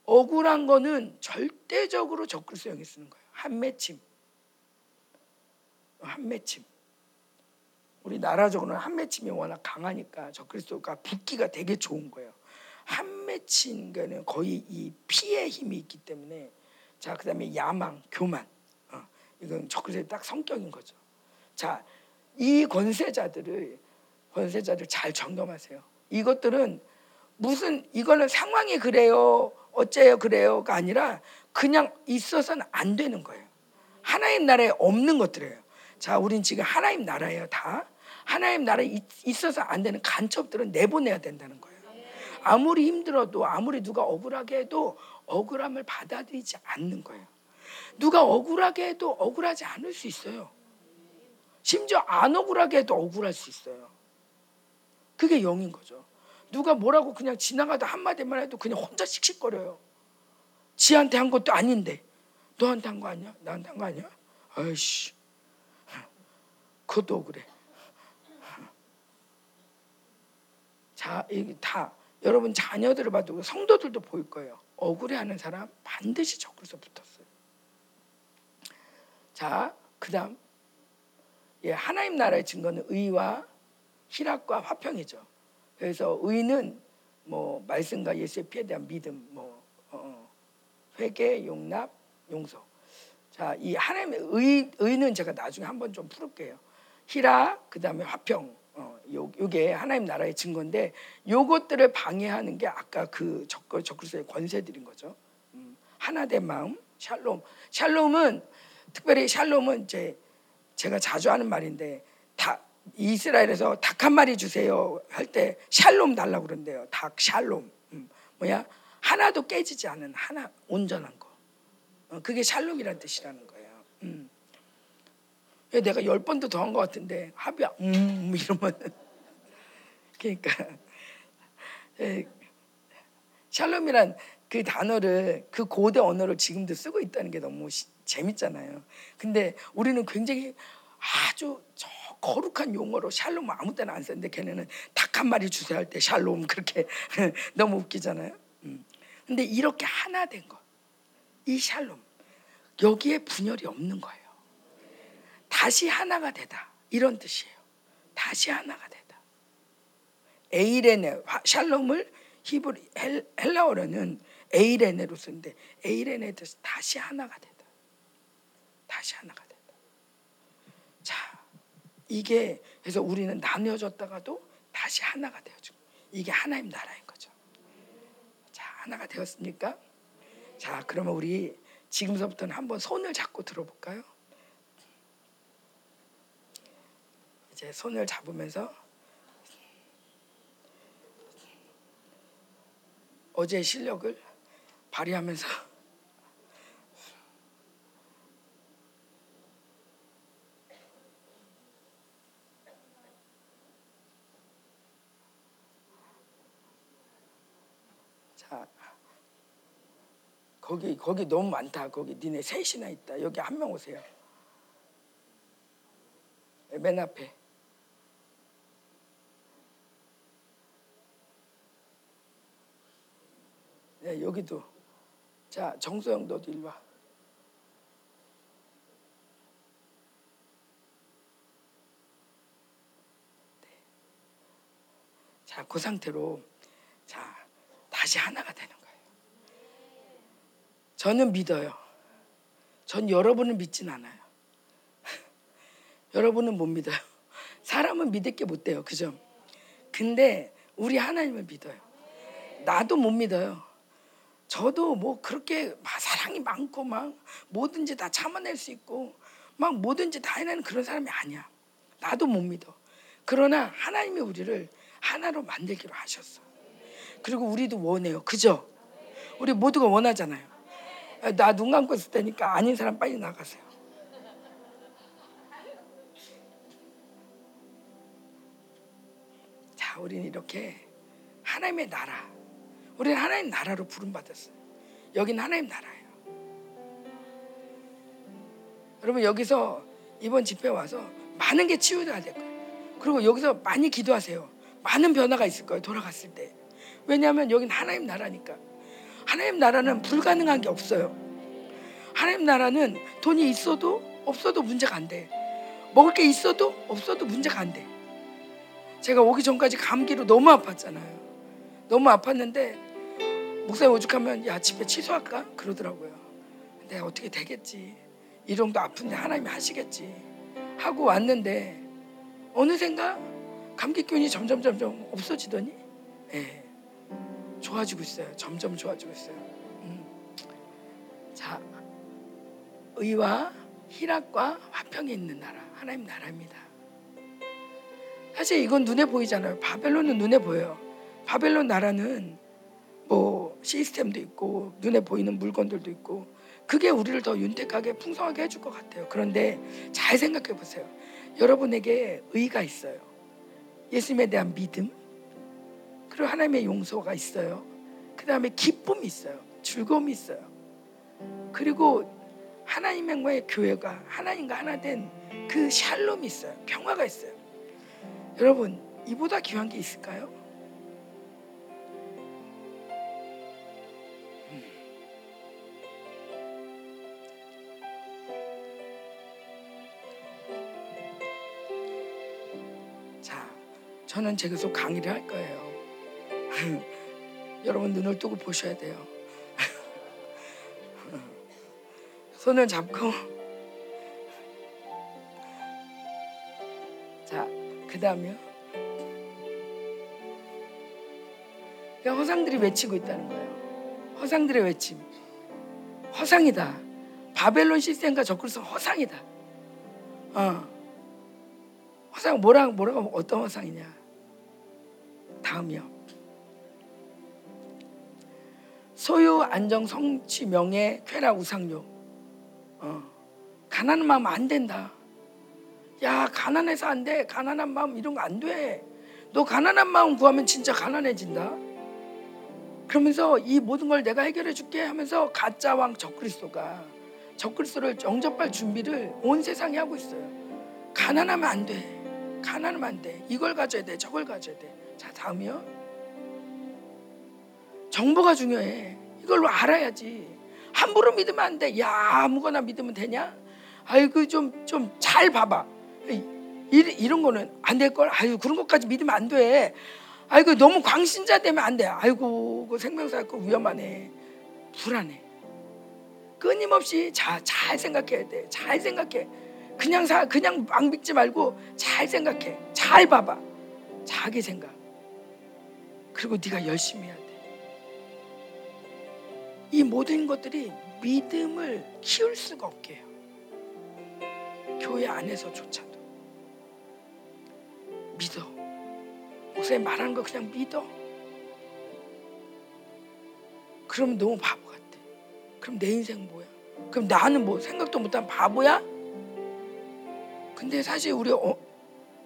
억울한 거는 절대적으로 적그리스도 영이 쓰는 거예요. 한맺힘. 한맺힘. 우리나라적으로는 한맺힘이 워낙 강하니까 적그리스도가 붙기가 되게 좋은 거예요. 한맺힌 거는 거의 이 피의 힘이 있기 때문에 자, 그 다음에 야망, 교만. 이건 적그리스도의 딱 성격인 거죠. 자, 이 권세자들을 잘 점검하세요. 이것들은 무슨 이거는 상황이 그래요, 어째요 그래요가 아니라 그냥 있어서는 안 되는 거예요. 하나님 나라에 없는 것들이에요. 자, 우린 지금 하나님 나라예요. 다 하나님 나라에 있어서 안 되는 간첩들은 내보내야 된다는 거예요. 아무리 힘들어도 아무리 누가 억울하게 해도 억울함을 받아들이지 않는 거예요. 누가 억울하게 해도 억울하지 않을 수 있어요. 심지어 안 억울하게 해도 억울할 수 있어요. 그게 영인 거죠. 누가 뭐라고 그냥 지나가다 한마디만 해도 그냥 혼자 씩씩거려요. 지한테 한 것도 아닌데 너한테 한 거 아니야? 나한테 한 거 아니야? 아이씨 그것도 억울해. 자, 이게 다 여러분 자녀들을 봐도 성도들도 보일 거예요. 억울해하는 사람 반드시 적그리스도 붙었어요. 자, 그 다음 예, 하나님 나라의 증거는 의와 희락과 화평이죠. 그래서 의는 뭐 말씀과 예수의 피에 대한 믿음, 뭐 회개, 용납, 용서. 자, 이 하나님의 의는 제가 나중에 한번 좀 풀을게요. 희락, 그 다음에 화평, 요게 하나님 나라의 증거인데 요것들을 방해하는 게 아까 그 적그리스도의 권세들인 거죠. 하나 된 마음, 샬롬. 샬롬은 특별히 샬롬은 제가 자주 하는 말인데 닭, 이스라엘에서 닭 한 마리 주세요 할 때 샬롬 달라고 그러는데요. 닭 샬롬 뭐야? 하나도 깨지지 않은 하나 온전한 거. 그게 샬롬이란 뜻이라는 거예요. 내가 10번도 더 한 것 같은데 합이야 이러면 그러니까 샬롬이란 그 단어를, 그 고대 언어를 지금도 쓰고 있다는 게 너무 재밌잖아요. 근데 우리는 굉장히 아주 저 거룩한 용어로 샬롬 아무 때나 안 쓰는데 걔네는 닭 한 마리 주세요 할 때 샬롬 그렇게 너무 웃기잖아요. 근데 이렇게 하나 된 것, 이 샬롬, 여기에 분열이 없는 거예요. 다시 하나가 되다, 이런 뜻이에요. 다시 하나가 되다. 에이레네, 샬롬을 히브리 헬라어로는 에이레네로 쓰는데 에이레네 뜻은 다시 하나가 되다. 다시 하나가 되다. 자, 이게 그래서 우리는 나뉘어졌다가도 다시 하나가 되어지고 이게 하나님 나라인 거죠. 자, 하나가 되었습니까? 자, 그러면 우리 지금서부터는 한번 손을 잡고 들어볼까요? 이제 손을 잡으면서 어제의 실력을 발휘하면서 자, 거기 너무 많다. 거기 니네 셋이나 있다. 여기 한 명 오세요. 맨 앞에. 네, 여기도. 자, 정소영 너도 일로 와. 네. 자, 그 상태로 자, 다시 하나가 되는 거예요. 저는 믿어요. 전 여러분을 믿진 않아요. 여러분은 못 믿어요. 사람은 믿을 게 못 돼요. 그죠? 근데 우리 하나님을 믿어요. 나도 못 믿어요. 저도 뭐 그렇게 막 사랑이 많고 막 뭐든지 다 참아낼 수 있고 막 뭐든지 다 해내는 그런 사람이 아니야. 나도 못 믿어. 그러나 하나님이 우리를 하나로 만들기로 하셨어. 그리고 우리도 원해요. 그죠? 우리 모두가 원하잖아요. 나 눈 감고 있을 테니까 아닌 사람 빨리 나가세요. 자, 우리는 이렇게 하나님의 나라, 우리는 하나님 나라로 부름받았어요. 여긴 하나님 나라예요. 여러분, 여기서 이번 집회 와서 많은 게 치유돼야 될 거예요. 그리고 여기서 많이 기도하세요. 많은 변화가 있을 거예요. 돌아갔을 때. 왜냐하면 여긴 하나님 나라니까. 하나님 나라는 불가능한 게 없어요. 하나님 나라는 돈이 있어도 없어도 문제가 안 돼. 먹을 게 있어도 없어도 문제가 안 돼. 제가 오기 전까지 감기로 너무 아팠잖아요. 너무 아팠는데 목사님 오죽하면 야, 집회 취소할까? 그러더라고요. 근데 어떻게 되겠지. 이 정도 아픈데 하나님이 하시겠지 하고 왔는데 어느샌가 감기균이 점점 없어지더니 예, 좋아지고 있어요. 점점 좋아지고 있어요. 자, 의와 희락과 화평이 있는 나라, 하나님 나라입니다. 사실 이건 눈에 보이잖아요. 바벨론은 눈에 보여요. 바벨론 나라는 뭐 시스템도 있고 눈에 보이는 물건들도 있고 그게 우리를 더 윤택하게 풍성하게 해줄 것 같아요. 그런데 잘 생각해 보세요. 여러분에게 의가 있어요. 예수님에 대한 믿음, 그리고 하나님의 용서가 있어요. 그 다음에 기쁨이 있어요. 즐거움이 있어요. 그리고 하나님과의 교회가, 하나님과 하나 된 그 샬롬이 있어요. 평화가 있어요. 여러분, 이보다 귀한 게 있을까요? 저는 계속 강의를 할 거예요. 여러분 눈을 뜨고 보셔야 돼요. 손을 잡고 자, 그 다음에요. 그냥 허상들이 외치고 있다는 거예요. 허상들의 외침. 허상이다. 바벨론 시스템과 접근성 허상이다. 허상 뭐라고 어떤 허상이냐. 다음이요. 소유, 안정, 성취, 명예, 쾌락, 우상욕. 가난한 마음 안 된다. 야, 가난해서 안 돼. 가난한 마음 이런 거 안 돼. 너 가난한 마음 구하면 진짜 가난해진다. 그러면서 이 모든 걸 내가 해결해 줄게 하면서 가짜 왕 적그리스도가 적그리스도를 영접할 준비를 온 세상이 하고 있어요. 가난하면 안 돼. 가난하면 안 돼. 이걸 가져야 돼. 저걸 가져야 돼. 자, 다음이요. 정보가 중요해. 이걸로 알아야지. 함부로 믿으면 안 돼. 야, 아무거나 믿으면 되냐? 아이고, 좀 잘 봐봐. 이런 거는 안 될 걸. 아이고, 그런 것까지 믿으면 안 돼. 아이고, 너무 광신자 되면 안 돼. 아이고, 그 생명사 그 위험하네. 불안해. 끊임없이 잘 생각해야 돼. 잘 생각해. 그냥 막 믿지 말고 잘 생각해. 잘 봐봐. 자기 생각. 그리고 네가 열심히 해야 돼. 이 모든 것들이 믿음을 키울 수가 없게 해요. 교회 안에서조차도. 믿어. 목사님 말하는 거 그냥 믿어. 그럼 너무 바보 같아. 그럼 내 인생 뭐야? 그럼 나는 뭐 생각도 못한 바보야? 근데 사실 우리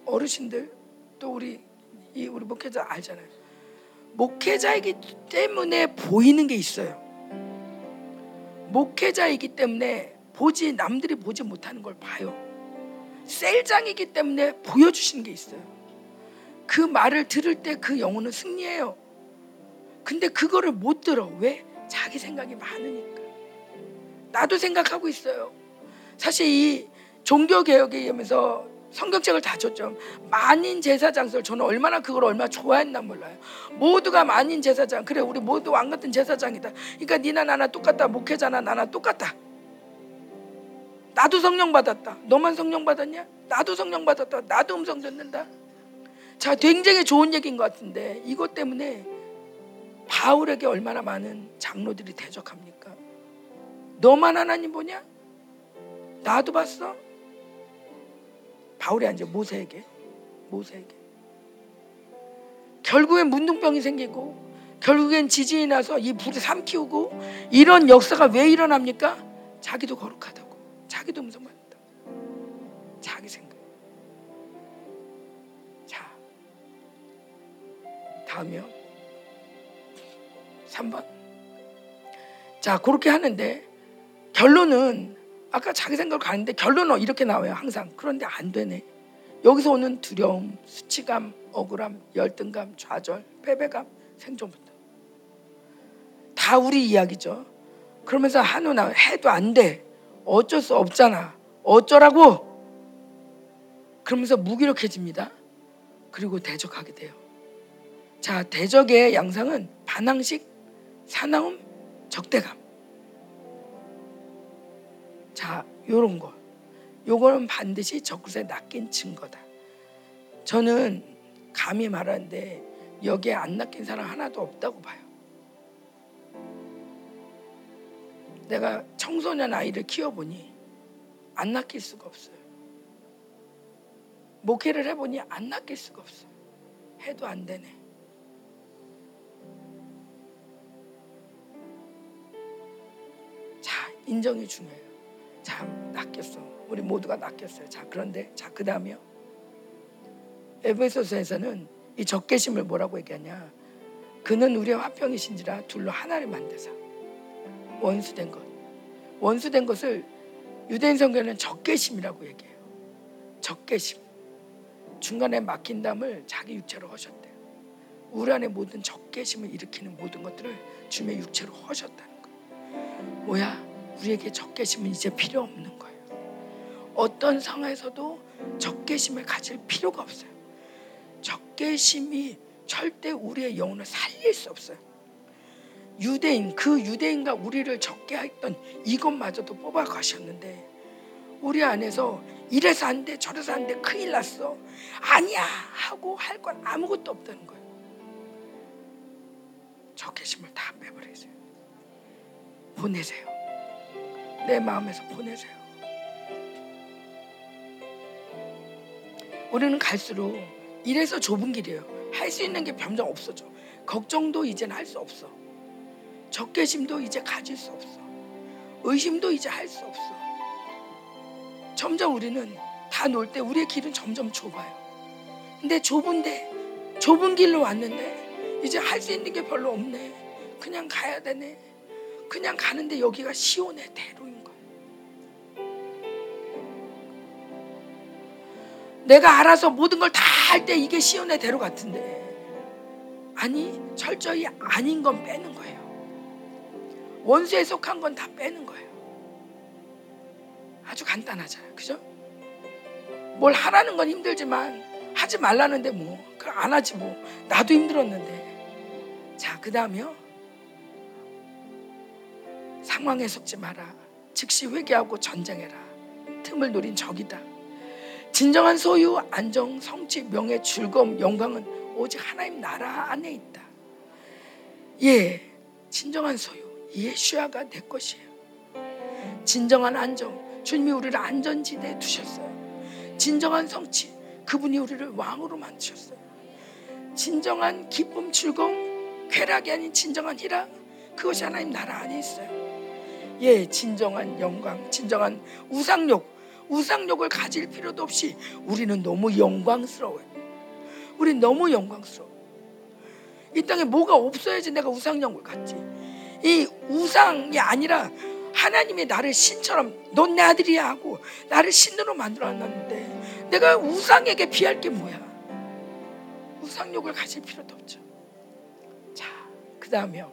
어르신들 또 우리 목회자 알잖아요. 목회자이기 때문에 보이는 게 있어요. 목회자이기 때문에 남들이 보지 못하는 걸 봐요. 셀장이기 때문에 보여주시는 게 있어요. 그 말을 들을 때 그 영혼은 승리해요. 근데 그거를 못 들어. 왜? 자기 생각이 많으니까. 나도 생각하고 있어요. 사실 이 종교개혁에 의하면서 성경책을 다 줬죠. 만인 제사장설. 저는 얼마나 그걸 얼마나 좋아했나 몰라요. 모두가 만인 제사장. 그래, 우리 모두 왕 같은 제사장이다. 그러니까 니나 나나 똑같다. 목회자나 나나 똑같다. 나도 성령 받았다. 너만 성령 받았냐? 나도 성령 받았다. 나도 음성 듣는다. 자, 굉장히 좋은 얘기인 것 같은데 이것 때문에 바울에게 얼마나 많은 장로들이 대적합니까? 너만 하나님 보냐? 나도 봤어? 바울이 아니죠. 모세에게 결국엔 문둥병이 생기고 결국엔 지진이 나서 이 불을 삼키우고 이런 역사가 왜 일어납니까? 자기도 거룩하다고, 자기도 음성받는다고, 자기 생각. 자, 다음이요. 3번. 자, 그렇게 하는데 결론은 아까 자기 생각을 가는데 결론은 이렇게 나와요. 항상. 그런데 안 되네. 여기서 오는 두려움, 수치감, 억울함, 열등감, 좌절, 패배감, 생존부터. 다 우리 이야기죠. 그러면서 한우나 해도 안 돼. 어쩔 수 없잖아. 어쩌라고? 그러면서 무기력해집니다. 그리고 대적하게 돼요. 자, 대적의 양상은 반항식, 사나움, 적대감. 자, 요런 거. 요거는 반드시 적그리스도에 낚인 증거다. 저는 감히 말하는데 여기에 안 낚인 사람 하나도 없다고 봐요. 내가 청소년 아이를 키워보니 안 낚일 수가 없어요. 목회를 해보니 안 낚일 수가 없어요. 해도 안 되네. 자, 인정이 중요해요. 참 낚였어. 우리 모두가 낚였어요. 자, 그런데 자, 그 다음이요. 에베소서에서는 이 적개심을 뭐라고 얘기하냐. 그는 우리의 화평이신지라 둘로 하나를 만드사. 원수된 것. 원수된 것을 유대인 성경에는 적개심이라고 얘기해요. 적개심. 중간에 막힌 담을 자기 육체로 허셨대요. 우리 안에 모든 적개심을 일으키는 모든 것들을 주님의 육체로 허셨다는 거예요. 뭐야? 우리에게 적개심은 이제 필요 없는 거예요. 어떤 상황에서도 적개심을 가질 필요가 없어요. 적개심이 절대 우리의 영혼을 살릴 수 없어요. 유대인, 그 유대인과 우리를 적개했던 이것마저도 뽑아 가셨는데 우리 안에서 이래서 안 돼, 저래서 안 돼, 큰일 났어, 아니야 하고 할 건 아무것도 없다는 거예요. 적개심을 다 빼버리세요. 보내세요. 내 마음에서 보내세요. 우리는 갈수록 이래서 좁은 길이에요. 할 수 있는 게 점점 없어져. 걱정도 이제는 할 수 없어. 적개심도 이제 가질 수 없어. 의심도 이제 할 수 없어. 점점 우리는 다 놀 때 우리의 길은 점점 좁아요. 근데 좁은 길로 왔는데 이제 할 수 있는 게 별로 없네. 그냥 가야 되네. 그냥 가는데 여기가 시온의 대로인 거야. 내가 알아서 모든 걸 다 할 때 이게 시온의 대로 같은데, 아니, 철저히 아닌 건 빼는 거예요. 원수에 속한 건 다 빼는 거예요. 아주 간단하잖아요. 그죠? 뭘 하라는 건 힘들지만 하지 말라는데 뭐 그럼 안 하지 뭐. 나도 힘들었는데. 자, 그 다음에요, 상황에 속지 마라. 즉시 회개하고 전쟁해라. 틈을 노린 적이다. 진정한 소유, 안정, 성취, 명예, 즐거움, 영광은 오직 하나님 나라 안에 있다. 예, 진정한 소유 예수야가 내 것이에요. 진정한 안정, 주님이 우리를 안전지대에 두셨어요. 진정한 성취, 그분이 우리를 왕으로 만드셨어요. 진정한 기쁨, 즐거움, 쾌락이 아닌 진정한 희락, 그것이 하나님 나라 안에 있어요. 예, 진정한 영광, 진정한 우상욕을 가질 필요도 없이 우리는 너무 영광스러워요. 우린 너무 영광스러워. 이 땅에 뭐가 없어야지 내가 우상욕을 갖지. 이 우상이 아니라 하나님이 나를 신처럼 넌 내 아들이야 하고 나를 신으로 만들어 놨는데 내가 우상에게 비할 게 뭐야. 우상욕을 가질 필요도 없죠. 자, 그 다음에요,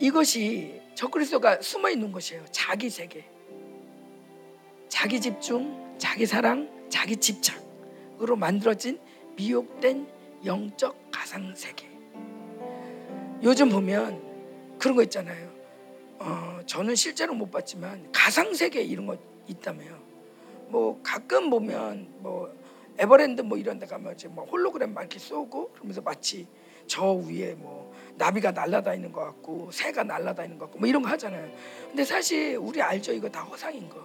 이것이 적그리스도가 숨어있는 것이에요. 자기 세계, 자기 집중, 자기 사랑, 자기 집착으로 만들어진 미혹된 영적 가상세계. 요즘 보면 그런 거 있잖아요. 저는 실제로 못 봤지만 가상세계 이런 거 있다며요. 뭐 가끔 보면 뭐 에버랜드 뭐 이런 데 가면 뭐 홀로그램 막 이렇게 쏘고 그러면서 마치 저 위에 뭐 나비가 날아다니는 것 같고 새가 날아다니는 것 같고 뭐 이런 거 하잖아요. 근데 사실 우리 알죠, 이거 다 허상인 거.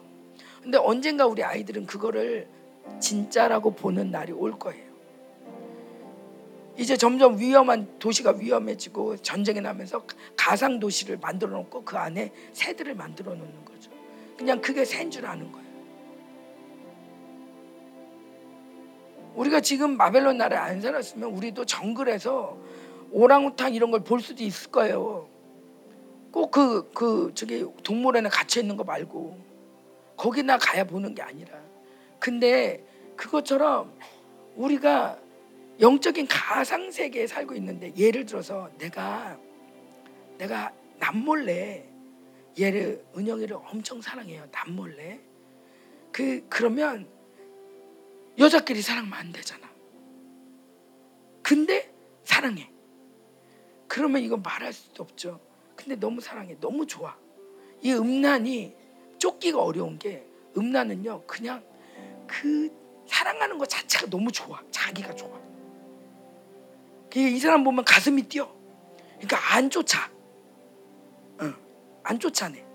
근데 언젠가 우리 아이들은 그거를 진짜라고 보는 날이 올 거예요. 이제 점점 위험한 도시가 위험해지고 전쟁이 나면서 가상 도시를 만들어 놓고 그 안에 새들을 만들어 놓는 거죠. 그냥 그게 새인 줄 아는 거예요. 우리가 지금 바벨론 나라에 안 살았으면 우리도 정글에서 오랑우탄 이런 걸 볼 수도 있을 거예요. 꼭 저기 동물원에 갇혀 있는 거 말고 거기나 가야 보는 게 아니라. 근데 그것처럼 우리가 영적인 가상 세계에 살고 있는데, 예를 들어서 내가 남몰래 얘를, 은영이를 엄청 사랑해요. 남몰래. 그러면 여자끼리 사랑하면 안 되잖아. 근데 사랑해. 그러면 이거 말할 수도 없죠. 근데 너무 사랑해. 너무 좋아. 이 음란이 쫓기가 어려운 게, 음란은요 그냥 그 사랑하는 것 자체가 너무 좋아. 자기가 좋아. 이 사람 보면 가슴이 뛰어. 그러니까 안 쫓아. 안 쫓아내.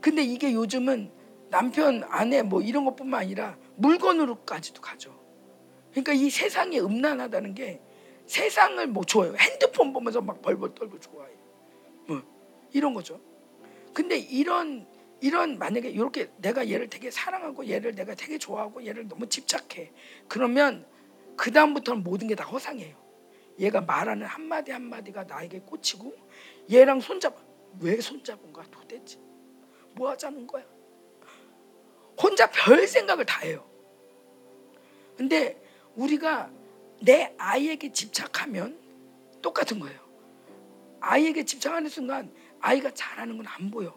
근데 이게 요즘은 남편, 아내 뭐 이런 것뿐만 아니라 물건으로까지도 가죠. 그러니까 이 세상이 음란하다는 게, 세상을 뭐 좋아해요. 핸드폰 보면서 막 벌벌 떨고 좋아해요. 뭐 이런 거죠. 근데 이런 만약에 이렇게 내가 얘를 되게 사랑하고 얘를 내가 되게 좋아하고 얘를 너무 집착해. 그러면 그 다음부터는 모든 게 다 허상이에요. 얘가 말하는 한마디 한마디가 나에게 꽂히고, 얘랑 손잡아. 왜 손잡은 거야 도대체? 뭐 하자는 거야? 혼자 별 생각을 다 해요. 근데 우리가 내 아이에게 집착하면 똑같은 거예요. 아이에게 집착하는 순간 아이가 잘하는 건 안 보여.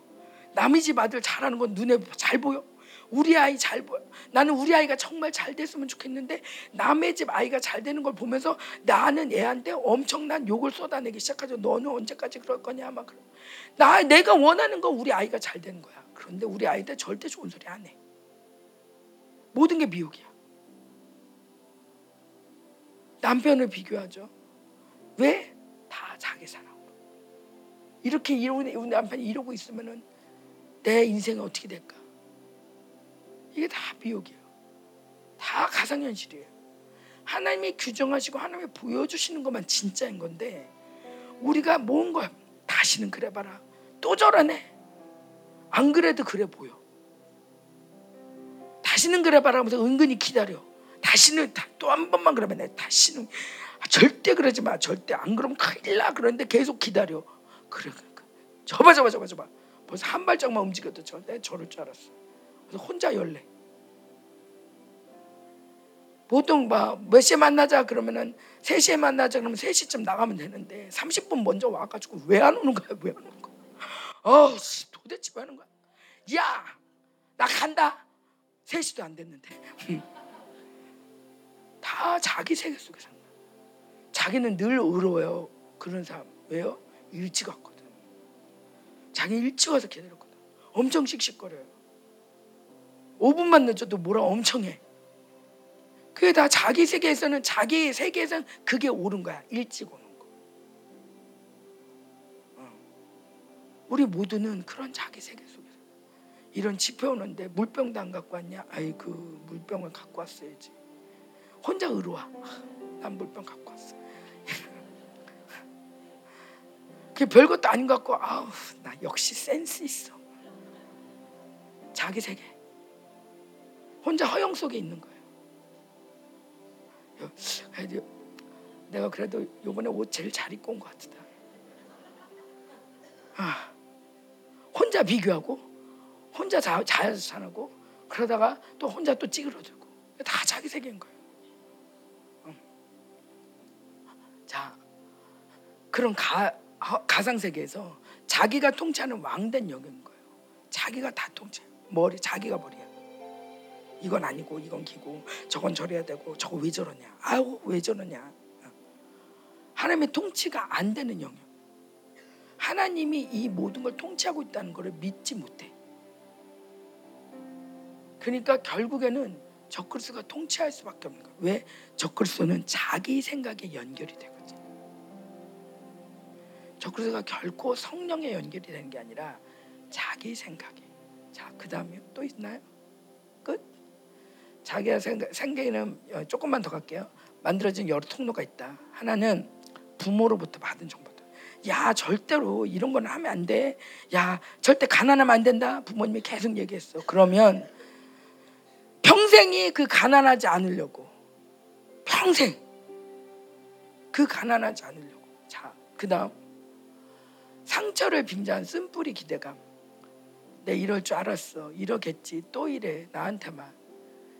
남의 집 아들 잘하는 건 눈에 잘 보여. 우리 아이 잘 보여. 나는 우리 아이가 정말 잘 됐으면 좋겠는데 남의 집 아이가 잘 되는 걸 보면서 나는 애한테 엄청난 욕을 쏟아내기 시작하죠. 너는 언제까지 그럴 거냐 막 그런. 내가 원하는 건 우리 아이가 잘 되는 거야. 그런데 우리 아이한테 절대 좋은 소리 안 해. 모든 게 미혹이야. 남편을 비교하죠. 왜? 다 자기 사랑으로. 이렇게 우리 남편이 이러고 있으면은 내 인생은 어떻게 될까? 이게 다 미혹이에요. 다 가상현실이에요. 하나님이 규정하시고 하나님이 보여주시는 것만 진짜인 건데, 우리가 모은 거야. 다시는 그래 봐라. 또 저러네. 안 그래도 그래 보여. 다시는 그래 봐라 하면서 은근히 기다려. 다시는 또 한 번만 그러면 다시는 절대 그러지 마. 절대 안 그러면 큰일 나. 그런데 계속 기다려. 그래. 저봐. 벌써 한 발짝만 움직여도 내가 저럴 줄 알았어. 그래서 혼자 열래. 보통 몇 시에 만나자 그러면은 3시에 만나자 그러면 3시쯤 나가면 되는데 30분 먼저 와가지고 왜 안 오는 거야? 도대체 왜 하는 거야? 야, 나 간다. 3시도 안 됐는데. 다 자기 세계 속에 산다. 자기는 늘 의로워요. 그런 사람. 왜요? 일찍 왔거든. 자기 일찍 와서 기다렸거든. 엄청 씩씩거려요. 5분만 늦어도 뭐라 엄청 해. 그게 다 자기 세계에서는 그게 옳은 거야. 일찍 오는 거. 우리 모두는 그런 자기 세계 속에서. 이런 집회 오는데 물병도 안 갖고 왔냐? 아이고, 물병을 갖고 왔어야지. 혼자 의로워. 난 물병 갖고 왔어. 그게 별것도 아닌 것 같고, 아우, 나 역시 센스 있어. 자기 세계. 혼자 허영 속에 있는 거예요. 내가 그래도 이번에 옷 제일 잘 입고 온 것 같다. 혼자 비교하고, 혼자 자아자찬하고, 그러다가 또 혼자 또 찌그러들고. 다 자기 세계인 거예요. 자, 그런 가상세계에서 자기가 통치하는 왕된 영역인 거예요. 자기가 다 통치해요. 자기가 머리야. 이건 아니고 이건 기고 저건 저래야 되고 저거 왜 저러냐. 아우 왜 저러냐. 하나님의 통치가 안 되는 영역. 하나님이 이 모든 걸 통치하고 있다는 걸 믿지 못해. 그러니까 결국에는 적그리스도가 통치할 수밖에 없는 거예요. 왜? 적그리스도는 자기 생각에 연결이 되거든요. 적그리스도가 결코 성령에 연결이 되는 게 아니라 자기 생각에. 자, 그 다음에 또 있나요? 끝? 자기가 생각에는 조금만 더 갈게요. 만들어진 여러 통로가 있다. 하나는 부모로부터 받은 정보. 야, 절대로 이런 건 하면 안 돼. 야, 절대 가난하면 안 된다. 부모님이 계속 얘기했어. 그러면 평생이 그 가난하지 않으려고. 자, 그 다음 상처를 빙자한 쓴뿌리 기대감. 내가 이럴 줄 알았어. 이러겠지. 또 이래. 나한테만.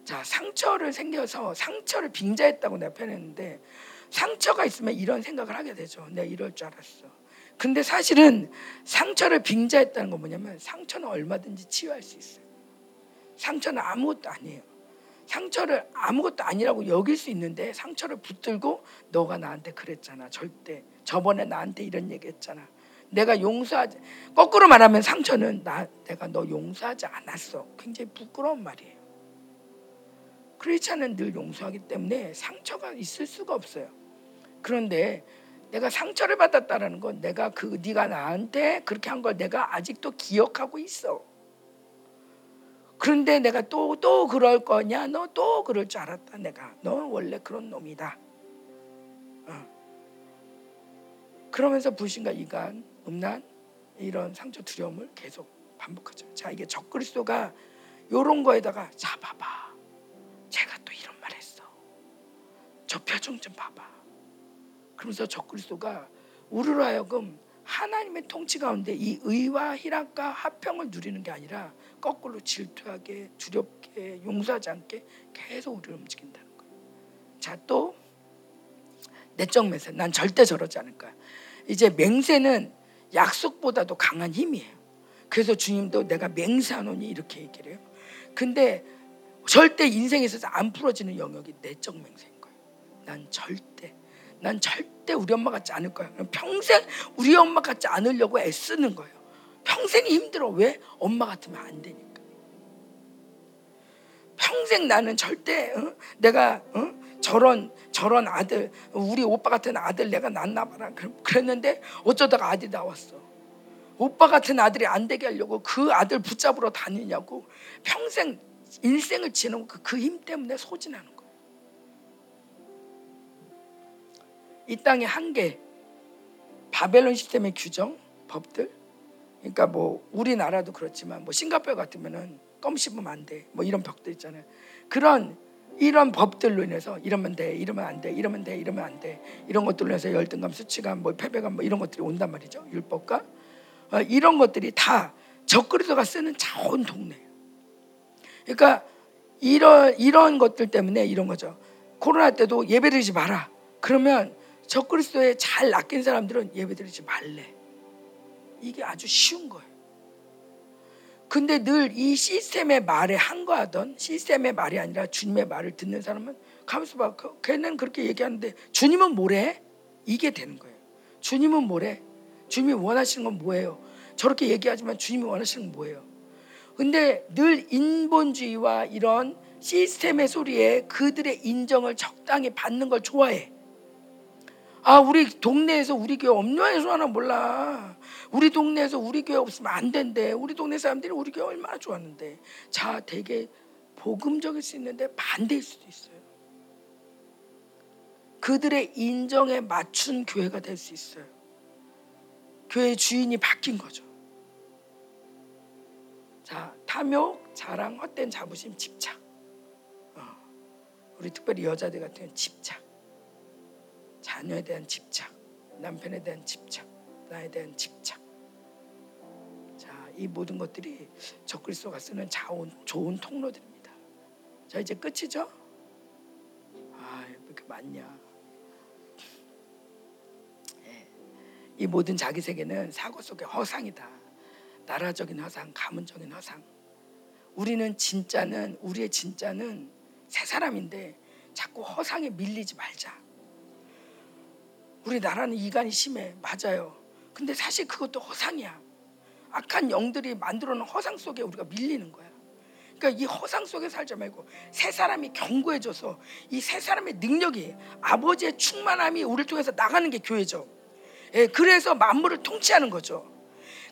자, 상처를 생겨서 상처를 빙자했다고 내가 표현했는데 상처가 있으면 이런 생각을 하게 되죠. 내가 이럴 줄 알았어. 근데 사실은 상처를 빙자했다는 건 뭐냐면 상처는 얼마든지 치유할 수 있어요. 상처는 아무것도 아니에요. 상처를 아무것도 아니라고 여길 수 있는데 상처를 붙들고 너가 나한테 그랬잖아. 절대. 저번에 나한테 이런 얘기 했잖아. 내가 용서하지. 거꾸로 말하면 상처는 내가 너 용서하지 않았어. 굉장히 부끄러운 말이에요. 크리스찬은 늘 용서하기 때문에 상처가 있을 수가 없어요. 그런데 내가 상처를 받았다는 건 내가 네가 나한테 그렇게 한 걸 내가 아직도 기억하고 있어. 그런데 내가 또 그럴 거냐? 너 또 그럴 줄 알았다. 내가 너 원래 그런 놈이다. 그러면서 불신과 이간, 음란 이런 상처 두려움을 계속 반복하죠. 자, 이게 적그리스도가 이런 거에다가 자 봐봐. 제가 또 이런 말 했어. 저 표정 좀 봐봐. 그러면서 적그리스도가 우리로 하여금 하나님의 통치 가운데 이 의와 희락과 화평을 누리는 게 아니라 거꾸로 질투하게, 두렵게, 용서하지 않게 계속 우리를 움직인다는 거예요. 자, 또 내적 맹세. 난 절대 저러지 않을 거야. 이제 맹세는 약속보다도 강한 힘이에요. 그래서 주님도 내가 맹세하노니 이렇게 얘기를 해요. 근데 절대 인생에서 안 풀어지는 영역이 내적 맹세인 거예요. 난 절대 우리 엄마 같지 않을 거야. 평생 우리 엄마 같지 않으려고 애쓰는 거예요. 평생이 힘들어. 왜? 엄마 같으면 안 되니까. 평생 나는 절대 내가 저런 아들, 우리 오빠 같은 아들 내가 낳나 봐라. 그랬는데 어쩌다가 아들이 나왔어. 오빠 같은 아들이 안 되게 하려고 그 아들 붙잡으러 다니냐고. 평생 일생을 지내는 그 힘 때문에 소진하는 거예요. 이 땅의 한계, 바벨론 시스템의 규정, 법들. 그러니까 우리나라도 그렇지만 싱가포르 같으면은 껌 씹으면 안 돼. 이런 벽들 있잖아요. 그런 이런 법들로 인해서 이러면 돼, 이러면 안 돼, 이러면 돼, 이러면 안 돼, 이런 것들로 해서 열등감, 수치감, 뭐 패배감, 뭐 이런 것들이 온단 말이죠. 율법과 이런 것들이 다 적그리스도가 쓰는 자온 동네예요. 그러니까 이런 것들 때문에 이런 거죠. 코로나 때도 예배드리지 마라. 그러면 적그리스도에 잘 낚인 사람들은 예배드리지 말래. 이게 아주 쉬운 거예요. 근데 늘 이 시스템의 말에 항거하던, 시스템의 말이 아니라 주님의 말을 듣는 사람은 가만있어 봐. 걔는 그렇게 얘기하는데 주님은 뭐래? 이게 되는 거예요. 주님은 뭐래? 주님이 원하시는 건 뭐예요? 저렇게 얘기하지만 주님이 원하시는 건 뭐예요? 근데 늘 인본주의와 이런 시스템의 소리에 그들의 인정을 적당히 받는 걸 좋아해. 아, 우리 동네에서 우리 교회 없냐해서 하나 몰라. 우리 동네에서 우리 교회 없으면 안 된대. 우리 동네 사람들이 우리 교회 얼마나 좋아하는데. 자, 되게 복음적일 수 있는데 반대일 수도 있어요. 그들의 인정에 맞춘 교회가 될 수 있어요. 교회 주인이 바뀐 거죠. 자, 탐욕, 자랑, 헛된 자부심, 집착. 우리 특별히 여자들 같은 경우는 집착. 자녀에 대한 집착, 남편에 대한 집착, 나에 대한 집착. 자, 이 모든 것들이 적그리스도가 쓰는 자온 좋은 통로들입니다. 자, 이제 끝이죠? 아, 왜 이렇게 많냐? 네. 이 모든 자기 세계는 사고 속의 허상이다. 나라적인 허상, 가문적인 허상. 우리는 진짜는, 우리의 진짜는 새 사람인데 자꾸 허상에 밀리지 말자. 우리 나라는 이간이 심해. 맞아요. 근데 사실 그것도 허상이야. 악한 영들이 만들어 놓은 허상 속에 우리가 밀리는 거야. 그러니까 이 허상 속에 살지 말고 새 사람이 견고해져서 이 새 사람의 능력이, 아버지의 충만함이 우리를 통해서 나가는 게 교회죠. 예, 그래서 만물을 통치하는 거죠.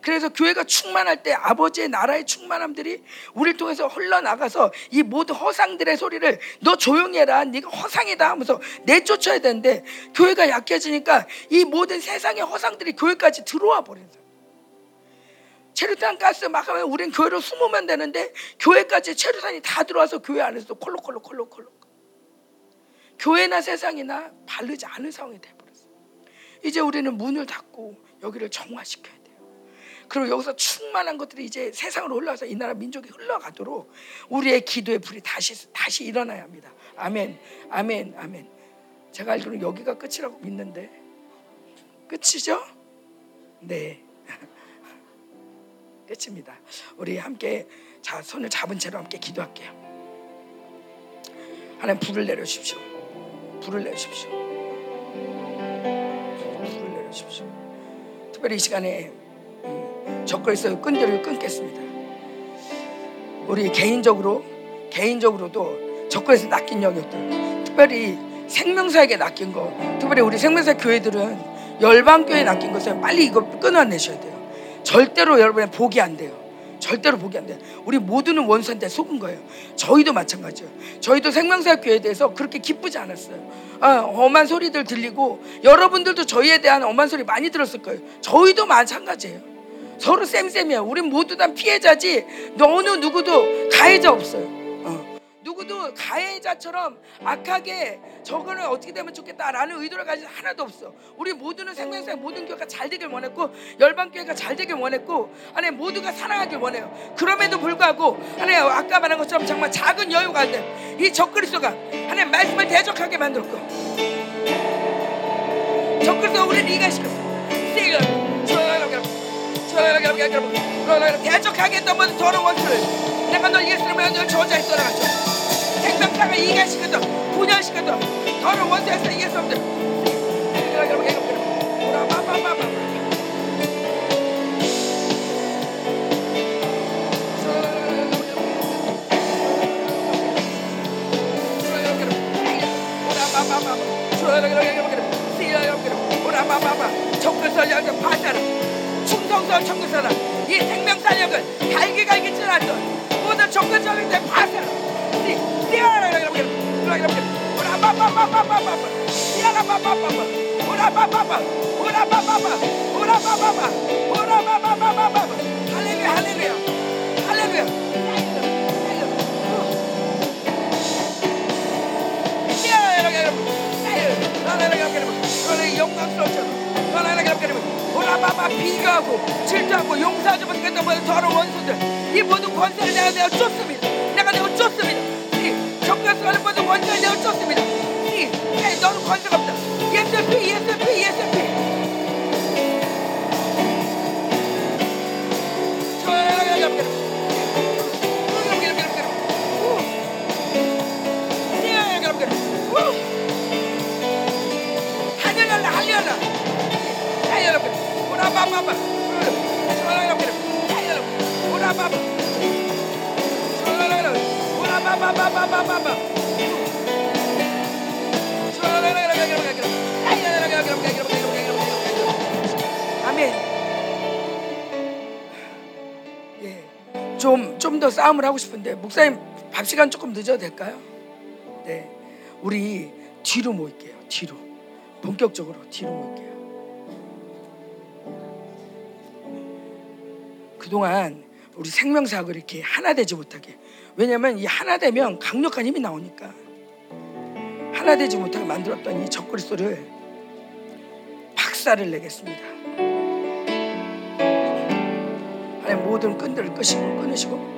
그래서 교회가 충만할 때 아버지의 나라의 충만함들이 우리를 통해서 흘러나가서 이 모든 허상들의 소리를 너 조용히 해라, 네가 허상이다 하면서 내쫓아야 되는데, 교회가 약해지니까 이 모든 세상의 허상들이 교회까지 들어와 버린다. 체류탄 가스 막 하면 우린 교회로 숨으면 되는데 교회까지 체류탄이 다 들어와서 교회 안에서 콜록콜록콜록콜록 교회나 세상이나 바르지 않은 상황이 돼버렸어. 이제 우리는 문을 닫고 여기를 정화시켜야 돼. 그리고 여기서 충만한 것들이 이제 세상으로 흘러와서 이 나라 민족이 흘러가도록 우리의 기도의 불이 다시 일어나야 합니다. 아멘, 아멘, 아멘. 제가 알기로는 여기가 끝이라고 믿는데 끝이죠? 네, 끝입니다. 우리 함께, 자, 손을 잡은 채로 함께 기도할게요. 하나님, 불을 내려주십시오. 불을 내려주십시오. 불을 내려주십시오. 특별히 이 시간에 적그리스도를 끊겠습니다. 우리 개인적으로도 적그리스도 낚인 영역들, 특별히 생명사에게 낚인 거, 특별히 우리 생명사 교회들은 열방교회에 낚인 것을 빨리 이거 끊어내셔야 돼요. 절대로 여러분의 복이 안 돼요. 절대로 복이 안 돼요. 우리 모두는 원수한테 속은 거예요. 저희도 마찬가지예요. 저희도 생명사 교회에 대해서 그렇게 기쁘지 않았어요. 아, 엄한 소리들 들리고, 여러분들도 저희에 대한 엄한 소리 많이 들었을 거예요. 저희도 마찬가지예요. 서로 쌤쌤이야. 우린 모두 다 피해자지 어느 누구도 가해자 없어요. 누구도 가해자처럼 악하게 저거는 어떻게 되면 좋겠다라는 의도를 가진 하나도 없어. 우리 모두는 생명사의 모든 교회가 잘 되길 원했고, 열방교회가 잘 되길 원했고, 아니, 모두가 사랑하길 원해요. 그럼에도 불구하고, 아니, 아까 말한 것처럼 정말 작은 여유가 안 돼. 이 적그리스도가 하나님 말씀을 대적하게 만들었고, 적그리스도가 우리를 이간시켰어. 너를 대적하게 했던 모든 더러운 원수를 내가 널 예수님의 영을 저자에 떠나가죠. 생명사가 이간시켰던, 분열시켰던 더러운 원수에서 예수님들 적그리스도를 열고 파자라 충성스러운 청구사라, 이 생명사력을 갈기갈기 찔렀던 모든 적극적인 데 파세라. 할렐루야, 할렐루야, 할렐루야. 회개하고 질투하고 용서하지 못했던 모든 더러운 원수들, 이 모든 권세를 내가 내어줬습니다. 내가 내어줬습니다. 이 적가스가는 모든 권세를 내어줬습니다. 이 너는 권세가 없다. 예수피 좀 더 싸움을 하고 싶은데 목사님 밥 시간 조금 늦어도 될까요? 네, 우리 뒤로 모일게요. 뒤로, 본격적으로 뒤로 모일게요. 그동안 우리 생명사역을 이렇게 하나 되지 못하게, 왜냐면 이 하나 되면 강력한 힘이 나오니까 하나 되지 못하게 만들었던 이 적그리스도를 박살을 내겠습니다. 하나님 모든 끈들을 끊으시고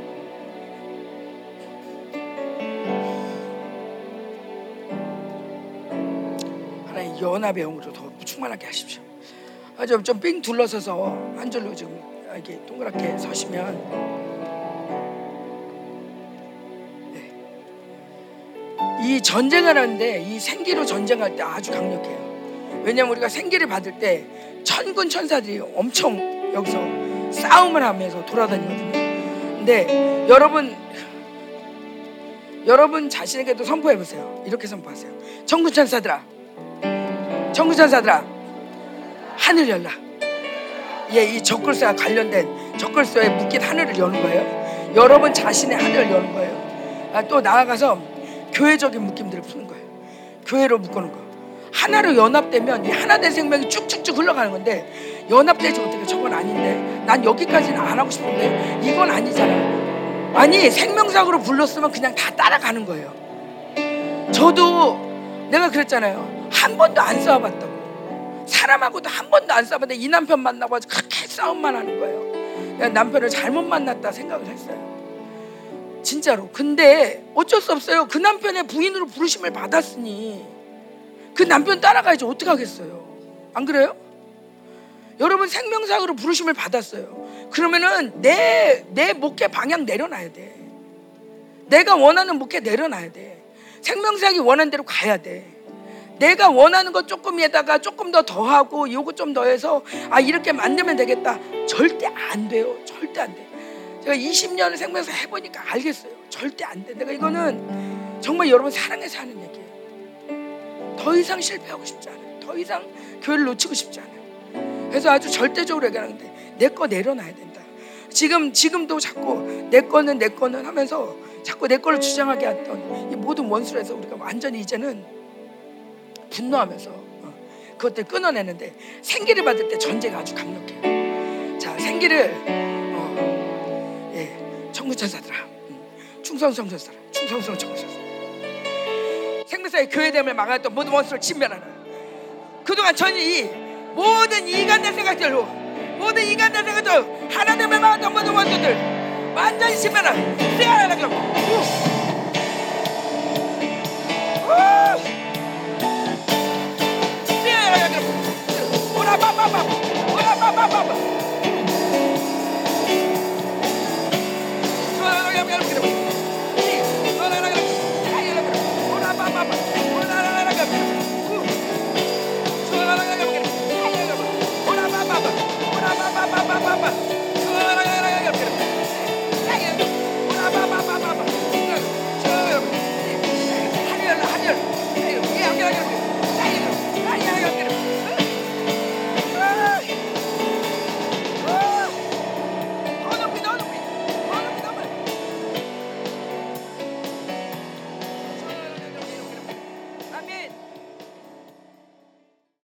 하나님 연합의 영으로 더 충만하게 하십시오. 좀 삥 둘러서서 한 줄로 지금 이렇게 동그랗게 서시면, 이 전쟁을 하는데 이 생기로 전쟁할 때 아주 강력해요. 왜냐하면 우리가 생기를 받을 때 천군 천사들이 엄청 여기서 싸움을 하면서 돌아다니거든요. 근데 여러분 자신에게도 선포해보세요. 이렇게 선포하세요. 천군 천사들아, 천군 천사들아, 하늘 열라. 예, 이 적글서와 관련된 적글서에 묶인 하늘을 여는 거예요. 여러분 자신의 하늘을 여는 거예요. 또 나아가서 교회적인 묶임들을 푸는 거예요. 교회로 묶어놓은 거예요. 하나로 연합되면 이 하나된 생명이 쭉쭉쭉 흘러가는 건데, 연합되지 못하게 저건 아닌데, 난 여기까지는 안 하고 싶은데, 이건 아니잖아요. 아니, 생명사고로 불렀으면 그냥 다 따라가는 거예요. 저도 내가 그랬잖아요. 한 번도 안 싸워봤다고. 사람하고도 한 번도 안 싸워봤는데 이 남편 만나고 아주 그렇게 싸움만 하는 거예요. 내가 남편을 잘못 만났다 생각을 했어요. 진짜로. 근데 어쩔 수 없어요. 그 남편의 부인으로 부르심을 받았으니 그 남편 따라가야지 어떡하겠어요. 안 그래요? 여러분 생명사역으로 부르심을 받았어요. 그러면은 내 목회 방향 내려놔야 돼. 내가 원하는 목회 내려놔야 돼. 생명사역이 원하는 대로 가야 돼. 내가 원하는 것 조금에다가 조금 더 더하고 요거 좀 더해서 아 이렇게 만들면 되겠다. 절대 안 돼요. 절대 안 돼. 제가 20년을 생명사 해보니까 알겠어요. 절대 안 돼. 내가 이거는 정말 여러분 사랑해서 하는 얘기예요. 더 이상 실패하고 싶지 않아요. 더 이상 교회를 놓치고 싶지 않아요. 그래서 아주 절대적으로 얘기하는데 내 거 내려놔야 된다. 지금도 자꾸 내 거는 하면서 자꾸 내 거를 주장하게 했던 이 모든 원수에서 우리가 완전히 이제는 분노하면서 그것들 끊어내는데, 생기를 받을 때 전제가 아주 강력해요. 자, 생기를 천군천사들아, 충성성천사라, 충성성천사라. 생명사의 교회됨을 막아냈던 모든 원수를 진멸하라. 그동안 전혀 이 모든 이간된 생각들로, 모든 이간된 생각들로 하나님을 막았던 모든 원수들 완전히 진멸하라. 쎄하라. 쎄하라. 오라바바바 오라바바바